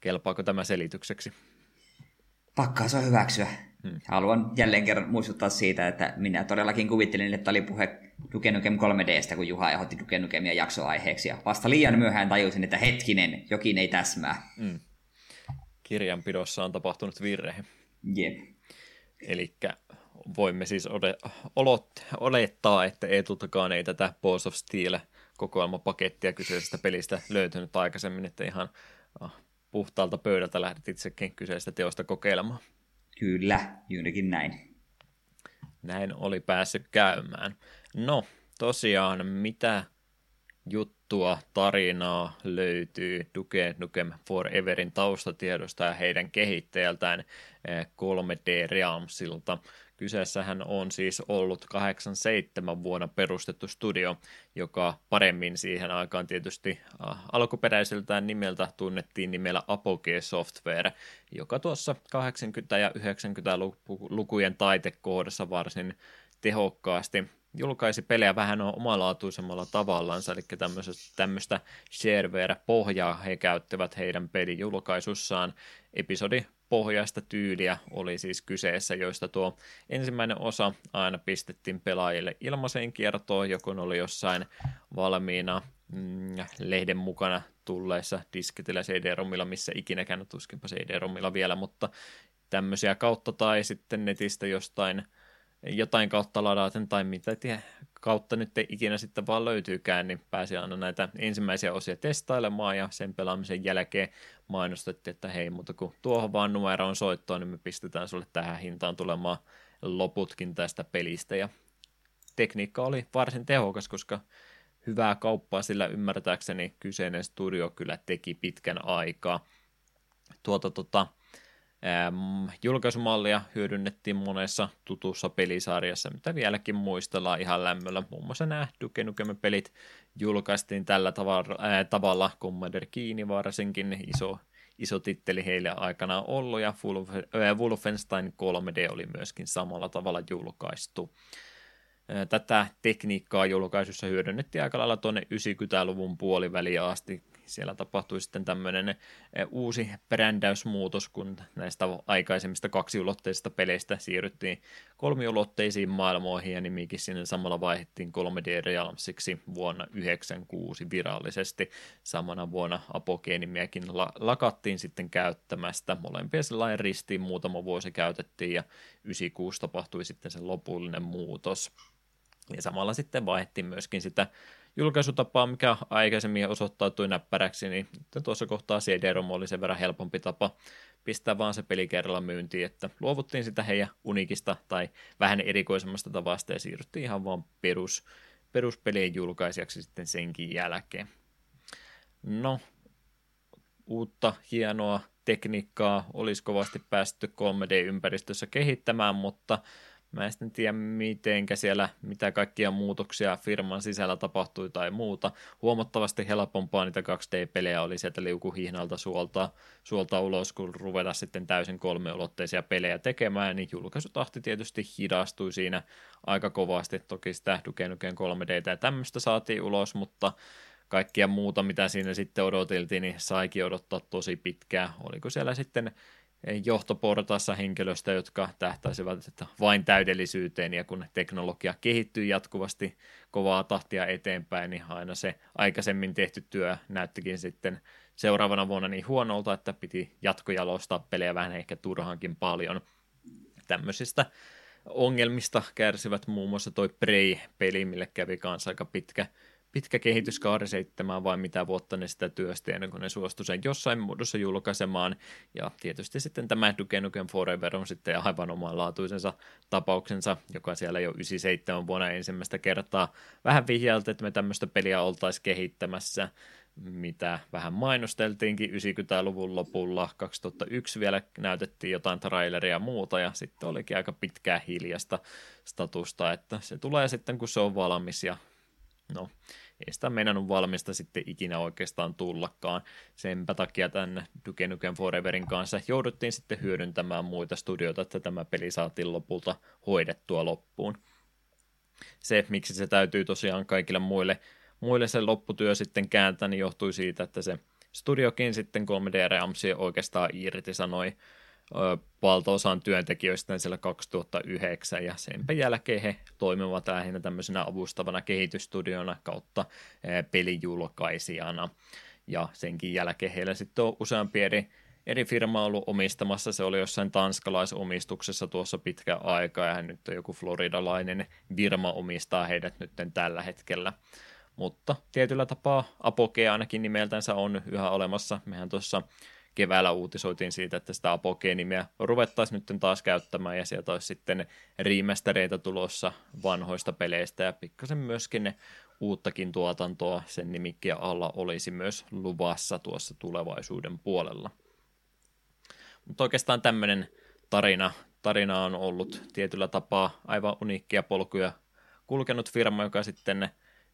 Kelpaako tämä selitykseksi? Pakkaa se on hyväksyä. Haluan jälleen kerran muistuttaa siitä, että minä todellakin kuvittelin, että oli puhe Duke Nukem 3D:stä, kun Juha ehdotti Duke Nukemia jaksoaiheeksi, ja vasta liian myöhään tajusin, että hetkinen, jokin ei täsmää. Kirjanpidossa on tapahtunut virhe. Jep. Elikkä voimme siis olettaa, että Eetultakaan ei tätä Balls of Steel-kokoelmapakettia kyseisestä pelistä löytynyt aikaisemmin, että ihan puhtaalta pöydältä lähdet itsekin kyseistä teosta kokeilemaan. Kyllä, juurikin näin. Näin oli päässyt käymään. No, tosiaan, mitä juttua, tarinaa löytyy Duke Nukem Foreverin taustatiedosta ja heidän kehittäjältään 3D Realmsilta. Kyseessähän on siis ollut 87 vuonna perustettu studio, joka paremmin siihen aikaan tietysti alkuperäiseltään nimeltä tunnettiin nimellä Apogee Software, joka tuossa 80- ja 90-lukujen taitekohdassa varsin tehokkaasti julkaisi pelejä vähän omalaatuisemmalla tavallaansa, eli tämmöistä shareware-pohjaa he käyttävät heidän pelijulkaisussaan. Episodipohjaista tyyliä oli siis kyseessä, joista tuo ensimmäinen osa aina pistettiin pelaajille ilmaiseen kiertoon, joko ne oli jossain valmiina lehden mukana tulleessa disketillä, CD-romilla, missä ikinäkään, tuskinpa CD-romilla vielä, mutta tämmöisiä kautta tai sitten netistä jotain kautta ladaten tai mitä kautta nyt ei ikinä sitten vaan löytyykään, niin pääsi aina näitä ensimmäisiä osia testailemaan, ja sen pelaamisen jälkeen mainostettiin, että hei, mutta kun tuohon vaan numero on soittoon, niin me pistetään sulle tähän hintaan tulemaan loputkin tästä pelistä, ja tekniikka oli varsin tehokas, koska hyvää kauppaa sillä ymmärtääkseni kyseinen studio kyllä teki pitkän aikaa. Julkaisumallia hyödynnettiin monessa tutussa pelisarjassa, mitä vieläkin muistellaan ihan lämmöllä. Muun muassa nämä Duke Nukem pelit julkaistiin tällä tavalla, Commander Keene varsinkin, iso titteli heille aikanaan ollut, ja Wolfenstein 3D oli myöskin samalla tavalla julkaistu. Tätä tekniikkaa julkaisussa hyödynnettiin aika lailla tuonne 90-luvun puoliväliin asti. Siellä tapahtui sitten tämmöinen uusi brändäysmuutos, kun näistä aikaisemmista kaksiulotteisista peleistä siirryttiin kolmiulotteisiin maailmoihin, ja nimikin sinne samalla vaihdettiin 3D Realmsiksi vuonna 1996 virallisesti. Samana vuonna Apogee-nimiäkin lakattiin sitten käyttämästä. Molempia sellainen ristiin muutama vuosi käytettiin, ja 1996 tapahtui sitten se lopullinen muutos. Ja samalla sitten vaihdettiin myöskin sitä julkaisutapaa, mikä aikaisemmin osoittautui näppäräksi, niin tuossa kohtaa CD-ROM oli sen verran helpompi tapa pistää vaan se peli kerralla myyntiin, että luovuttiin sitä heidän uniikista tai vähän erikoisemmasta tavasta ja siirryttiin ihan vaan peruspelien julkaisijaksi sitten senkin jälkeen. No, uutta hienoa tekniikkaa olisi kovasti päästy 3D-ympäristössä kehittämään, mutta Mä en sitten tiedä, mitenkä siellä, mitä kaikkia muutoksia firman sisällä tapahtui tai muuta. Huomattavasti helpompaa niitä 2D-pelejä oli sieltä liukuhihnalta suolta ulos, kun ruveta sitten täysin kolmeulotteisia pelejä tekemään, niin julkaisutahti tietysti hidastui siinä aika kovasti. Toki sitä Duke Nukem 3D:tä ja tämmöistä saatiin ulos, mutta kaikkia muuta, mitä siinä sitten odoteltiin, niin saikin odottaa tosi pitkään. Oliko siellä sitten johtoportaassa henkilöstä, jotka tähtäisivät vain täydellisyyteen, ja kun teknologia kehittyy jatkuvasti kovaa tahtia eteenpäin, niin aina se aikaisemmin tehty työ näyttikin sitten seuraavana vuonna niin huonolta, että piti jatkojalostaa pelejä vähän ehkä turhaankin paljon. Tämmöisistä ongelmista kärsivät muun muassa toi Prey-peli, mille kävi kanssa aika pitkä kehityskaari, 7 vai mitä vuotta ne sitä työsti ennen kuin ne suostui sen jossain muodossa julkaisemaan. Ja tietysti sitten tämä Duke Nukem Forever on sitten aivan omanlaatuisensa tapauksensa, joka siellä jo 97 vuonna ensimmäistä kertaa vähän vihjailti, että me tämmöistä peliä oltaisiin kehittämässä, mitä vähän mainosteltiinkin 90-luvun lopulla. 2001 vielä näytettiin jotain traileria ja muuta, ja sitten olikin aika pitkää hiljaista statusta, että se tulee sitten, kun se on valmis, ja no, ei sitä meinannut valmista sitten ikinä oikeastaan tullakaan. Senpä takia tämän Duke Nukem Foreverin kanssa jouduttiin sitten hyödyntämään muita studioita, että tämä peli saatiin lopulta hoidettua loppuun. Se, miksi se täytyy tosiaan kaikille muille se lopputyö sitten kääntää, niin johtui siitä, että se studiokin sitten 3D Realmsia oikeastaan irtisanoi valtaosan työntekijöistä siellä 2009, ja senpä jälkeen he toimivat lähinnä tämmöisenä avustavana kehitysstudiona kautta pelijulkaisijana, ja senkin jälkeen heillä sitten on useampi eri firma ollut omistamassa, se oli jossain tanskalaisomistuksessa tuossa pitkä aika, ja nyt joku floridalainen firma omistaa heidät nyt tällä hetkellä. Mutta tietyllä tapaa Apogea ainakin nimeltänsä on yhä olemassa. Mehän tuossa keväällä uutisoitiin siitä, että sitä Apogee-nimeä ruvettaisiin nyt taas käyttämään, ja sieltä olisi sitten remastereita tulossa vanhoista peleistä, ja pikkasen myöskin ne uuttakin tuotantoa sen nimikkiä alla olisi myös luvassa tuossa tulevaisuuden puolella. Mutta oikeastaan tämmöinen tarina on ollut tietyllä tapaa aivan uniikkia polkuja kulkenut firma, joka sitten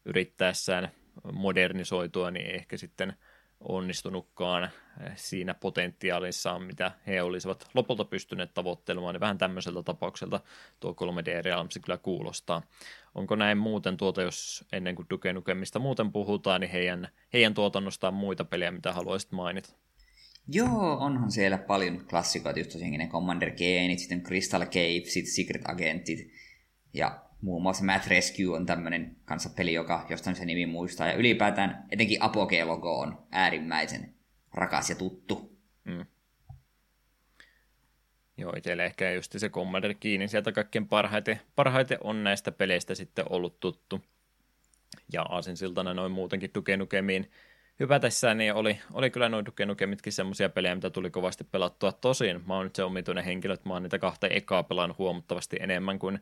yrittäessään modernisoitua, niin ehkä sitten onnistunutkaan siinä potentiaalissaan, mitä he olisivat lopulta pystyneet tavoittelemaan, niin vähän tämmöiseltä tapaukselta tuo 3D Realms kyllä kuulostaa. Onko näin muuten jos ennen kuin Duke Nukemista muuten puhutaan, niin heidän tuotannostaan muita pelejä, mitä haluaisit mainita? Joo, onhan siellä paljon klassikoita, just tosiaankin ne Commander Keenit, sitten Crystal Cave, sitten Secret Agentit, ja muun muassa Mad Rescue on tämmöinen kanssapeli, joka jostain se nimi muistaa. Ja ylipäätään etenkin Apogee-logo on äärimmäisen rakas ja tuttu. Mm. Joo, itselle ehkä just se Commander Keen sieltä kaikkein parhaiten on näistä peleistä sitten ollut tuttu. Ja aasinsiltana noin muutenkin Duke Nukemiin hypätessään, niin oli kyllä noin Duke Nukemitkin semmoisia pelejä, mitä tuli kovasti pelattua. Tosin mä oon nyt se omituinen henkilö, että mä oon niitä 2 ekaa pelannut huomattavasti enemmän kuin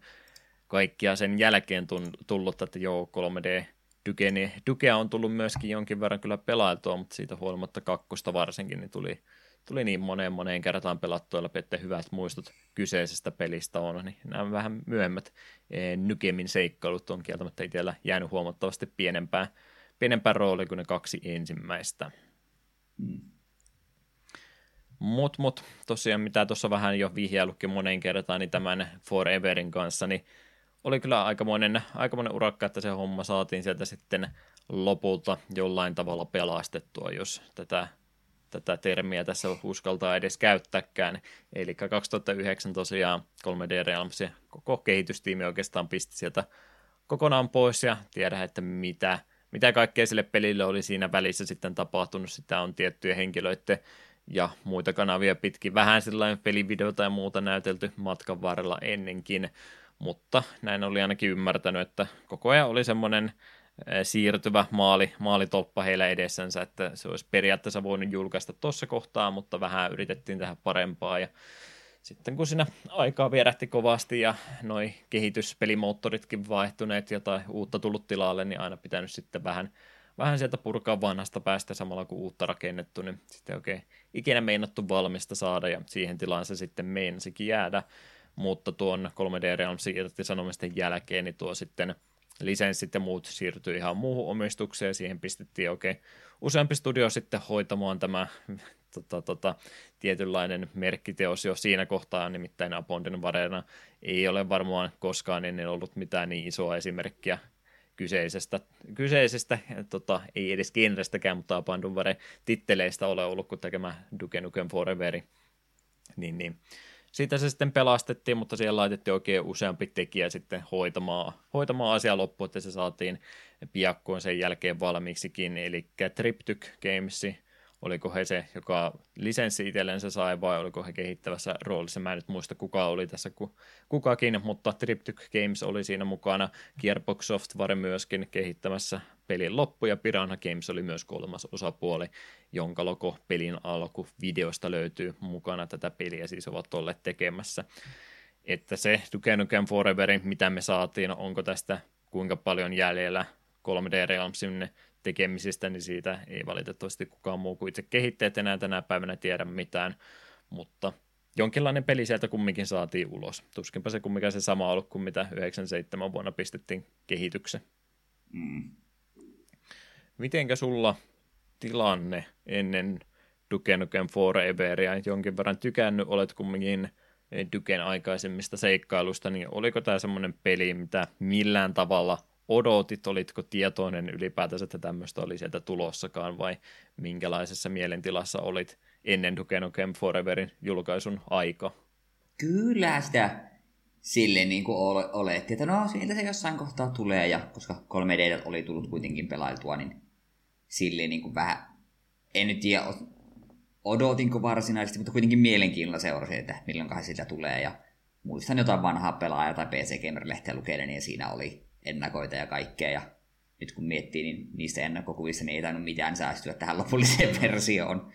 kaikkia sen jälkeen tullut, että joo, 3D-Duke, niin Dukea on tullut myöskin jonkin verran kyllä pelailtua, mutta siitä huolimatta 2 varsinkin, niin tuli niin moneen kertaan pelattua läpi, että hyvät muistot kyseisestä pelistä on, niin nämä vähän myöhemmät Nukemin seikkailut on kieltämättä itsellä jäänyt huomattavasti pienempään rooliin kuin ne 2 ensimmäistä. Mut, tosiaan mitä tuossa vähän jo vihjailutkin moneen kertaan, niin tämän Foreverin kanssa, niin oli kyllä aikamoinen urakka, että se homma saatiin sieltä sitten lopulta jollain tavalla pelastettua, jos tätä termiä tässä uskaltaa edes käyttääkään. Eli 2009 tosiaan 3D Realms ja koko kehitystiimi oikeastaan pisti sieltä kokonaan pois, ja tiedä, että mitä kaikkea sille pelille oli siinä välissä sitten tapahtunut. Sitä on tiettyjä henkilöiden ja muita kanavia pitkin vähän sellainen pelivideo tai muuta näytelty matkan varrella ennenkin, mutta näin oli ainakin ymmärtänyt, että koko ajan oli semmoinen siirtyvä maalitolppa heillä edessänsä, että se olisi periaatteessa voinut julkaista tuossa kohtaa, mutta vähän yritettiin tehdä parempaa, ja sitten kun siinä aikaa vierähti kovasti ja noi kehityspelimoottoritkin vaihtuneet ja tai uutta tullut tilalle, niin aina pitänyt sitten vähän sieltä purkaa vanhasta päästä samalla kuin uutta rakennettu, niin sitten oikein ikinä meinattu valmista saada, ja siihen tilaan se sitten meinasikin jäädä. mutta tuon 3D Realmsin irtisanomisten jälkeen niin tuo sitten lisenssit ja muut siirtyi ihan muuhun omistukseen, ja siihen pistettiin oikein useampi studio sitten hoitamaan tämä tietynlainen merkkiteos jo siinä kohtaa, nimittäin Abandon Varena ei ole varmaan koskaan ennen ollut mitään niin isoa esimerkkiä kyseisestä ei edes genrestäkään, mutta Abandon Vare titteleistä ole ollut kuin tekemä Duke Nukem Foreveri. Niin. Siitä se sitten pelastettiin, mutta siellä laitettiin oikein useampi tekijä sitten hoitamaan asiaa loppuun, että se saatiin piakkoon sen jälkeen valmiiksikin, eli Triptych Games, oliko he se, joka lisenssi itsellensä sai, vai oliko he kehittävässä roolissa, mä en nyt muista kuka oli tässä kukakin, mutta Triptych Games oli siinä mukana, Gearbox Software myöskin kehittämässä pelin loppu, ja Piranha Games oli myös kolmas osapuoli, jonka logo pelin alku videosta löytyy mukana, tätä peliä siis ovat olleet tekemässä. Että se Duke Nukem Forever, mitä me saatiin, onko tästä kuinka paljon jäljellä 3D Realmsin tekemisistä, niin siitä ei valitettavasti kukaan muu kuin itse kehittäjät enää tänä päivänä tiedä mitään, mutta jonkinlainen peli sieltä kumminkin saatiin ulos. Tuskinpä se kumminkaan se sama ollut kuin mitä 97 vuonna pistettiin kehityksen. Mm. Mitenkä sulla tilanne ennen Duke Nukem Foreveria, jonkin verran tykännyt, olet kumminkin Duken aikaisemmista seikkailusta, niin oliko tämä semmoinen peli, mitä millään tavalla odotit, olitko tietoinen ylipäätänsä, että tämmöistä oli sieltä tulossakaan, vai minkälaisessa mielentilassa olit ennen Duke Nukem Foreverin julkaisun aika? Kyllä sitä silleen niin kuin oletti, että no siitä se jossain kohtaa tulee, ja koska 3D oli tullut kuitenkin pelailtua, niin silleen niin kuin vähän, en nyt tiedä odotinko varsinaisesti, mutta kuitenkin mielenkiinnolla seurasin, että milloinkohan sitä tulee, ja muistan jotain vanhaa pelaaja tai PC Gamer-lehteä lukeneeni, niin ja siinä oli ennakoita ja kaikkea, ja nyt kun miettii, niin niistä ennakkokuvista niin ei tainnut mitään säästyä tähän lopulliseen versioon.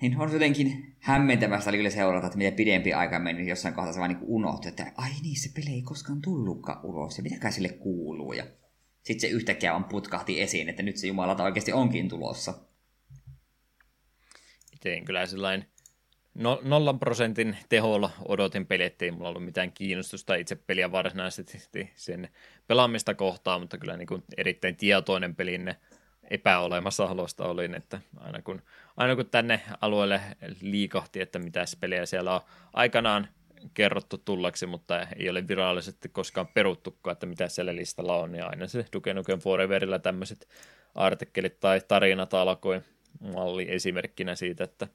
Niin on jotenkin hämmentävästä oli kyllä seurata, että mitä pidempi aika meni, jossain kohtaa se vaan niin unohtui, että ai niin, se peli ei koskaan tullutkaan ulos, ja mitäkään sille kuuluu, ja sitten se yhtäkkiä vaan putkahti esiin, että nyt se jumalata oikeasti onkin tulossa. Tein kyllä sellainen 0% teholla odotin peli, ettei mulla ollut mitään kiinnostusta itse peliä varsinaisesti sen pelaamista kohtaan, mutta kyllä niin kuin erittäin tietoinen pelinne epäolemassaolosta olin, että aina kun tänne alueelle liikahti, että mitäs peliä siellä on aikanaan kerrottu tullaksi, mutta ei ole virallisesti koskaan peruttukaan, että mitä siellä listalla on, ja aina se Duke Nukem Foreverillä tämmöiset artikkelit tai tarinat alkoi malli esimerkkinä siitä, että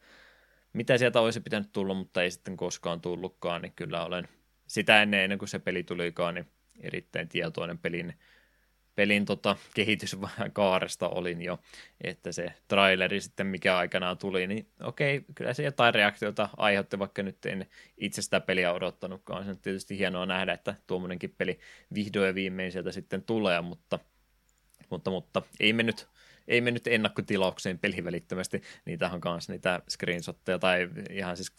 mitä sieltä olisi pitänyt tulla, mutta ei sitten koskaan tullutkaan, niin kyllä olen sitä ennen kuin se peli tulikaan, niin erittäin tietoinen pelin kehityskaaresta olin jo, että se traileri sitten mikä aikanaan tuli, niin okei, kyllä se jotain reaktiota aiheutti, vaikka nyt en itse sitä peliä odottanutkaan. Se on tietysti hienoa nähdä, että tuommoinenkin peli vihdoin ja viimein sieltä sitten tulee, mutta ei mennyt ennakkotilaukseen peli välittömästi. Niitä on myös niitä screenshotteja tai ihan siis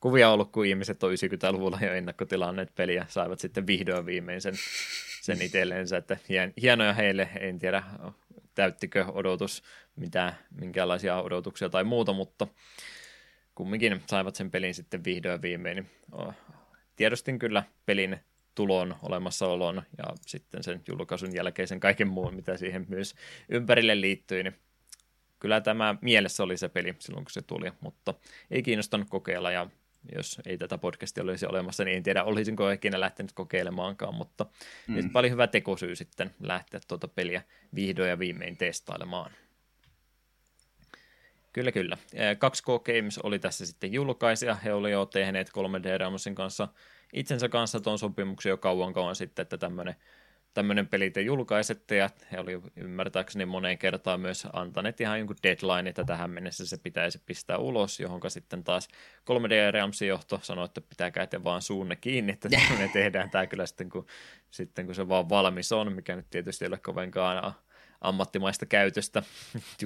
kuvia ollut, kun ihmiset on 90-luvulla jo ennakkotilanneet peliä, saivat sitten vihdoin viimein sen itsellensä. Että hienoja heille, en tiedä täyttikö odotus minkälaisia odotuksia tai muuta, mutta kumminkin saivat sen pelin sitten vihdoin viimein. Tiedostin kyllä pelin tulon, olemassaolon ja sitten sen julkaisun jälkeisen kaiken muun, mitä siihen myös ympärille liittyi, niin kyllä tämä mielessä oli se peli silloin, kun se tuli, mutta ei kiinnostanut kokeilla, ja jos ei tätä podcastia olisi olemassa, niin en tiedä, olisinko ikinä lähtenyt kokeilemaankaan, mutta nyt paljon hyvä tekosyy sitten lähteä tuota peliä vihdoin ja viimein testailemaan. Kyllä. 2K Games oli tässä sitten julkaisija, he oli jo tehneet 3D Realmsin kanssa itsensä kanssa tuon sopimuksen jo kauan sitten, että tämmöinen peli te julkaisette, ja he oli ymmärtääkseni moneen kertaan myös antaneet ihan jonkun deadline, että tähän mennessä se pitäisi pistää ulos, johonka sitten taas 3D Realmsin johto sanoi, että pitääkää te vaan suunne kiinni, että me tehdään tämä kyllä sitten kun se vaan valmis on, mikä nyt tietysti ei ole kovinkaan ammattimaista käytöstä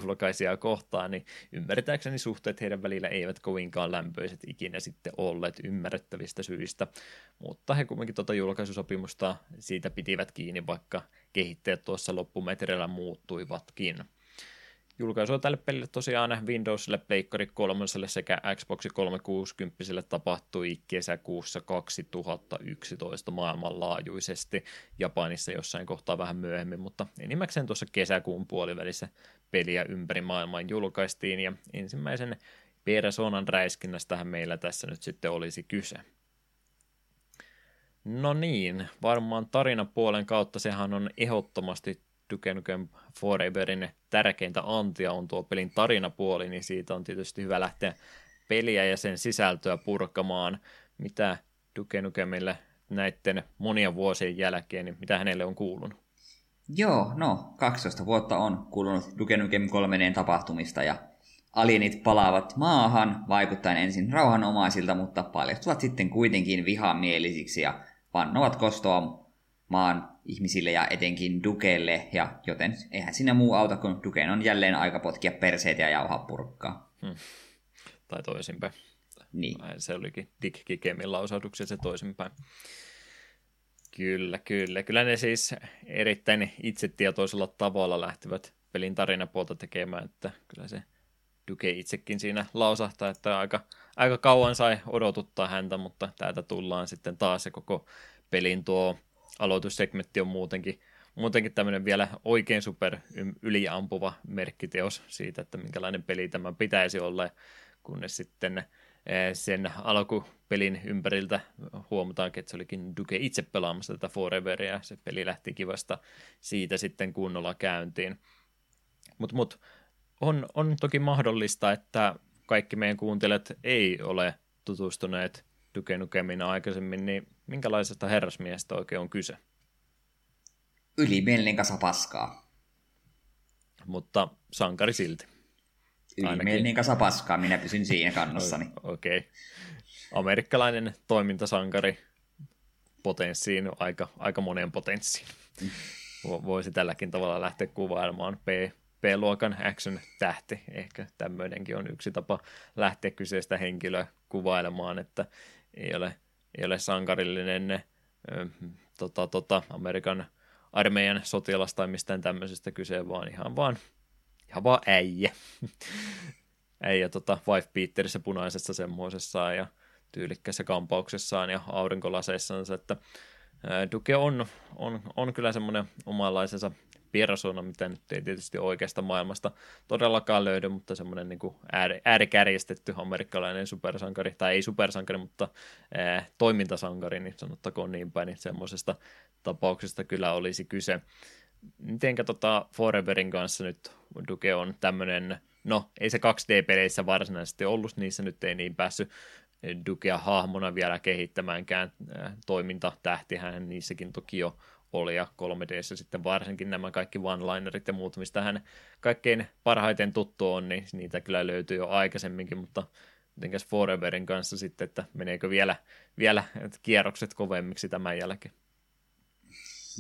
julkaisijaa kohtaan, niin ymmärtääkseni suhteet heidän välillä eivät kovinkaan lämpöiset ikinä sitten olleet ymmärrettävistä syistä, mutta he kuitenkin tuota julkaisusopimusta siitä pitivät kiinni, vaikka kehittäjät tuossa loppumetreillä muuttuivatkin. Julkaisua tälle pelille tosiaan Windowsille, Pleikkari 3:lle sekä Xbox 360:lle tapahtui kesäkuussa 2011 maailmanlaajuisesti. Japanissa jossain kohtaa vähän myöhemmin, mutta enimmäkseen tuossa kesäkuun puolivälissä peliä ympäri maailman julkaistiin. Ja ensimmäisen persoonan räiskinnästähän meillä tässä nyt sitten olisi kyse. No niin, varmaan tarinapuolen kautta sehän on ehdottomasti Duke Nukem Foreverin tärkeintä antia on tuo pelin tarinapuoli, niin siitä on tietysti hyvä lähteä peliä ja sen sisältöä purkamaan, mitä Duke Nukemille näiden monien vuosien jälkeen, niin mitä hänelle on kuulunut? Joo, no 12 vuotta on kulunut Duke Nukem 3:n tapahtumista ja alienit palaavat maahan, vaikuttaen ensin rauhanomaisilta, mutta paljastuvat sitten kuitenkin vihamielisiksi ja vannovat kostoa maan ihmisille ja etenkin Dukelle, ja joten eihän siinä muu auta, kun Duken on jälleen aika potkia perseitä ja jauhaa purkkaa. Tai toisinpäin. Niin. Se olikin Dick Kikemin lausautuksia se toisinpäin. Kyllä, kyllä. Kyllä ne siis erittäin itsetietoisella tavalla lähtevät pelin tarinapuolta tekemään, että kyllä se Duke itsekin siinä lausahtaa, että aika kauan sai odotuttaa häntä, mutta täältä tullaan sitten taas se koko pelin tuo aloitussegmentti on muutenkin tämmöinen vielä oikein super yliampuva merkkiteos siitä, että minkälainen peli tämä pitäisi olla, kunnes sitten sen alkupelin ympäriltä huomataan, että se olikin Duke itse pelaamassa tätä Foreveria, ja se peli lähti kivasta siitä sitten kunnolla käyntiin. Mutta on toki mahdollista, että kaikki meidän kuuntelijat ei ole tutustuneet Duke Nukemin aikaisemmin, niin minkälaisesta herrasmiestä oikein on kyse? Ylimielinen kasa paskaa. Mutta sankari silti. Ylimielinen kasa paskaa, minä pysyn siinä kannassani. Okei. Okay. Amerikkalainen toimintasankari potenssiin, aika moneen potenssiin. Voisi tälläkin tavalla lähteä kuvailemaan B-luokan action-tähti. Ehkä tämmöinenkin on yksi tapa lähteä kyseistä henkilöä kuvailemaan, että ei ole sankarillinen Amerikan armeijan sotilas tai mistään tämmöisestä kyse, vaan ihan vaan äijä. Äijä wife-beaterissä punaisessa semmoisessaan ja tyylikkässä kampauksessaan ja aurinkolaseissansa, että Duke on kyllä semmoinen omanlaisensa persona, mitä nyt ei tietysti oikeasta maailmasta todellakaan löydy, mutta semmoinen niin kuin äärikärjestetty amerikkalainen supersankari, tai ei supersankari, mutta toimintasankari, niin sanottakoon niin päin, niin semmoisesta tapauksesta kyllä olisi kyse. Mitenkä Foreverin kanssa nyt Duke on tämmöinen, no ei se 2D-peleissä varsinaisesti ollut, niissä nyt ei niin päässyt Dukea hahmona vielä kehittämäänkään, toimintatähtihän niissäkin toki jo oli, ja 3D:ssä sitten varsinkin nämä kaikki one-linerit ja muut, mistä hän kaikkein parhaiten tuttu on, niin niitä kyllä löytyy jo aikaisemminkin, mutta mitenkäs Foreverin kanssa sitten, että meneekö vielä kierrokset kovemmiksi tämän jälkeen?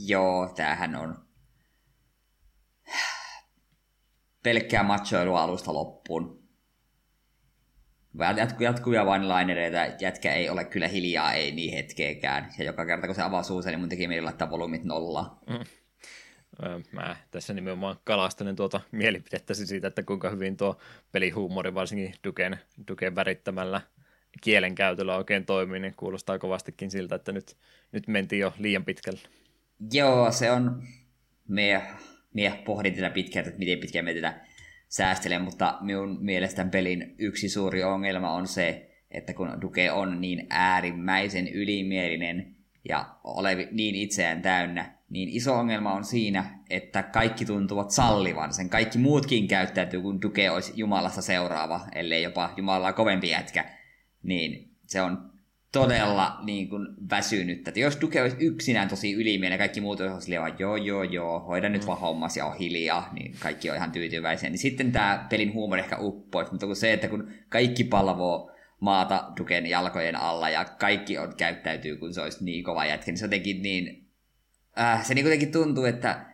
Joo, tämähän on pelkkää matsoilua alusta loppuun. Jatkuvia one-linereita, jätkä ei ole kyllä hiljaa, ei niin hetkeekään. Ja joka kerta, kun se avaa suusen, niin mun teki mieli laittaa volyymit nollaa. Mä tässä nimenomaan kalastelen tuota mielipidettäsi siitä, että kuinka hyvin tuo pelihuumori, varsinkin Duken värittämällä kielenkäytöllä oikein toimii, niin kuulostaa kovastikin siltä, että nyt mentiin jo liian pitkälle. Joo, se on. Me pohdin tätä pitkään, että miten pitkään me tätä säästelen, mutta minun mielestäni pelin yksi suuri ongelma on se, että kun Duke on niin äärimmäisen ylimielinen ja olevi niin itseään täynnä, niin iso ongelma on siinä, että kaikki tuntuvat sallivan sen. Kaikki muutkin käyttäytyy, kun Duke olisi Jumalasta seuraava, ellei jopa Jumalaa kovempi jätkä. Niin se on todella niin kuin väsynyt. Että jos Duke olisi yksinään tosi ylimielinen, kaikki muut olisi liian, joo, hoida nyt vaan hommas ja on hiljaa, niin kaikki on ihan tyytyväisiä. Niin sitten tämä pelin huumori ehkä uppoisi, mutta kun se, että kun kaikki palvoo maata Duken jalkojen alla ja kaikki on käyttäytyy, kun se olisi niin kova jätkä, niin se jotenkin niin se niin kuitenkin tuntuu, että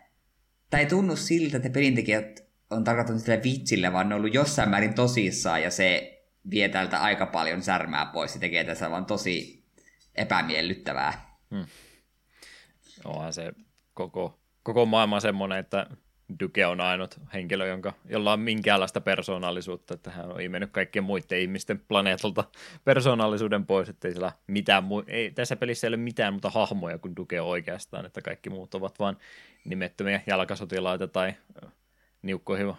tämä ei tunnu siltä, että pelintekijät on tarkoittanut sitä vitsillä, vaan ne on ollut jossain määrin tosissaan ja se vie täältä aika paljon särmää pois ja tekee tässä vaan tosi epämiellyttävää. Onhan se koko maailma semmoinen, että Duke on ainut henkilö, jolla on minkäänlaista persoonallisuutta, että hän on imennyt kaikkien muiden ihmisten planeetalta persoonallisuuden pois, ettei siellä mitään tässä pelissä ei ole mitään muuta hahmoja kuin Duke oikeastaan, että kaikki muut ovat vaan nimettömiä jalkasotilaita tai niukkoihin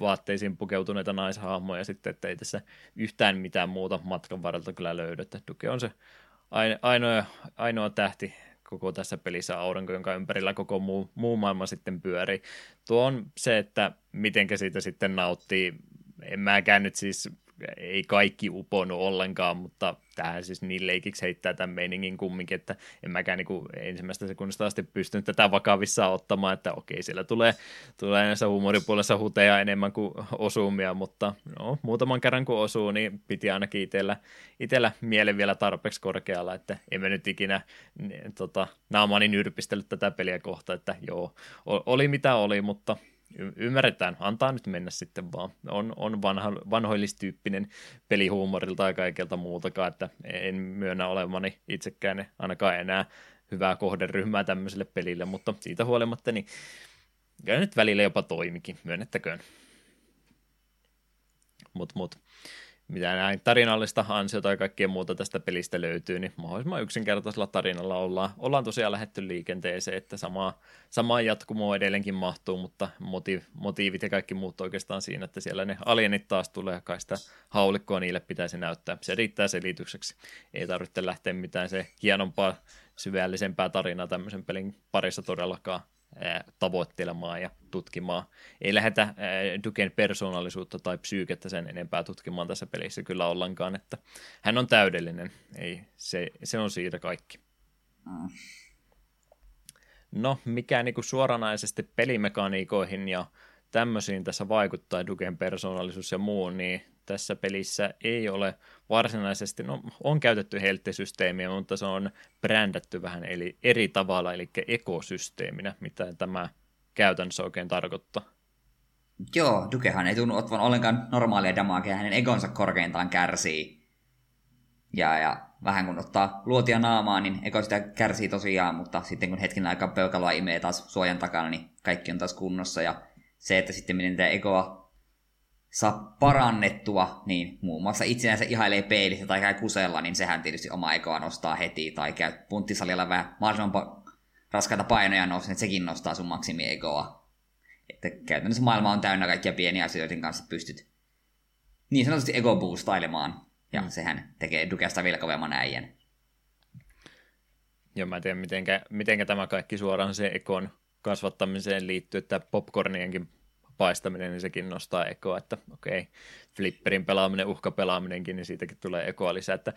vaatteisiin pukeutuneita naishahmoja sitten, että ei tässä yhtään mitään muuta matkan varrelta kyllä löydy, että Duke on se ainoa tähti koko tässä pelissä aurinko, jonka ympärillä koko muu maailma sitten pyörii. Tuo on se, että mitenkä siitä sitten nauttii. En mäkään nyt siis, ei kaikki uponut ollenkaan, mutta tähän siis niin leikiksi heittää tämän meiningin kumminkin, että en mäkään niin ensimmäistä sekunnista asti pystynyt tätä vakavissaan ottamaan, että okei, siellä tulee näissä huumoripuolessa huteja enemmän kuin osumia, mutta no, muutaman kerran kun osuu, niin piti ainakin itsellä mielen vielä tarpeeksi korkealla, että emme nyt ikinä naamani nyrpistellyt tätä peliä kohta, että joo, oli mitä oli, mutta ymmärretään, antaa nyt mennä sitten vaan. On vanhoillistyyppinen peli huumorilta ja kaikelta muutakaan, että en myönnä olevani itsekään ainakaan enää hyvää kohderyhmää tämmöiselle pelille, mutta siitä huolimatta, niin kyllä nyt välillä jopa toimikin, myönnettäköön. Mut. Mitä näin tarinallista ansiota ja kaikkea muuta tästä pelistä löytyy, niin mahdollisimman yksinkertaisella tarinalla ollaan tosiaan lähdetty liikenteeseen, että samaa jatkumoa edelleenkin mahtuu, mutta motiivit ja kaikki muut oikeastaan siinä, että siellä ne alienit taas tulee ja kai sitä haulikkoa niille pitäisi näyttää. Se riittää selitykseksi. Ei tarvitse lähteä mitään se hienompaa, syvällisempää tarinaa tämmöisen pelin parissa todellakaan tavoittelemaan ja tutkimaan. Ei lähdetä Duken persoonallisuutta tai psyykettä sen enempää tutkimaan tässä pelissä kyllä ollenkaan, että hän on täydellinen. Ei, se on siitä kaikki. No, mikä niinku suoranaisesti pelimekaniikoihin ja tämmöisiin tässä vaikuttaa Duken persoonallisuus ja muu, niin tässä pelissä ei ole varsinaisesti, no on käytetty helttisysteemiä, mutta se on brändätty vähän eri tavalla, eli ekosysteeminä, mitä tämä käytännössä oikein tarkoittaa. Joo, Dukehan ei tunnu ottavan ollenkaan normaalia damagea, hänen egonsa korkeintaan kärsii. Ja vähän kun ottaa luotia naamaa, niin ego sitä kärsii tosiaan, mutta sitten kun hetken aikaa peukaloa imee taas suojan takana, niin kaikki on taas kunnossa. Ja se, että sitten miten tätä egoa saa parannettua, niin muun muassa itsenänsä ihailee peilistä tai käy kusella, niin sehän tietysti oma ekoa nostaa heti, tai käy punttisalilla vähän mahdollisimman raskaita painoja nousi, että sekin nostaa sun maksimiegoa. Että käytännössä maailma on täynnä kaikkia pieniä asioita, joiden kanssa pystyt niin sanotusti ego-boostailemaan, ja sehän tekee Dukesta vielä kovemman äijän. Joo, mä en tiedä, mitenkä tämä kaikki suoraan se ekon kasvattamiseen liittyy, että popcornienkin paistaminen, niin sekin nostaa ekoa, että okei, flipperin pelaaminen, uhkapelaaminenkin, niin siitäkin tulee ekoa lisää, että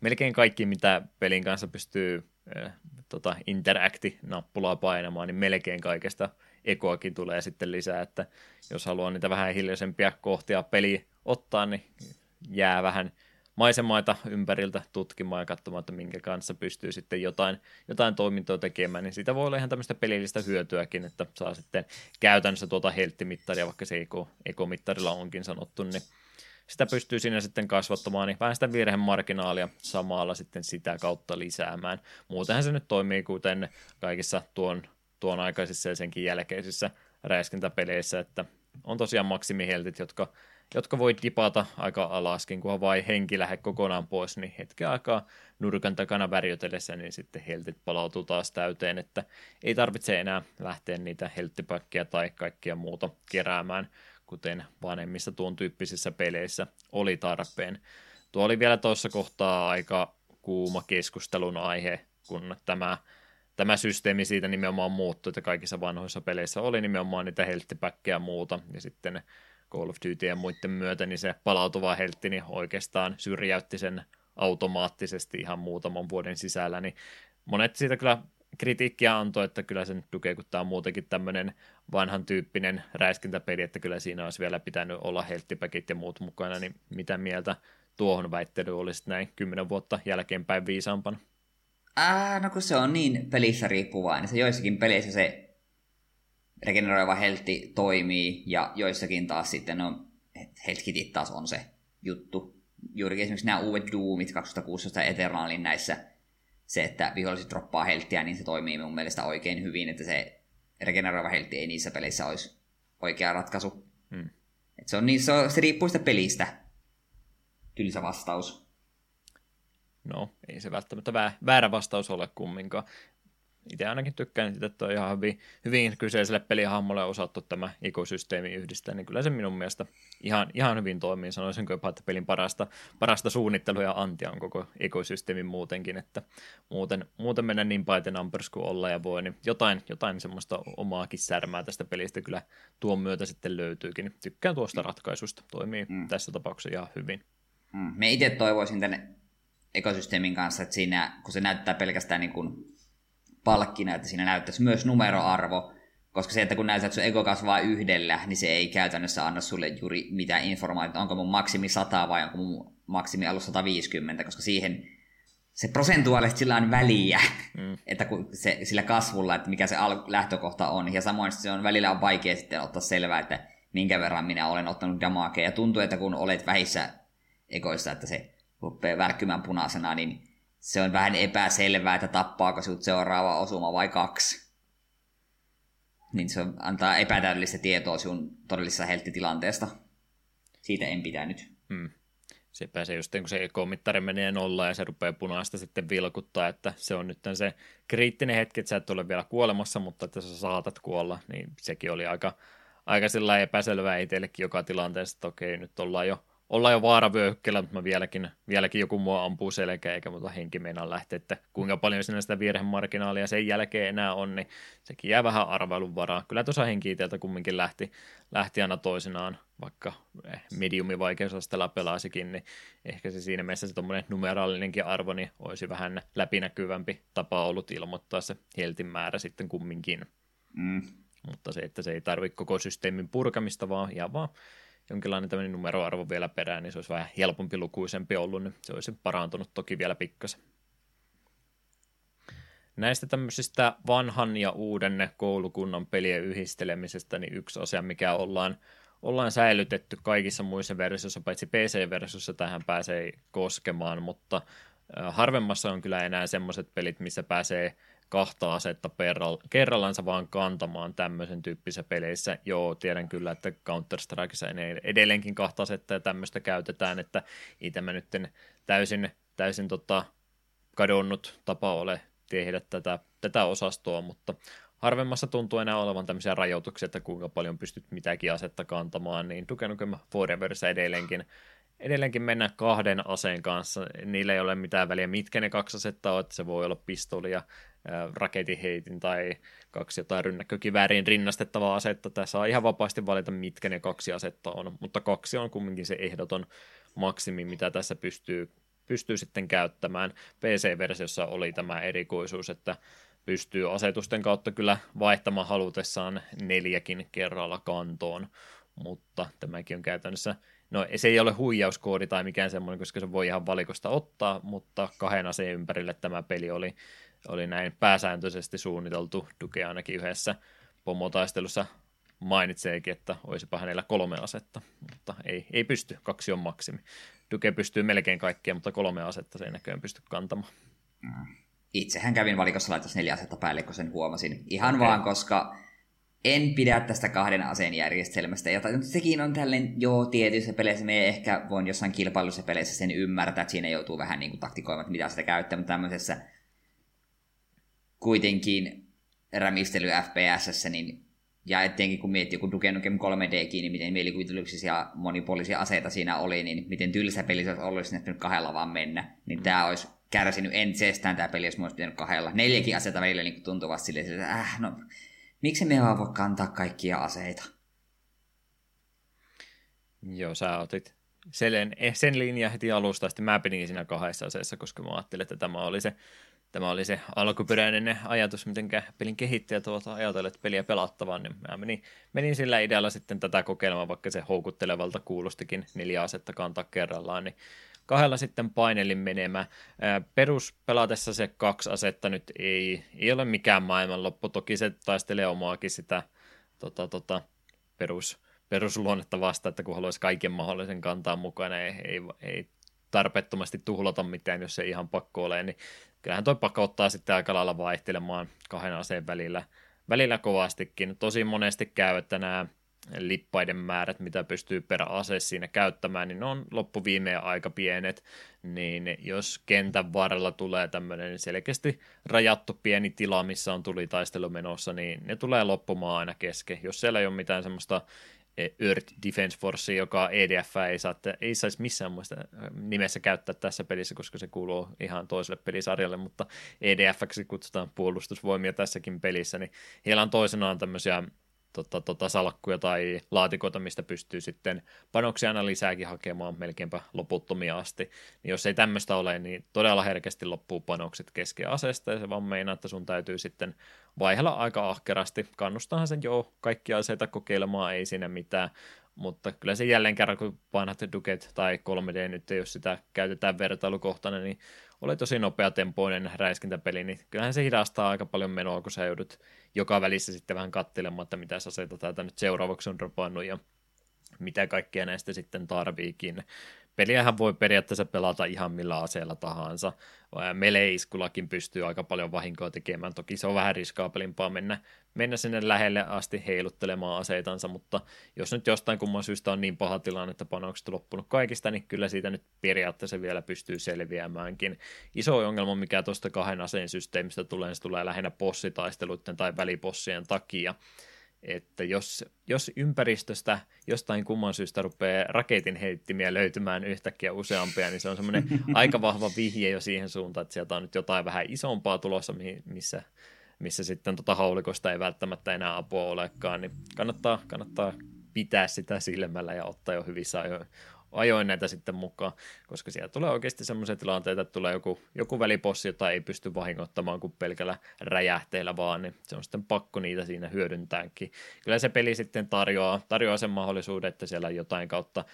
melkein kaikki, mitä pelin kanssa pystyy interacti-nappulaa painamaan, niin melkein kaikesta ekoakin tulee sitten lisää, että jos haluaa niitä vähän hiljaisempia kohtia peliä ottaa, niin jää vähän maisemaita ympäriltä tutkimaan ja katsomaan, että minkä kanssa pystyy sitten jotain toimintoa tekemään, niin siitä voi olla ihan tämmöistä pelillistä hyötyäkin, että saa sitten käytännössä tuota helttimittaria, vaikka se ekomittarilla onkin sanottu, niin sitä pystyy siinä sitten kasvattamaan, niin vähän sitä virhemarginaalia samalla sitten sitä kautta lisäämään. Muutenhan se nyt toimii kuten kaikissa tuon aikaisissa ja senkin jälkeisissä räiskintäpeleissä, että on tosiaan maksimiheltit, jotka voi dipata aika alaskin, kunhan vain henki lähde kokonaan pois, niin hetken aikaa nurkan takana värjötellessä, niin sitten heltit palautuu taas täyteen, että ei tarvitse enää lähteä niitä helttipäkkiä tai kaikkia muuta keräämään, kuten vanhemmissa tuon tyyppisissä peleissä oli tarpeen. Tuo oli vielä tuossa kohtaa aika kuuma keskustelun aihe, kun tämä systeemi siitä nimenomaan muuttui, että kaikissa vanhoissa peleissä oli nimenomaan niitä helttipäkkiä ja muuta, ja sitten Call of Duty ja muiden myötä, niin se palautuva heltti niin oikeastaan syrjäytti sen automaattisesti ihan muutaman vuoden sisällä, niin monet siitä kyllä kritiikkiä antoi, että kyllä sen Duke, kun tämä on muutenkin tämmöinen vanhan tyyppinen räiskintäpeli, että kyllä siinä olisi vielä pitänyt olla helttipäkit ja muut mukana, niin mitä mieltä tuohon väittely olisi näin 10 vuotta jälkeenpäin viisaampana? No kun se on niin pelissä riippuvaa, niin se joissakin peleissä se regeneroiva heltti toimii, ja joissakin taas sitten heltkitit taas on se juttu. Juurikin esimerkiksi nämä uudet Doomit 2016 Eternalin näissä, se, että viholliset droppaa helttiä, niin se toimii mun mielestä oikein hyvin, että se regeneroiva heltti ei niissä peleissä olisi oikea ratkaisu. Mm. Et se on niin, se riippuu sitä pelistä. Tylsä vastaus. No, ei se välttämättä väärä vastaus ole kumminkaan. Itse ainakin tykkään sitä, että on ihan hyvin kyseiselle pelihahmolle osattu tämä ekosysteemi yhdistää, niin kyllä se minun mielestä ihan hyvin toimii. Sanoisinko jopa, että pelin parasta suunnittelua ja antia on koko ekosysteemi muutenkin, että muuten mennä niin paiten ampers kuin olla ja voi, niin jotain semmoista omaakin särmää tästä pelistä kyllä tuon myötä sitten löytyykin. Tykkään tuosta ratkaisusta, toimii tässä tapauksessa ihan hyvin. Me itse toivoisin tänne ekosysteemin kanssa, että siinä, kun se näyttää pelkästään niin kuin palkkina, että siinä näyttäisi myös numeroarvo, koska se, että kun näytät, että sun ego kasvaa yhdellä, niin se ei käytännössä anna sulle juuri mitään informaatiota, onko mun maksimi 100 vai onko mun maksimi ollut 150, koska siihen se prosentuaalisesti sillä on väliä, että kun se, sillä kasvulla, että mikä se lähtökohta on, ja samoin se on välillä on vaikea sitten ottaa selvää, että minkä verran minä olen ottanut damagea, ja tuntuu, että kun olet vähissä egoissa, että se rupeaa värkkymään punaisena, niin se on vähän epäselvää, että tappaako sinut seuraava osuma vai kaksi. Niin se antaa epätäydellistä tietoa sinun todellisessa helttitilanteesta. Siitä en pitänyt. Se pääsee just, kun se ekomittari menee nollaan ja se rupeaa punaista sitten vilkuttaa, että se on nyt se kriittinen hetki, että sä et ole vielä kuolemassa, mutta että sä saatat kuolla, niin sekin oli aika sillä epäselvää itsellekin joka tilanteessa, että okei, nyt ollaan jo vaaravyöhykkeellä, mutta mä vieläkin joku mua ampuu selkää, eikä muuta henki meinaa lähteä, että kuinka paljon sinä sitä virhemarginaalia sen jälkeen enää on, niin sekin jää vähän arvailun varaan. Kyllä tuossa henki itseltä kumminkin lähti aina toisinaan, vaikka mediumivaikeusastella pelasikin, niin ehkä se siinä mielessä se tuommoinen numeraalinenkin arvo, niin olisi vähän läpinäkyvämpi tapa ollut ilmoittaa se heltin määrä sitten kumminkin. Mutta se, että se ei tarvitse koko systeemin purkamista, vaan ihan vaan jonkinlainen tämmöinen numeroarvo vielä perään, niin se olisi vähän helpompi lukuisempi ollut, niin se olisi parantunut toki vielä pikkasen. Näistä tämmöisistä vanhan ja uuden koulukunnan pelien yhdistelemisestä, niin yksi asia, mikä ollaan säilytetty kaikissa muissa versioissa, paitsi PC-versiossa tähän pääsee koskemaan, mutta harvemmassa on kyllä enää semmoiset pelit, missä pääsee kahta asetta kerrallansa vaan kantamaan tämmöisen tyyppisissä peleissä. Joo, tiedän kyllä, että Counter-Strikeissa edelleenkin kahta asetta ja tämmöistä käytetään, että itse mä nyt täysin kadonnut tapa ole tehdä tätä osastoa, mutta harvemmassa tuntuu enää olevan tämmöisiä rajoituksia, että kuinka paljon pystyt mitäkin asetta kantamaan, niin Duke Nukem Foreverissa edelleenkin mennään kahden aseen kanssa. Niillä ei ole mitään väliä, mitkä ne kaksi asetta on, että se voi olla pistooli ja raketinheitin tai kaksi jotain rynnäkkökivääriin rinnastettavaa asetta. Tässä saa ihan vapaasti valita, mitkä ne kaksi asetta on, mutta kaksi on kumminkin se ehdoton maksimi, mitä tässä pystyy sitten käyttämään. PC-versiossa oli tämä erikoisuus, että pystyy asetusten kautta kyllä vaihtamaan halutessaan 4 kerralla kantoon, mutta tämäkin on käytännössä, no se ei ole huijauskoodi tai mikään semmoinen, koska se voi ihan valikosta ottaa, mutta 2 aseen ympärille tämä peli oli näin pääsääntöisesti suunniteltu. Duke ainakin yhdessä pomotaistelussa mainitseekin, että olisipa hänellä 3 asetta, mutta ei pysty, 2 on maksimi. Duke pystyy melkein kaikkeen, mutta 3 asetta se ei näköjään pysty kantamaan. Itsehän kävin valikossa laittamassa 4 asetta päälle, kun sen huomasin. Ihan okay. Vaan, koska en pidä tästä 2 aseen järjestelmästä. Ja sekin on tällainen, joo, tietyissä peleissä, me ei ehkä voin jossain kilpailussa peleissä sen ymmärtää, että siinä joutuu vähän niin kuin taktikoimaan, mitä sitä käyttää, mutta tämmöisessä kuitenkin rämistely FPS:ssä, niin, ja etenkin kun miettii, kun Duke Nukem 3Dkin, niin miten mielikuvituksisia monipuolisia aseita siinä oli, niin miten tylsä peli se olisi ollut, jos nähtynyt 2 vaan mennä. Niin tämä olisi kärsinyt entisestään tämä peli, jos mä olisi pitänyt 2. 4 aseita välillä niin tuntuvasti silleen, että no, miksi me ei vaan voi kantaa kaikkia aseita? Joo, sä otit sen linjan heti alusta, sitten mä pidin siinä 2 aseessa, koska mä ajattelin, että tämä oli se alkuperäinen ajatus, miten pelin kehittäjät ovat ajatelleet peliä pelattavan, niin mä menin sillä idealla sitten tätä kokeilemaan, vaikka se houkuttelevalta kuulostikin 4 asetta kantaa kerrallaan, niin 2 sitten painelin menemään. Peruspelatessa se 2 asetta nyt ei ole mikään maailmanloppu, toki se taistelee omaakin sitä perusluonnetta vasta, että kun haluaisi kaiken mahdollisen kantaa mukana, ei tarpeettomasti tuhlata mitään, jos ei ihan pakko ole, niin kyllähän toi pakottaa sitten aika lailla vaihtelemaan 2 aseen välillä kovastikin. Tosi monesti käy, että nämä lippaiden määrät, mitä pystyy per ase siinä käyttämään, niin ne on loppuviimeen aika pienet, niin jos kentän varrella tulee tämmöinen selkeästi rajattu pieni tila, missä on tulitaistelu menossa, niin ne tulee loppumaan aina kesken. Jos siellä ei ole mitään semmoista Earth Defense Force, joka EDF ei saisi missään muista nimessä käyttää tässä pelissä, koska se kuuluu ihan toiselle pelisarjalle, mutta EDF-ksi kutsutaan puolustusvoimia tässäkin pelissä, niin heillä on toisenaan tämmöisiä salkkuja tai laatikoita, mistä pystyy sitten panoksia aina lisääkin hakemaan melkeinpä loputtomia asti. Niin jos ei tämmöistä ole, niin todella herkästi loppuu panokset kesken aseesta, ja se vaan meinaa, että sun täytyy sitten vaihella aika ahkerasti. Kannustahan sen joo, kaikkia aseita kokeilemaan, ei siinä mitään, mutta kyllä se jälleen kerran, kun vanhat duket tai 3D nyt, jos sitä käytetään vertailukohtana, niin oli tosi nopeatempoinen räiskintäpeli, niin kyllähän se hidastaa aika paljon menoa, kun sä joudut joka välissä sitten vähän katselemaan, että mitä sä aseita täältä nyt seuraavaksi on dropannut ja mitä kaikkea näistä sitten tarviikin. Peliähän voi periaatteessa pelata ihan millä aseella tahansa. Melee-iskulakin pystyy aika paljon vahinkoa tekemään. Toki se on vähän riskaapelimpaa mennä sinne lähelle asti heiluttelemaan aseitansa, mutta jos nyt jostain kumman syystä on niin paha tilanne, että panokset on loppunut kaikista, niin kyllä siitä nyt periaatteessa vielä pystyy selviämäänkin. Iso ongelma, mikä tuosta kahden aseen systeemistä tulee, se tulee lähinnä bossitaisteluiden tai välibossien takia. Että jos ympäristöstä jostain kumman syystä rupeaa raketinheittimiä löytymään yhtäkkiä useampia, niin se on semmoinen aika vahva vihje jo siihen suuntaan, että sieltä on nyt jotain vähän isompaa tulossa, missä sitten haulikosta ei välttämättä enää apua olekaan, niin kannattaa pitää sitä silmällä ja ottaa jo hyvissä ajoin näitä sitten mukaan, koska siellä tulee oikeasti semmoisia tilanteita, että tulee joku välipossi, jota ei pysty vahingoittamaan kuin pelkällä räjähteellä vaan, niin se on sitten pakko niitä siinä hyödyntäänkin. Kyllä se peli sitten tarjoaa sen mahdollisuuden, että siellä jotain kautta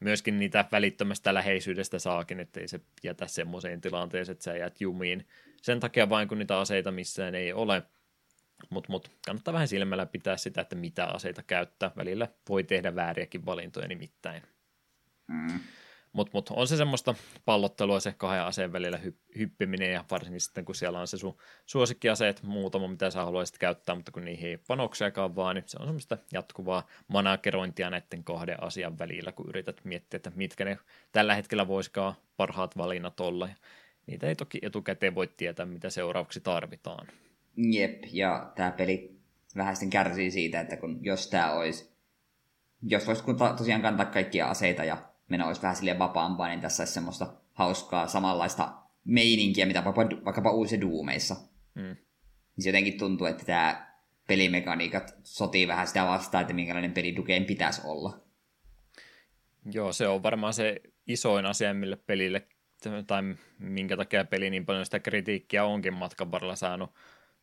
myöskin niitä välittömästä läheisyydestä saakin, ettei se jätä semmoiseen tilanteeseen, että sä jäät jumiin. Sen takia vain, kun niitä aseita missään ei ole, mutta kannattaa vähän silmällä pitää sitä, että mitä aseita käyttää. Välillä voi tehdä vääriäkin valintoja nimittäin. Mutta on se semmoista pallottelua se kahden aseen välillä hyppiminen, ja varsinkin sitten, kun siellä on se sun suosikkiaseet, muutama, mitä sä haluaisit käyttää, mutta kun niihin ei panoksiakaan vaan, niin se on semmoista jatkuvaa managerointia näiden kahden asian välillä, kun yrität miettiä, että mitkä ne tällä hetkellä voisikaan parhaat valinnat olla. Niitä ei toki etukäteen voi tietää, mitä seuraavaksi tarvitaan. Jep, ja tämä peli vähän sitten kärsii siitä, että kun jos voisi tosiaan kantaa kaikkia aseita ja mennä olisi vähän silleen vapaampaa, niin tässä olisi semmoista hauskaa samanlaista meininkiä, mitä vaikkapa uusissa Doomeissa. Se jotenkin tuntuu, että tämä pelimekaniikat sotii vähän sitä vastaan, että minkälainen peli Dukeen pitäisi olla. Joo, se on varmaan se isoin asia, mille pelille, tai minkä takia peli niin paljon sitä kritiikkiä onkin matkan varrella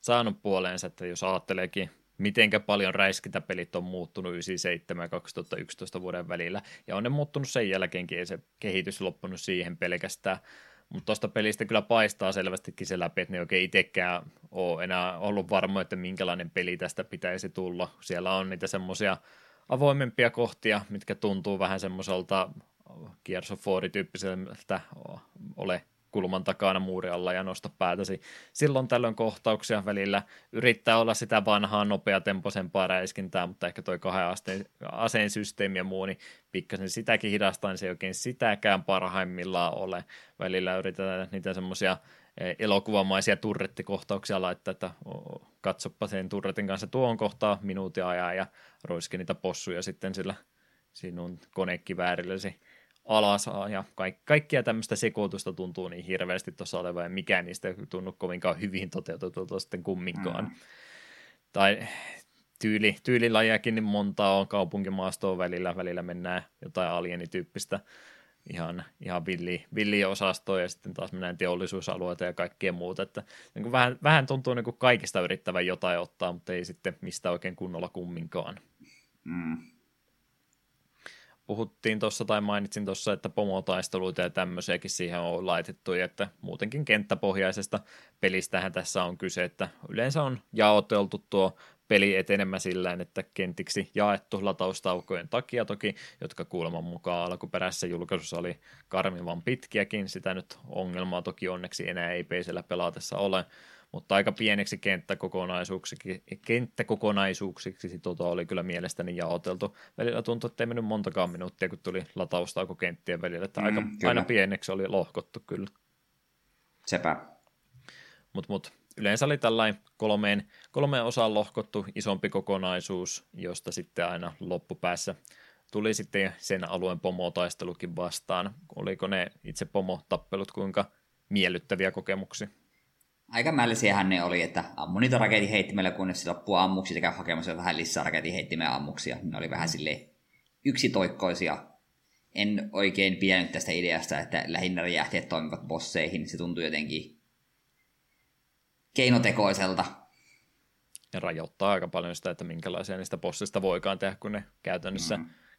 saanut puoleensa, että jos ajatteleekin, mitenkä paljon räiskintäpelit on muuttunut 1997 ja 2011 vuoden välillä, ja on ne muuttunut sen jälkeenkin, ei se kehitys loppunut siihen pelkästään, mutta tuosta pelistä kyllä paistaa selvästikin se läpi, että ne ei oikein itsekään ole enää ollut varmoja, että minkälainen peli tästä pitäisi tulla. Siellä on niitä semmoisia avoimempia kohtia, mitkä tuntuu vähän semmoiselta Gears of War-tyyppiseltä kulman takana muurin alla ja nosta päätäsi. Silloin tällöin kohtauksia välillä yrittää olla sitä vanhaa nopeatempoisempaa räiskintää, mutta ehkä toi kahden aseen systeemi ja muu, niin pikkasen sitäkin hidastaa, niin se ei oikein sitäkään parhaimmillaan ole. Välillä yritetään niitä semmoisia elokuvamaisia turrettikohtauksia laittaa, että katsoppa sen turretin kanssa tuohon kohtaan minuutin ajan ja roiski niitä possuja sitten sillä sinun konekiväärillesi alas, ja kaikkia tämmöistä sekoitusta tuntuu niin hirveästi tuossa oleva, ja mikään niistä ei tunnu kovinkaan hyvin toteutetulta sitten kumminkaan. Tai tyylilajiakin niin montaa on kaupunkimaastoon välillä mennään jotain alienityyppistä ihan villiosastoon, ja sitten taas mennään teollisuusalueita ja kaikkea muuta, että niin vähän tuntuu niin kuin kaikista yrittävän jotain ottaa, mutta ei sitten mistä oikein kunnolla kumminkaan. Puhuttiin tuossa tai mainitsin tuossa, että pomotaisteluita ja tämmöisiäkin siihen on laitettu, ja että muutenkin kenttäpohjaisesta pelistähän tässä on kyse, että yleensä on jaoteltu tuo peli etenemä sillä, että kentiksi jaettu lataustaukojen takia toki, jotka kuuleman mukaan alkuperäisessä julkaisussa oli karmivan pitkiäkin, sitä nyt ongelmaa toki onneksi enää ei peisellä pelatessa ole, mutta aika pieneksi kenttäkokonaisuuksiksi oli kyllä mielestäni jaoteltu. Välillä tuntui, että ei mennyt montakaan minuuttia, kun tuli lataustauko kenttien välillä, että aina pieneksi oli lohkottu kyllä. Sepä. Mutta yleensä oli tällainen kolmeen osaan lohkottu isompi kokonaisuus, josta sitten aina loppupäässä tuli sitten sen alueen pomotaistelukin vastaan. Oliko ne itse pomotappelut kuinka miellyttäviä kokemuksia? Aika mällisiähän ne oli, että ammu niitä raketin heittimellä, kunnes loppuu ammuksi, sekä hakemassa vähän lisää raketin heittimeen ammuksia. Ne oli vähän silleen yksitoikkoisia. En oikein pidänyt tästä ideasta, että lähinnä räjähteet toimivat bosseihin. Se tuntui jotenkin keinotekoiselta. Ne rajoittaa aika paljon sitä, että minkälaisia niistä bossista voikaan tehdä, kun ne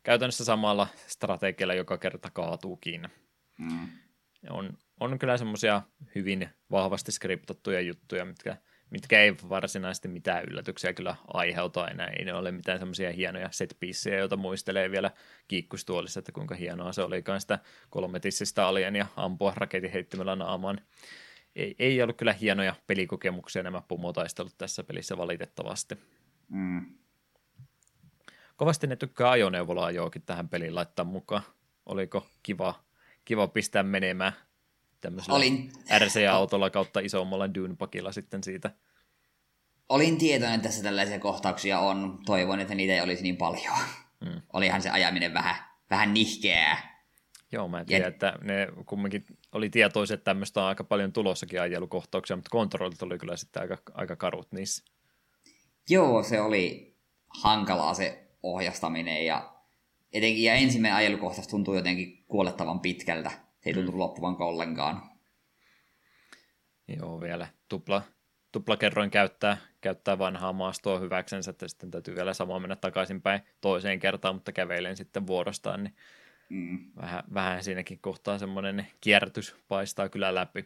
käytännössä samalla strategialla joka kerta kaatuu kiinni. Mm. On kyllä semmoisia hyvin vahvasti skriptattuja juttuja, mitkä ei varsinaisesti mitään yllätyksiä kyllä aiheuta enää. Ei ne ole mitään semmoisia hienoja set-piissejä, joita muistelee vielä kiikkustuolissa, että kuinka hienoa se olikaan sitä 3-tissistä alienia ampua raketin heittimellä naamaan. Ei ollut kyllä hienoja pelikokemuksia nämä pomotaistelut tässä pelissä valitettavasti. Mm. Kovasti ne tykkää ajoneuvola-ajoakin tähän peliin laittaa mukaan. Oliko kiva pistää menemään tämmöisellä RC-autolla kautta isommalla dynepakilla sitten siitä? Olin tietoinen, että tässä tällaisia kohtauksia on. Toivon, että niitä ei olisi niin paljon. Mm. Olihan se ajaminen vähän nihkeää. Joo, mä en tiedä, että ne kumminkin oli tietoisia, että tämmöistä on aika paljon tulossakin ajelukohtauksia, mutta kontrollit oli kyllä sitten aika karut niissä. Joo, se oli hankalaa se ohjastaminen ja ensimmäinen ajelukohtaus tuntuu jotenkin kuolettavan pitkältä. Se ei tuntunut loppuvan ollenkaan. Joo, vielä tuplakerroin käyttää vanhaa maastoa hyväksensä, että sitten täytyy vielä samaa mennä takaisinpäin toiseen kertaan, mutta kävelen sitten vuorostaan, niin vähän siinäkin kohtaa semmoinen kierrätys paistaa kyllä läpi.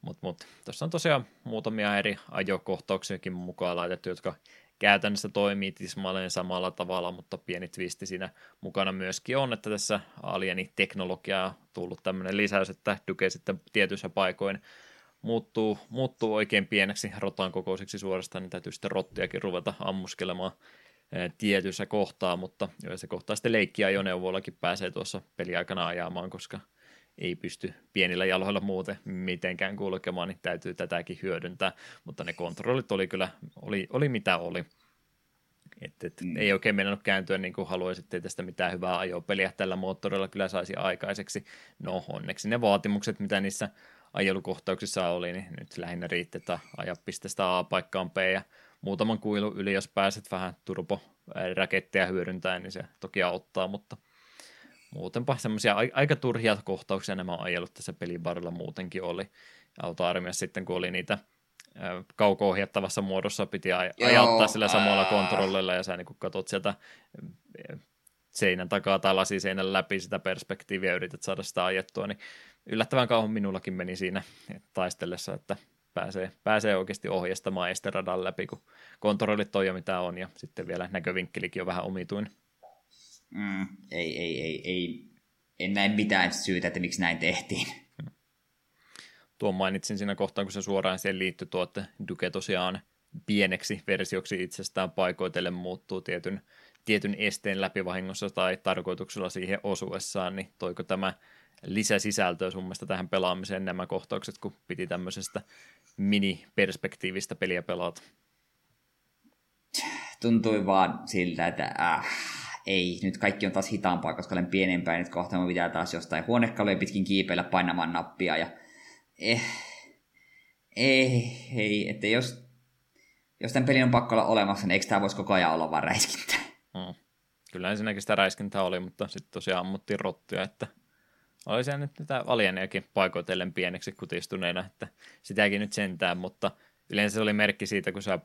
Mutta tuossa on tosiaan muutamia eri ajokohtauksiakin mukaan laitettu, jotka käytännössä toimii tismalleen samalla tavalla, mutta pieni twisti siinä mukana myöskin on, että tässä alieniteknologiaa on tullut tämmöinen lisäys, että Duke sitten tietyissä paikoin muuttuu oikein pieneksi rotan kokoisiksi suorastaan, niin täytyy sitten rottiakin ruveta ammuskelemaan tietyissä kohtaa, mutta joissa kohtaa sitten leikkiajoneuvollakin pääsee tuossa peliaikana ajamaan, koska ei pysty pienillä jaloilla muuten mitenkään kulkemaan, niin täytyy tätäkin hyödyntää, mutta ne kontrollit oli kyllä, oli mitä oli. Ei oikein mennyt kääntyä niin kuin haluaisit, ei tästä mitään hyvää ajopeliä tällä moottorilla kyllä saisi aikaiseksi. No onneksi ne vaatimukset, mitä niissä ajelukohtauksissa oli, niin nyt lähinnä riitti, että aja pisteestä A paikkaan B ja muutaman kuilun yli, jos pääset vähän turboraketteja hyödyntämään, niin se toki auttaa, mutta muutenpa semmoisia aika turhia kohtauksia nämä on ajellut tässä pelin varrella muutenkin oli. Auto-armiassa sitten, kun oli niitä kauko-ohjattavassa muodossa, piti ajattaa sillä samalla kontrollilla, ja sä niin kun katot sieltä seinän takaa tai lasiseinän läpi sitä perspektiiviä, yrität saada sitä ajettua, niin yllättävän kauan minullakin meni siinä taistellessa, että pääsee oikeasti ohjastamaan esteradan läpi, kun kontrollit on jo mitä on, ja sitten vielä näkövinkkelikin on vähän omituinen. Ei. En näe mitään syytä, että miksi näin tehtiin. Tuon mainitsin siinä kohtaa, kun se suoraan siihen liittyy tuo, että Duke tosiaan pieneksi versioksi itsestään paikoitellen muuttuu tietyn esteen läpi vahingossa tai tarkoituksella siihen osuessaan, niin toiko tämä lisäsisältöä sun mielestä tähän pelaamiseen nämä kohtaukset, kun piti tämmöisestä mini-perspektiivistä peliä pelata? Tuntui vaan siltä, että ei, nyt kaikki on taas hitaampaa, koska olen pienempää, ja nyt kohta minun pitää taas jostain huonekaluja pitkin kiipeillä painamaan nappia, ja että jos tämän pelin on pakko olla olemassa, niin eikö tämä voisi koko ajan olla vaan räiskintää? Kyllä ensinnäkin sitä räiskintää oli, mutta sitten tosiaan ammuttiin rottuja, että oli se nyt näitä alienejakin paikoitellen pieneksi kutistuneena, että sitäkin nyt sentään, mutta yleensä se oli merkki siitä, kun sä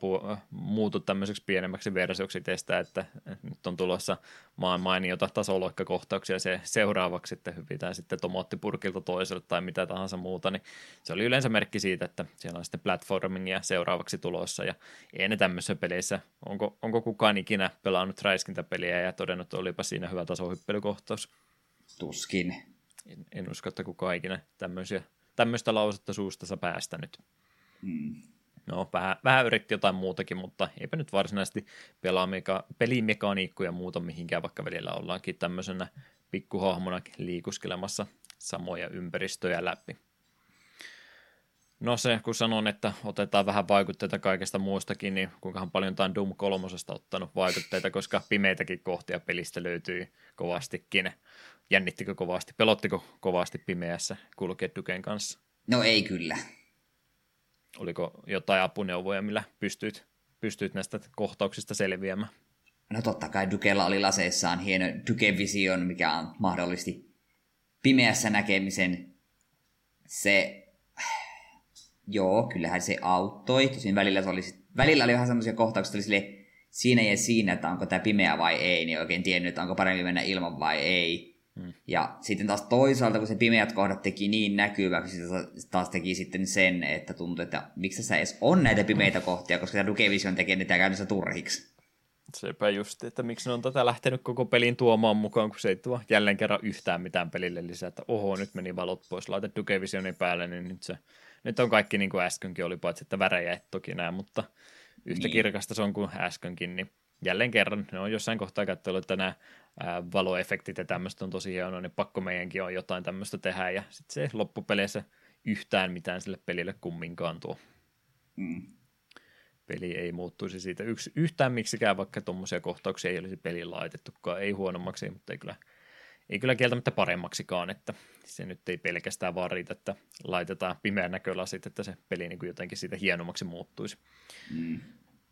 muutut tämmöiseksi pienemmäksi versioksi testää, että nyt on tulossa maan mainiota tasoloikkakohtauksia se seuraavaksi, että hypitään sitten tomaattipurkilta toiselle tai mitä tahansa muuta, niin se oli yleensä merkki siitä, että siellä on sitten platformingia seuraavaksi tulossa, ja ei ne tämmöisissä peleissä, onko kukaan ikinä pelannut räiskintäpeliä ja todennut, että olipa siinä hyvä tasohyppelykohtaus? Tuskin. En usko, että kukaan ikinä tämmöistä lausetta suustansa päästänyt. No, vähän yritti jotain muutakin, mutta eipä nyt varsinaisesti pelimekaniikkoja muuta mihinkään, vaikka välillä ollaankin tämmöisenä pikkuhahmona liikuskelemassa samoja ympäristöjä läpi. No se, kun sanon, että otetaan vähän vaikutteita kaikesta muustakin, niin kuinkahan paljon tämä on Doom 3:sta ottanut vaikutteita, koska pimeitäkin kohtia pelistä löytyy kovastikin. Jännittikö kovasti? Pelottiko kovasti pimeässä kulkea Duken kanssa? No ei kyllä. Oliko jotain apuneuvoja, millä pystyit näistä kohtauksista selviämään? No totta kai Dukella oli laseissaan hieno Duke Vision, mikä on mahdollisesti pimeässä näkemisen. Se... Joo, kyllähän se auttoi. Tosin välillä oli vähän semmoisia kohtauksia, että oli silleen siinä ja siinä, että onko tämä pimeä vai ei, niin oikein tiennyt, että onko parempi mennä ilman vai ei. Ja sitten taas toisaalta, kun se pimeät kohdat teki niin näkyväksi, se taas teki sitten sen, että tuntui, että miksi sä edes on näitä pimeitä kohtia, koska tämä Duke Vision tekee niitä käynnössä turhiksi. Sepä just, että miksi ne on tätä lähtenyt koko pelin tuomaan mukaan, kun se ei tuo jälleen kerran yhtään mitään pelille lisää, että oho, nyt meni valot pois, laita Duke Visionin päälle, niin nyt se... Nyt on kaikki niin kuin äskenkin oli, paitsi että värejä et toki näe, mutta yhtä kirkasta se on kuin äskenkin, niin jälleen kerran ne on jossain kohtaa käyttänyt, että nämä valoefektit ja tämmöistä on tosi hienoa, niin pakko meidänkin on jotain tämmöistä tehdä, ja sitten se ei loppupeleissä yhtään mitään sille pelille kumminkaan tuo. Peli ei muuttuisi siitä yhtään miksikään, vaikka tuommoisia kohtauksia ei olisi pelin laitettukaan, ei huonommaksi, mutta ei kyllä kieltämättä paremmaksikaan, että se nyt ei pelkästään vaan riitä, että laitetaan pimeän näkölasit, että se peli niin kuin jotenkin siitä hienommaksi muuttuisi.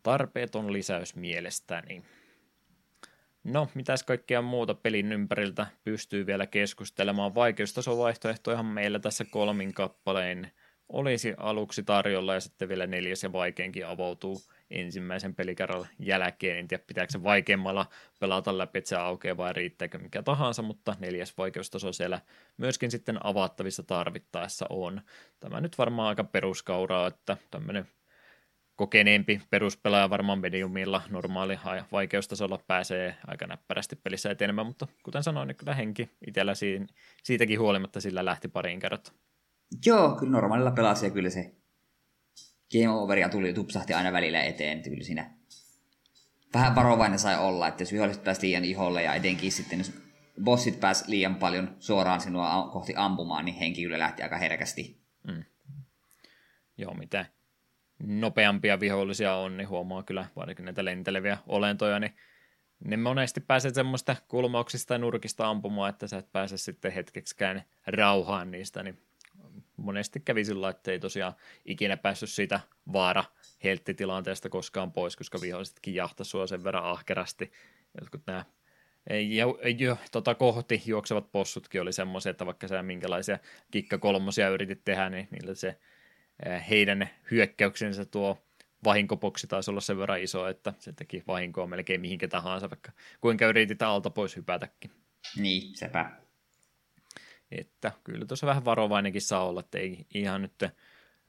Tarpeeton lisäys mielestäni. No, mitäs kaikkea muuta pelin ympäriltä pystyy vielä keskustelemaan? Vaikeustasovaihtoehtojahan meillä tässä 3 kappalein olisi aluksi tarjolla ja sitten vielä 4 ja vaikeinkin avautuu ensimmäisen pelikerran jälkeen. En tiedä, pitääkö se vaikeimmalla pelata läpi, että se aukeaa vai riittääkö mikä tahansa, mutta 4 vaikeustaso siellä myöskin sitten avattavissa tarvittaessa on. Tämä nyt varmaan aika peruskauraa, että tämmöinen kokeneempi peruspelaaja varmaan mediumilla normaali vaikeustasolla pääsee aika näppärästi pelissä etenemään, mutta kuten sanoin, niin kyllä henki itsellä siitäkin huolimatta sillä lähti pariin kerrat. Joo, kyllä normaalilla pelasi ja kyllä se Game Overia tupsahti aina välillä eteen tyylisinä. Vähän varovainen sai olla, että jos viholliset pääsi liian iholle ja etenkin sitten jos bossit pääsi liian paljon suoraan sinua kohti ampumaan, niin henki kyllä lähti aika herkästi. Joo, mitä nopeampia vihollisia on, niin huomaa kyllä varsinkin näitä lenteleviä olentoja, niin ne monesti pääset semmoista kulmauksista ja nurkista ampumaan, että sä et pääse sitten hetkeksikään rauhaan niistä, niin monesti kävi sillä, että ei tosiaan ikinä päässyt siitä vaara-helttitilanteesta koskaan pois, koska vihollisetkin jahtasivat sua sen verran ahkerasti. Jotkut nämä kohti juoksevat possutkin oli semmoisia, että vaikka sä minkälaisia kikkakolmosia yritit tehdä, niin niillä se heidän hyökkäyksensä tuo vahinkoboksi taisi olla sen verran iso, että se teki vahinkoa melkein mihinkä tahansa, vaikka kuinka yritit alta pois hypätäkin. Niin, sepä. Että kyllä tuossa vähän varovainenkin saa olla, että ei ihan nyt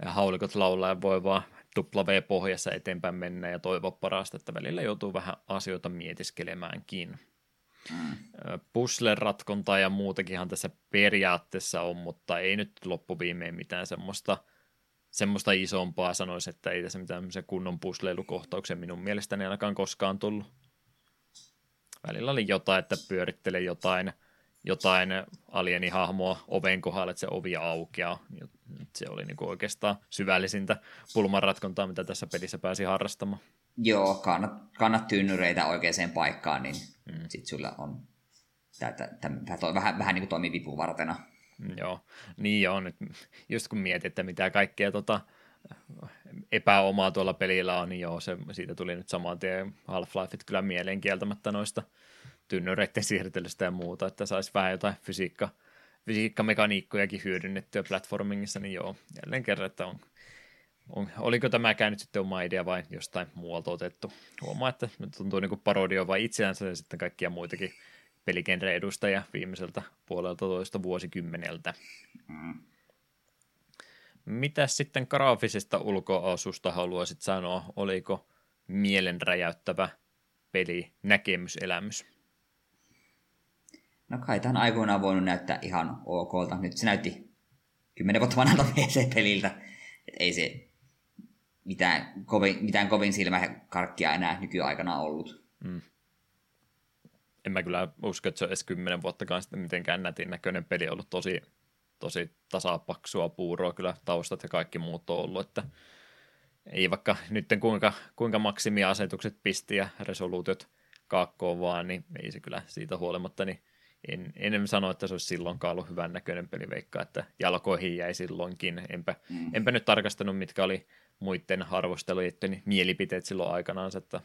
haulikot laulaa ja voi vaan W-pohjassa eteenpäin mennä ja toivoa parasta, että välillä joutuu vähän asioita mietiskelemäänkin. Puzzle-ratkontaa ja muutakinhan tässä periaatteessa on, mutta ei nyt loppuviimein mitään semmoista isompaa sanoisi, että ei tässä mitään kunnon puzzleilukohtauksia minun mielestäni ainakaan koskaan tullut. Välillä oli jotain, että pyörittele jotain alienihahmoa oven kohdalla, että se ovi aukeaa. Se oli niin kuin oikeastaan syvällisintä pulmanratkontaa, mitä tässä pelissä pääsi harrastamaan. Joo, kannat tynnyreitä oikeaan paikkaan, niin sitten sulla on vähän niin kuin toimii vipuvartena. Joo, niin joo. Nyt just kun mietit, että mitä kaikkea epäomaa tuolla pelillä on, niin joo, siitä tuli nyt saman tien Half-Lifeit kyllä mieleen kieltämättä noista tynnyreiden siirtelystä ja muuta, että saisi vähän jotain fysiikkamekaniikkojakin hyödynnettyä platformingissa, niin joo, jälleen kerran, että oliko tämäkään nyt sitten oma idea vai jostain muualta otettu. Huomaa, että nyt tuntuu niin kuin parodio vai itseänsä ja sitten kaikkia muitakin peligenren edustajia viimeiseltä puolelta toista vuosikymmeneltä. Mitäs sitten graafisesta ulkoasusta haluaisit sanoa? Oliko mielenräjäyttävä peli näkemyselämys? No kai tämän aikoinaan voinut näyttää ihan okolta. Nyt se näytti 10 vuotta vanhalta PC-peliltä. Ei se mitään kovin silmäkarkkia enää nykyaikana ollut. Mm. En mä kyllä usko, että se on edes 10 vuottakaan sitten mitenkään nätin näköinen peli, on ollut tosi tasapaksua puuroa kyllä, taustat ja kaikki muut on ollut, että ei vaikka nyt kuinka maksimiasetukset pisti ja resoluutiot kaakkoon vaan, niin ei se kyllä siitä huolimatta, niin en sano, että se olisi silloinkaan ollut hyvän näköinen peli, veikkaa, että jalkoihin jäi silloinkin, enpä nyt tarkastanut, mitkä oli muiden harvostelujen mielipiteet silloin aikanaan, että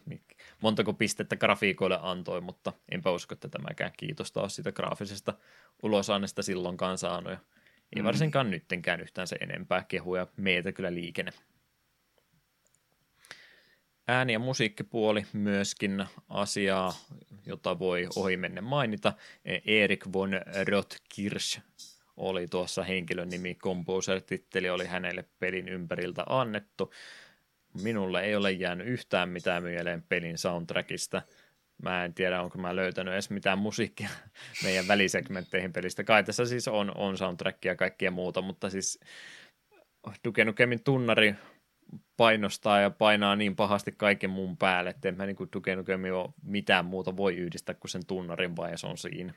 montako pistettä grafiikoille antoi, mutta enpä usko, että tämäkään kiitosta on siitä graafisesta ulosannesta silloinkaan saanut, ja ei varsinkaan nyttenkään yhtään se enempää kehuja meiltä kyllä liikene. Ääni- ja musiikkipuoli myöskin asiaa, jota voi ohimennen mainita. Erik von Rothkirch oli tuossa henkilön nimi, composer-titteli oli hänelle pelin ympäriltä annettu. Minulle ei ole jäänyt yhtään mitään mieleen pelin soundtrackista. Mä en tiedä, onko mä löytänyt edes mitään musiikkia meidän välisegmentteihin pelistä. Kai tässä siis on soundtrackia ja kaikkea muuta, mutta siis Duke Nukemin tunnari painostaa ja painaa niin pahasti kaiken muun päälle, että en mä niinku Duke Nukemia mitään muuta voi yhdistää kuin sen tunnarin vai se on siinä.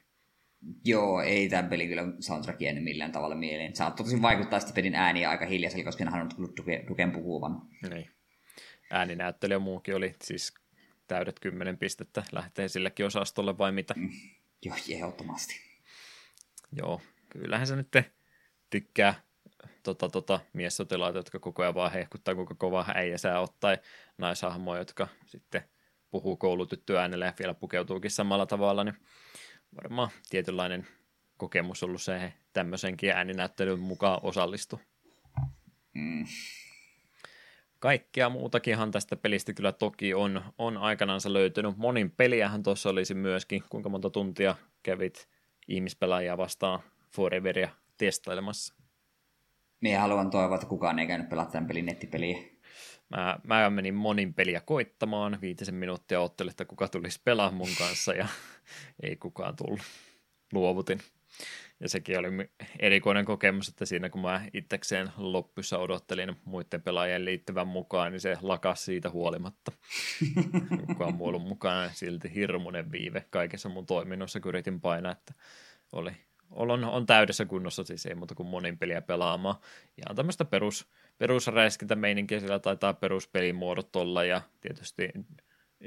Joo, ei tämän peli kyllä soundtrackia ennen millään tavalla mieleen. Saat tosin vaikuttaa sitten pelin ääniä aika hiljaisella, koska en halunnut Duken puhuvan. Niin. Ääninäyttelijä muukin oli siis täydet 10 pistettä. Lähtee silläkin osastolle vai mitä? Mm. Joo, ehdottomasti. Joo, kyllähän se nyt tykkää miessotilaita, jotka koko ajan vaan hehkuttaa, kuinka kovaa äijä sä oot, tai naishahmoja, jotka sitten puhuu koulutyttöä äänellä ja vielä pukeutuukin samalla tavalla, niin varmaan tietynlainen kokemus ollut se tämmöisenkin ääninäyttelyn mukaan osallistu. Mm. Kaikkea muutakinhan tästä pelistä kyllä toki on aikanaansa löytynyt. Monin peliähän tuossa olisi myöskin, kuinka monta tuntia kävit ihmispelaajia vastaan Foreveria testailemassa. Minä haluan toivoa, että kukaan ei käynyt pelata tämän pelin nettipeliä. Mä menin monin peliä koittamaan, 5 minuuttia odottelin, että kuka tulisi pelaa mun kanssa, ja ei kukaan tullut. Luovutin. Ja sekin oli erikoinen kokemus, että siinä kun mä itsekseen loppussa odottelin muiden pelaajien liittyvän mukaan, niin se lakasi siitä huolimatta. Kukaan muu ollut mukana, silti hirmuinen viive kaikessa mun toiminnossa, kun yritin painaa, että oli... On täydessä kunnossa, siis ei muuta kuin monin peliä pelaamaan. Ihan tämmöistä perusräiskintämeininkiä, sillä taitaa peruspelimuodot olla, ja tietysti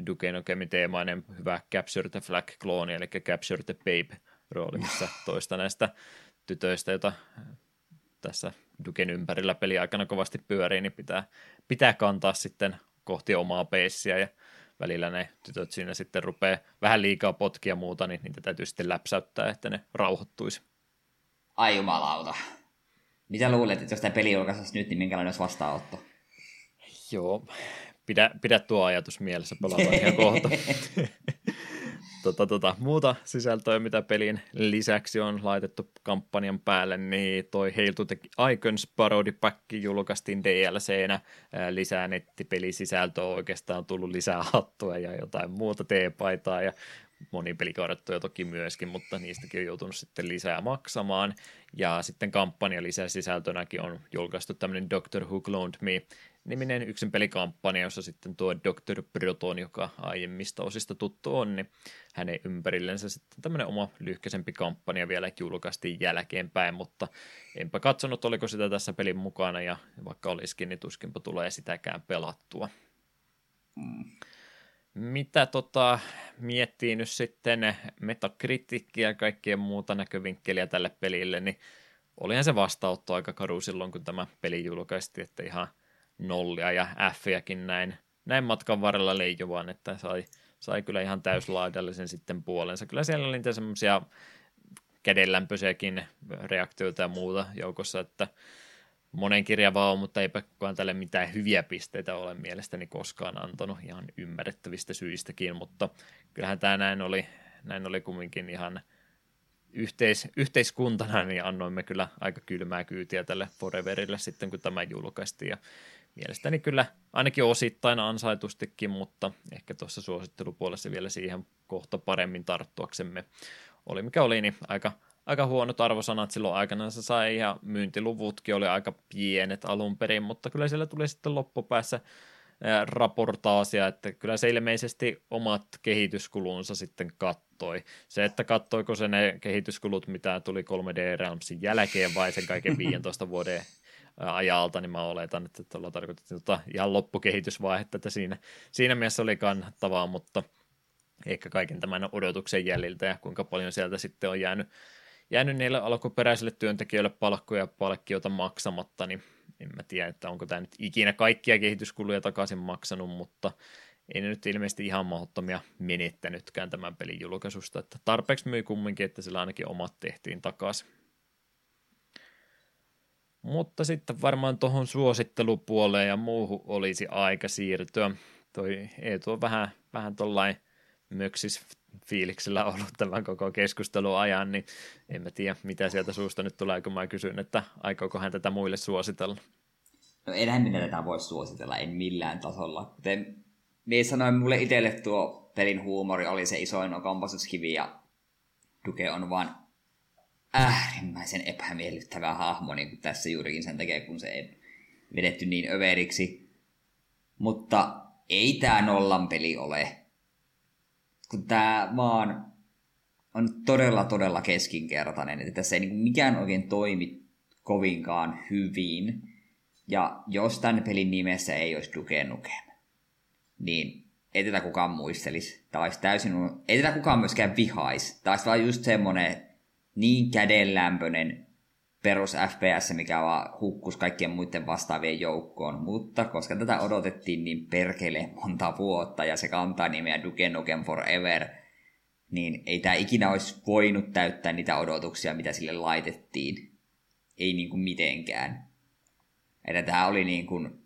Duke Nukemin teemainen hyvä Capture the Flag-klooni, eli Capture the Babe-rooli, missä toista näistä tytöistä, jota tässä Duken ympärillä peli aikana kovasti pyörii, niin pitää kantaa sitten kohti omaa peissiä, ja välillä ne tytöt siinä sitten rupeaa vähän liikaa potkia ja muuta, niin niitä täytyy sitten läpsäyttää, että ne rauhoittuisi. Ai jumalauta. Mitä luulet, että jos tämä peli julkaisi nyt, niin minkälainen olisi vastaanotto? Joo, pidä tuo ajatus mielessä, palataan ihan kohta. Muuta sisältöä, mitä pelin lisäksi on laitettu kampanjan päälle, niin toi Hail to the Icons Parody Pack julkaistiin DLC-nä. Lisää nettipelisisältöä on oikeastaan tullut, lisää hattua ja jotain muuta teepaitaa ja monipelikarttoja toki myöskin, mutta niistäkin on joutunut sitten lisää maksamaan. Ja sitten kampanjan lisäsisältönäkin on julkaistu tämmöinen Doctor Who Cloned Me -niminen yksin pelikampanja, jossa sitten tuo Dr. Proton, joka aiemmista osista tuttu on, niin hänen ympärillensä sitten tämmöinen oma lyhkäisempi kampanja vielä julkaistiin jälkeenpäin, mutta enpä katsonut, oliko sitä tässä pelin mukana, ja vaikka olisikin, niin tuskinpa tulee sitäkään pelattua. Mm. Mitä miettii nyt sitten metakritiikkiä ja kaikkien muuta näkövinkkeliä tälle pelille, niin olihan se vastaanotto aika karu silloin, kun tämä peli julkaistiin, että ihan nollia ja F-jäkin näin matkan varrella leijuvan, että sai kyllä ihan täyslaidallisen sitten puolensa. Kyllä siellä oli niitä semmoisia kädenlämpöisiäkin reaktioita ja muuta joukossa, että monen kirja vaan, mutta eipä kukaan tälle mitään hyviä pisteitä ole mielestäni koskaan antanut ihan ymmärrettävistä syistäkin, mutta kyllähän tämä näin oli kumminkin ihan yhteiskuntana, niin annoimme kyllä aika kylmää kyytiä tälle Foreverille sitten, kun tämä julkaistiin, ja mielestäni kyllä ainakin osittain ansaitustikin, mutta ehkä tuossa suosittelupuolessa vielä siihen kohta paremmin tarttuaksemme. Oli mikä oli, niin aika aika huonot arvosanat silloin aikanaan. Se sai ihan myyntiluvutkin oli aika pienet alun perin, mutta kyllä siellä tuli sitten loppupäässä raportaasia, että kyllä se ilmeisesti omat kehityskulunsa sitten kattoi. Se, että kattoiko se ne kehityskulut, mitä tuli 3D Realmsin jälkeen vai sen kaiken 15 vuoden ajalta, niin mä oletan, että tuolla tarkoitettiin ihan loppukehitysvaihetta, että siinä mielessä oli kannattavaa, mutta ehkä kaiken tämän odotuksen jäljiltä ja kuinka paljon sieltä sitten on jäänyt niille alkuperäisille työntekijöille palkkoja ja palkkiota maksamatta, niin en mä tiedä, että onko tämä nyt ikinä kaikkia kehityskuluja takaisin maksanut, mutta ei ne nyt ilmeisesti ihan mahdottomia menettänytkään tämän pelin julkaisusta, että tarpeeksi myi kumminkin, että sillä ainakin omat tehtiin takaisin. Mutta sitten varmaan tuohon suosittelupuoleen ja muuhun olisi aika siirtyä. Toi ei tuo vähän tollain möksis fiiliksellä ollut tämän koko keskustelun ajan, niin en mä tiedä, mitä sieltä suusta nyt tulee, kun mä kysyn, että aikookohan tätä muille suositella. No enhän minä tätä voi suositella, en millään tasolla. Kuten minä sanoin, mulle itselle tuo pelin huumori oli se isoin kompastuskivi, ja Duke on vaan äärimmäisen epämiellyttävä hahmo, niin kuin tässä juurikin sen takia, kun se ei vedetty niin överiksi. Mutta ei tämä nollan peli ole. Kun tämä vaan on todella, todella keskinkertainen. Että tässä ei niin mikään oikein toimi kovinkaan hyvin. Ja jos tämän pelin nimessä ei olisi Duke Nukem, niin ei tätä kukaan muistelisi. Tämä olisi täysin, ei tätä kukaan myöskään vihaisi. Tämä olisi vaan just semmoinen niin kädenlämpöinen perus FPS, mikä vaan hukkusi kaikkien muiden vastaavien joukkoon, mutta koska tätä odotettiin niin perkele monta vuotta ja se kantaa nimeä Duke Nukem Forever, niin ei tämä ikinä olisi voinut täyttää niitä odotuksia, mitä sille laitettiin. Ei niinku mitenkään. Että tämä oli niinkun...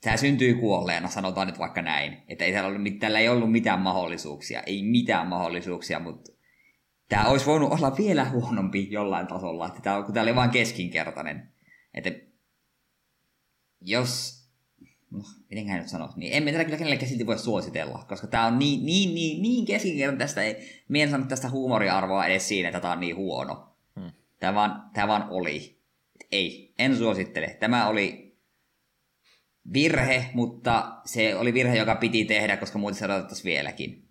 Tämä syntyi kuolleena, sanotaan nyt vaikka näin. Että ei täällä ei ollut mitään mahdollisuuksia. Ei mitään mahdollisuuksia, mutta... Tämä olisi voinut olla vielä huonompi jollain tasolla, että tämä oli vain keskinkertainen. Että jos, no, mitenköhän nyt sanoa, niin emme tätä kyllä kenellekään silti voi suositella, koska tämä on niin keskinkertainen, tästä ei, minä en saanut tästä huumoriarvoa edes siinä, että tämä on niin huono. Tämä vaan oli. Ei, en suosittele. Tämä oli virhe, mutta se oli virhe, joka piti tehdä, koska muuten se odotettaisiin vieläkin.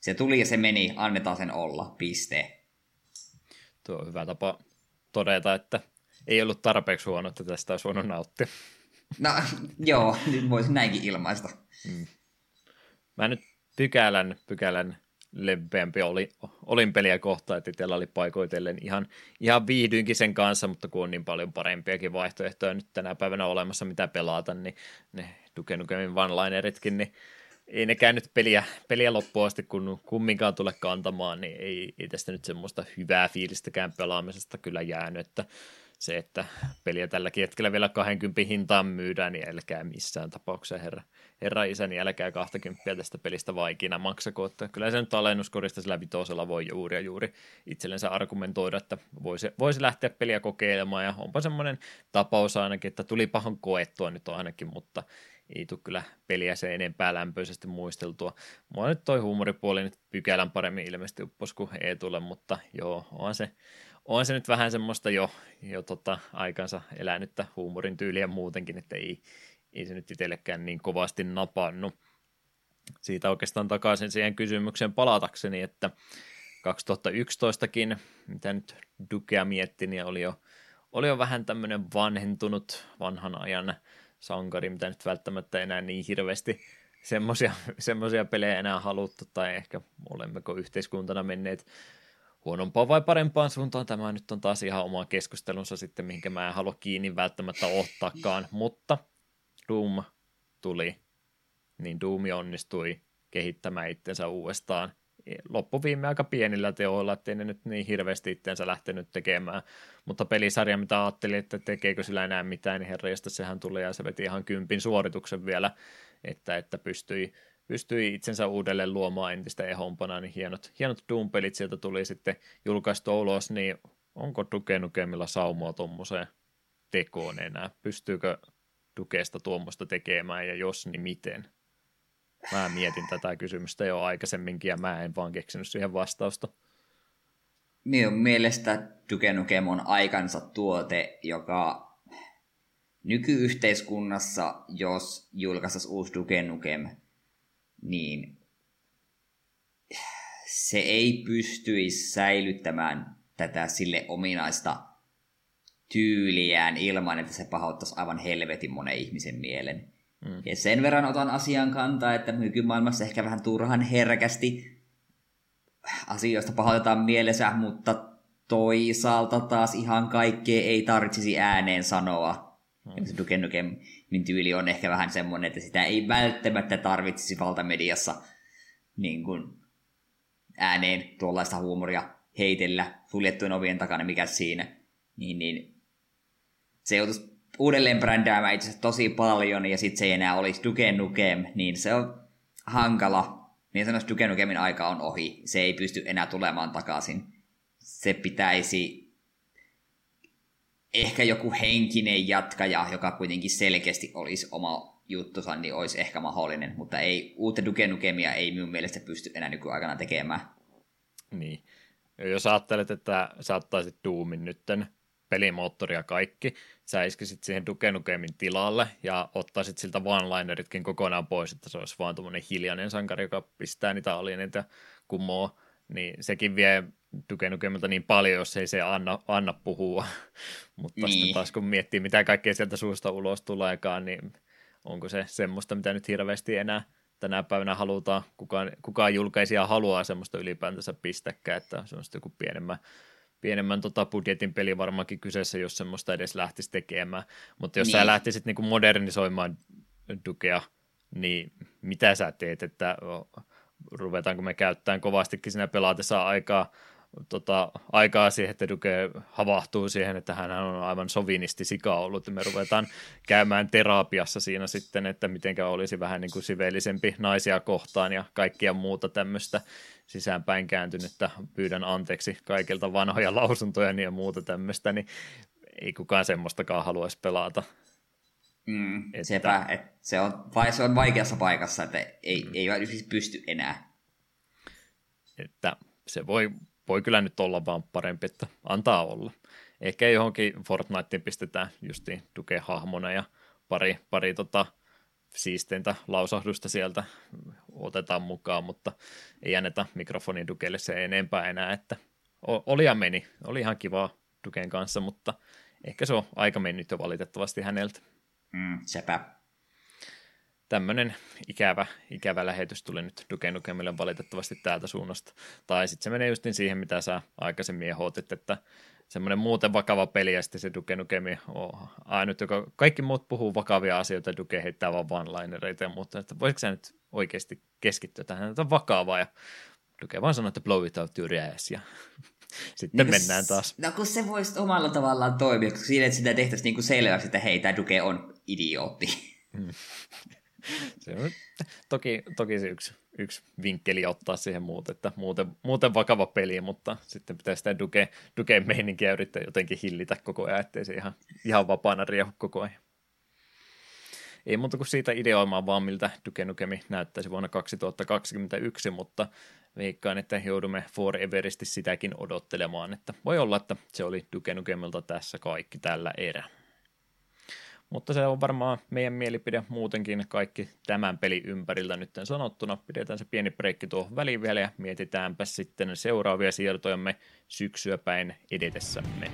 Se tuli ja se meni, annetaan sen olla, piste. Tuo on hyvä tapa todeta, että ei ollut tarpeeksi huono, että tästä olisi voinut nauttia. No joo, nyt voisin näinkin ilmaista. Mä nyt pykälän lempeämpi olin peliä kohtaan, että itsellä oli paikoitellen ihan viihdyinkin sen kanssa, mutta kun on niin paljon parempiakin vaihtoehtoja nyt tänä päivänä olemassa, mitä pelata, niin ne Duke Nukemin one-lineritkin, niin ei nekään nyt peliä loppuun asti, kun kumminkaan tule kantamaan, niin ei tästä nyt semmoista hyvää fiilistäkään pelaamisesta kyllä jäänyt, että se, että peliä tälläkin hetkellä vielä 20 hintaan myydään, niin älkää missään tapauksessa herra isä, niin älkää 20 tästä pelistä vaikina maksako, että kyllä se nyt alennuskorista sillä vitosella voi juuri itsellensä argumentoida, että voisi lähteä peliä kokeilemaan, ja onpa semmoinen tapaus ainakin, että tuli pahan koettua nyt ainakin, mutta ei tule kyllä peliä sen enempää lämpöisesti muisteltua. Mua nyt toi huumoripuoli nyt pykälän paremmin ilmeisesti upposi kuin Eetulle, mutta joo, on se nyt vähän semmoista jo aikansa elänyttä huumorin tyyliä muutenkin, että ei se nyt itsellekään niin kovasti napannut. Siitä oikeastaan takaisin siihen kysymykseen palatakseni, että 2011kin, mitä nyt Dukea mietti, niin oli jo vähän tämmöinen vanhentunut vanhan ajan sankari, mitä nyt välttämättä enää niin hirveästi semmoisia pelejä enää haluttu, tai ehkä olemmeko yhteiskuntana menneet huonompaan vai parempaan suuntaan. Tämä nyt on taas ihan oma keskustelunsa sitten, mihinkä mä en halua kiinni välttämättä ottaakaan, mutta Doom tuli, niin Doom onnistui kehittämään itsensä uudestaan. Loppuviime aika pienillä teoilla, ettei ne nyt niin hirveästi itseänsä lähtenyt tekemään, mutta pelisarja, mitä ajattelin, että tekeekö sillä enää mitään, niin herrajasta sehän tuli ja se veti ihan 10 suorituksen vielä, että pystyi itsensä uudelleen luomaan entistä ehompana, niin hienot Doom-pelit sieltä tuli sitten julkaistu ulos, niin onko Duke Nukemilla saumaa tuommoiseen tekoon enää? Pystyykö Dukesta tuommoista tekemään ja jos, niin miten? Mä mietin tätä kysymystä jo aikaisemminkin ja mä en vaan keksinyt siihen vastausta. minun mielestä Duke Nukem on aikansa tuote, joka nykyyhteiskunnassa, jos julkaistaisi uusi Duke Nukem, niin se ei pystyisi säilyttämään tätä sille ominaista tyyliään ilman, että se pahoittaisi aivan helvetin monen ihmisen mielen. Mm. Ja sen verran otan asian kantaa, että nykymaailmassa ehkä vähän turhan herkästi asioista pahoitetaan mielessä, mutta toisaalta taas ihan kaikkea ei tarvitsisi ääneen sanoa. Mm. Se Duke Nukemin tyyli on ehkä vähän semmoinen, että sitä ei välttämättä tarvitsisi valtamediassa niin kuin ääneen tuollaista huumoria heitellä suljettujen ovien takana, mikä siinä. Niin se joutuisi uudelleen brändäämään itse asiassa tosi paljon, ja sitten se ei enää olisi Duke Nukem, niin se on hankala. Niin sanoisi, Duke Nukemin aika on ohi. Se ei pysty enää tulemaan takaisin. Se pitäisi ehkä joku henkinen jatkaja, joka kuitenkin selkeästi olisi oma juttusa, niin olisi ehkä mahdollinen, mutta ei uutta Duke Nukemia ei minun mielestä pysty enää nykyaikana tekemään. Niin. Jos ajattelet, että saattaisit Doomin nytten, pelimoottori ja kaikki, sä iskisit siihen Duke Nukemin tilalle ja ottaisit siltä one-lineritkin kokonaan pois, että se olisi vaan tuommoinen hiljainen sankari, joka pistää niitä alineita kumoa, niin sekin vie Duke Nukemilta niin paljon, jos ei se anna puhua. Mutta sitten taas kun miettii, mitä kaikkea sieltä suusta ulos tuleekaan, niin onko se semmoista, mitä nyt hirveästi enää tänä päivänä halutaan, kukaan julkaisija haluaa semmoista ylipäätänsä pistäkään, että se on sitten joku pienemmän budjetin peli varmaankin kyseessä, jos semmoista edes lähtisi tekemään. Mutta jos sä lähtisit niinku modernisoimaan Dukea, niin mitä sä teet, että ruvetaanko me käyttämään kovastikin siinä pelaatessa aikaa siihen, että Duke havahtuu siihen, että hän on aivan sovinisti sika ollut, ja me ruvetaan käymään terapiassa siinä sitten, että mitenkä olisi vähän niin kuin siveellisempi naisia kohtaan ja kaikkia muuta tämmöistä sisäänpäin kääntynyttä, pyydän anteeksi kaikilta vanhoja lausuntoja ja muuta tämmöistä, niin ei kukaan semmoistakaan haluaisi pelata. Sepä, että se on vaikeassa paikassa, että ei pysty enää. Että se voi kyllä nyt olla vaan parempi, että antaa olla. Ehkä johonkin Fortniteen pistetään justiin Duke-hahmona ja pari siisteintä lausahdusta sieltä otetaan mukaan, mutta ei anneta mikrofonin Dukelle se enempää enää, että oli ja meni. Oli ihan kivaa Duken kanssa, mutta ehkä se on aika mennyt jo valitettavasti häneltä. Sepä. Tämmöinen ikävä lähetys tuli nyt Duke Nukemille valitettavasti täältä suunnasta. Tai sitten se menee justin siihen, mitä sä aikaisemmin ehdotit, että semmoinen muuten vakava peli, ja sitten se Duke Nukemi on ainut, joka kaikki muut puhuu vakavia asioita, Duke heittää vaan one-linereita ja muuta, että voisitko sä nyt oikeasti keskittyä tähän, että on vakavaa, ja Duke vaan sanoo, että blow it out your ass, ja sitten mennään taas. No kun se voisi omalla tavallaan toimia, koska siinä, että sitä tehtäisiin niin kuin selväksi, että hei, tämä Duke on idiootti. Se on toki se yksi vinkkeli ottaa siihen muuta, että muuten vakava peli, mutta sitten pitää sitä Duken meininkiä yrittää jotenkin hillitä koko ajan, ettei se ihan vapaana riehu koko ajan. Ei muuta kuin siitä ideoimaan vaan, miltä Duke Nukemi näyttäisi vuonna 2021, mutta veikkaan, että joudumme foreveristi sitäkin odottelemaan, että voi olla, että se oli Duke Nukemilta tässä kaikki tällä erää. Mutta se on varmaan meidän mielipide muutenkin kaikki tämän pelin ympäriltä nyt sanottuna. Pidetään se pieni breikki tuohon väliin vielä ja mietitäänpä sitten seuraavia siirtojamme syksyä päin edetessämme.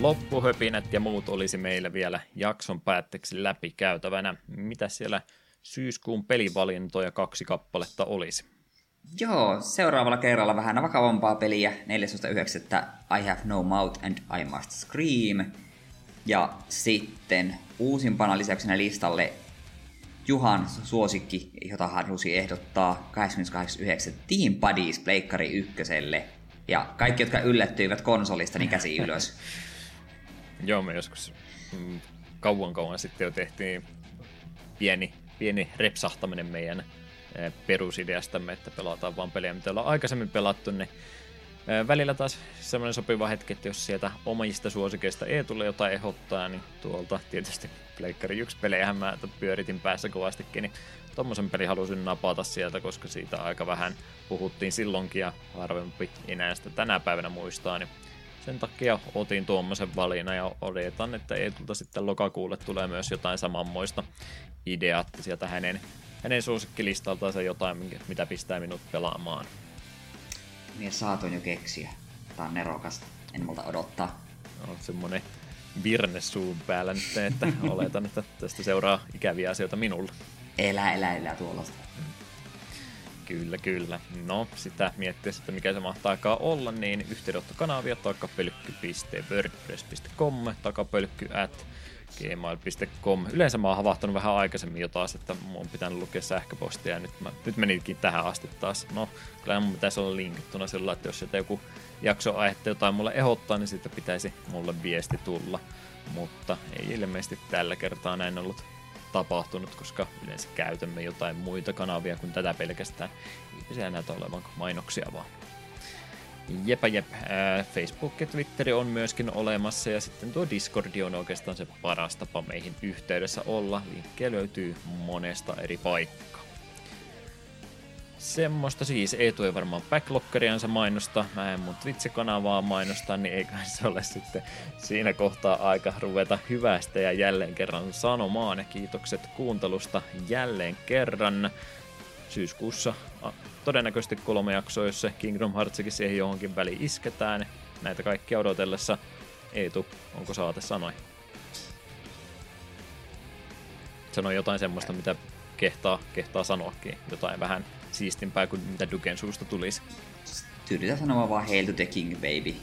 Loppuhöpinät ja muut olisi meillä vielä jakson päätteeksi läpikäytävänä. Mitä siellä syyskuun pelivalintoja 2 kappaletta olisi? Joo, seuraavalla kerralla vähän vakavampaa peliä. 14.9. I Have No Mouth and I Must Scream. Ja sitten uusimpana lisäyksenä listalle Juhan suosikki, jota hän halusi ehdottaa 88.9. Team Buddies Pleikkari ykköselle. Ja kaikki, jotka yllättyivät konsolista, niin käsi ylös. Joo, me joskus kauan sitten jo tehtiin pieni repsahtaminen meidän perusideastamme, että pelataan vaan pelejä, mitä ollaan aikaisemmin pelattu. Niin välillä taas semmoinen sopiva hetki, että jos sieltä omista suosikeista ei tule jotain ehdottaa, niin tuolta tietysti Pleikkari 1-pelejähän mä pyöritin päässä kovastikin, niin tommosen peli halusin napata sieltä, koska siitä aika vähän puhuttiin silloinkin ja harvempi enää sitä tänä päivänä muistaa, niin sen takia otin tuommoisen valinnan ja odotan, että Eetulta sitten lokakuulle tulee myös jotain samanmoista ideaa, että sieltä hänen suosikkilistaltaan se jotain, mitä pistää minut pelaamaan. Mie saatoin jo keksiä. Tää on nerokasta. En multa odottaa. On semmonen virne suun päällä nyt, että oletan, että tästä seuraa ikäviä asioita minulla. Elä tuolla. Kyllä. No, sitä miettiessä, että mikä se mahtaakaan olla, niin yhteydenottokanavia takapölkky.wordpress.com, takapölkky@gmail.com. Yleensä mä oon havahtunut vähän aikaisemmin jo taas, että mun on pitänyt lukea sähköpostia ja nyt menikin tähän asti taas. No, kyllä mun pitäisi olla linkittynä sillä, että jos sieltä joku jaksoaihetta jotain mulle ehdottaa, niin siitä pitäisi mulle viesti tulla. Mutta ei ilmeisesti tällä kertaa näin ollut tapahtunut, koska yleensä käytämme jotain muita kanavia kuin tätä pelkästään. Sehän näytä olevan mainoksia vaan. Jep. Facebook ja Twitteri on myöskin olemassa ja sitten tuo Discordi on oikeastaan se paras tapa meihin yhteydessä olla. Linkkejä löytyy monesta eri paikkaa. Semmoista siis. Eetu ei varmaan backloggeriansa mainosta. Mä en mun Twitch-kanavaa mainosta, niin eiköhän se ole sitten siinä kohtaa aika ruveta hyvästä ja jälleen kerran sanomaan. Ja kiitokset kuuntelusta jälleen kerran. Syyskuussa todennäköisesti 3 jaksoa, jos se Kingdom Heartsikin siihen johonkin väliin isketään. Näitä kaikkia odotellessa. Eetu, onko saate sanoi? Sano jotain semmoista, mitä kehtaa sanoakin. Jotain vähän siistimpää kuin mitä Duken suusta tulisi. Tyydytään sanoa vaan Hail to the King, baby.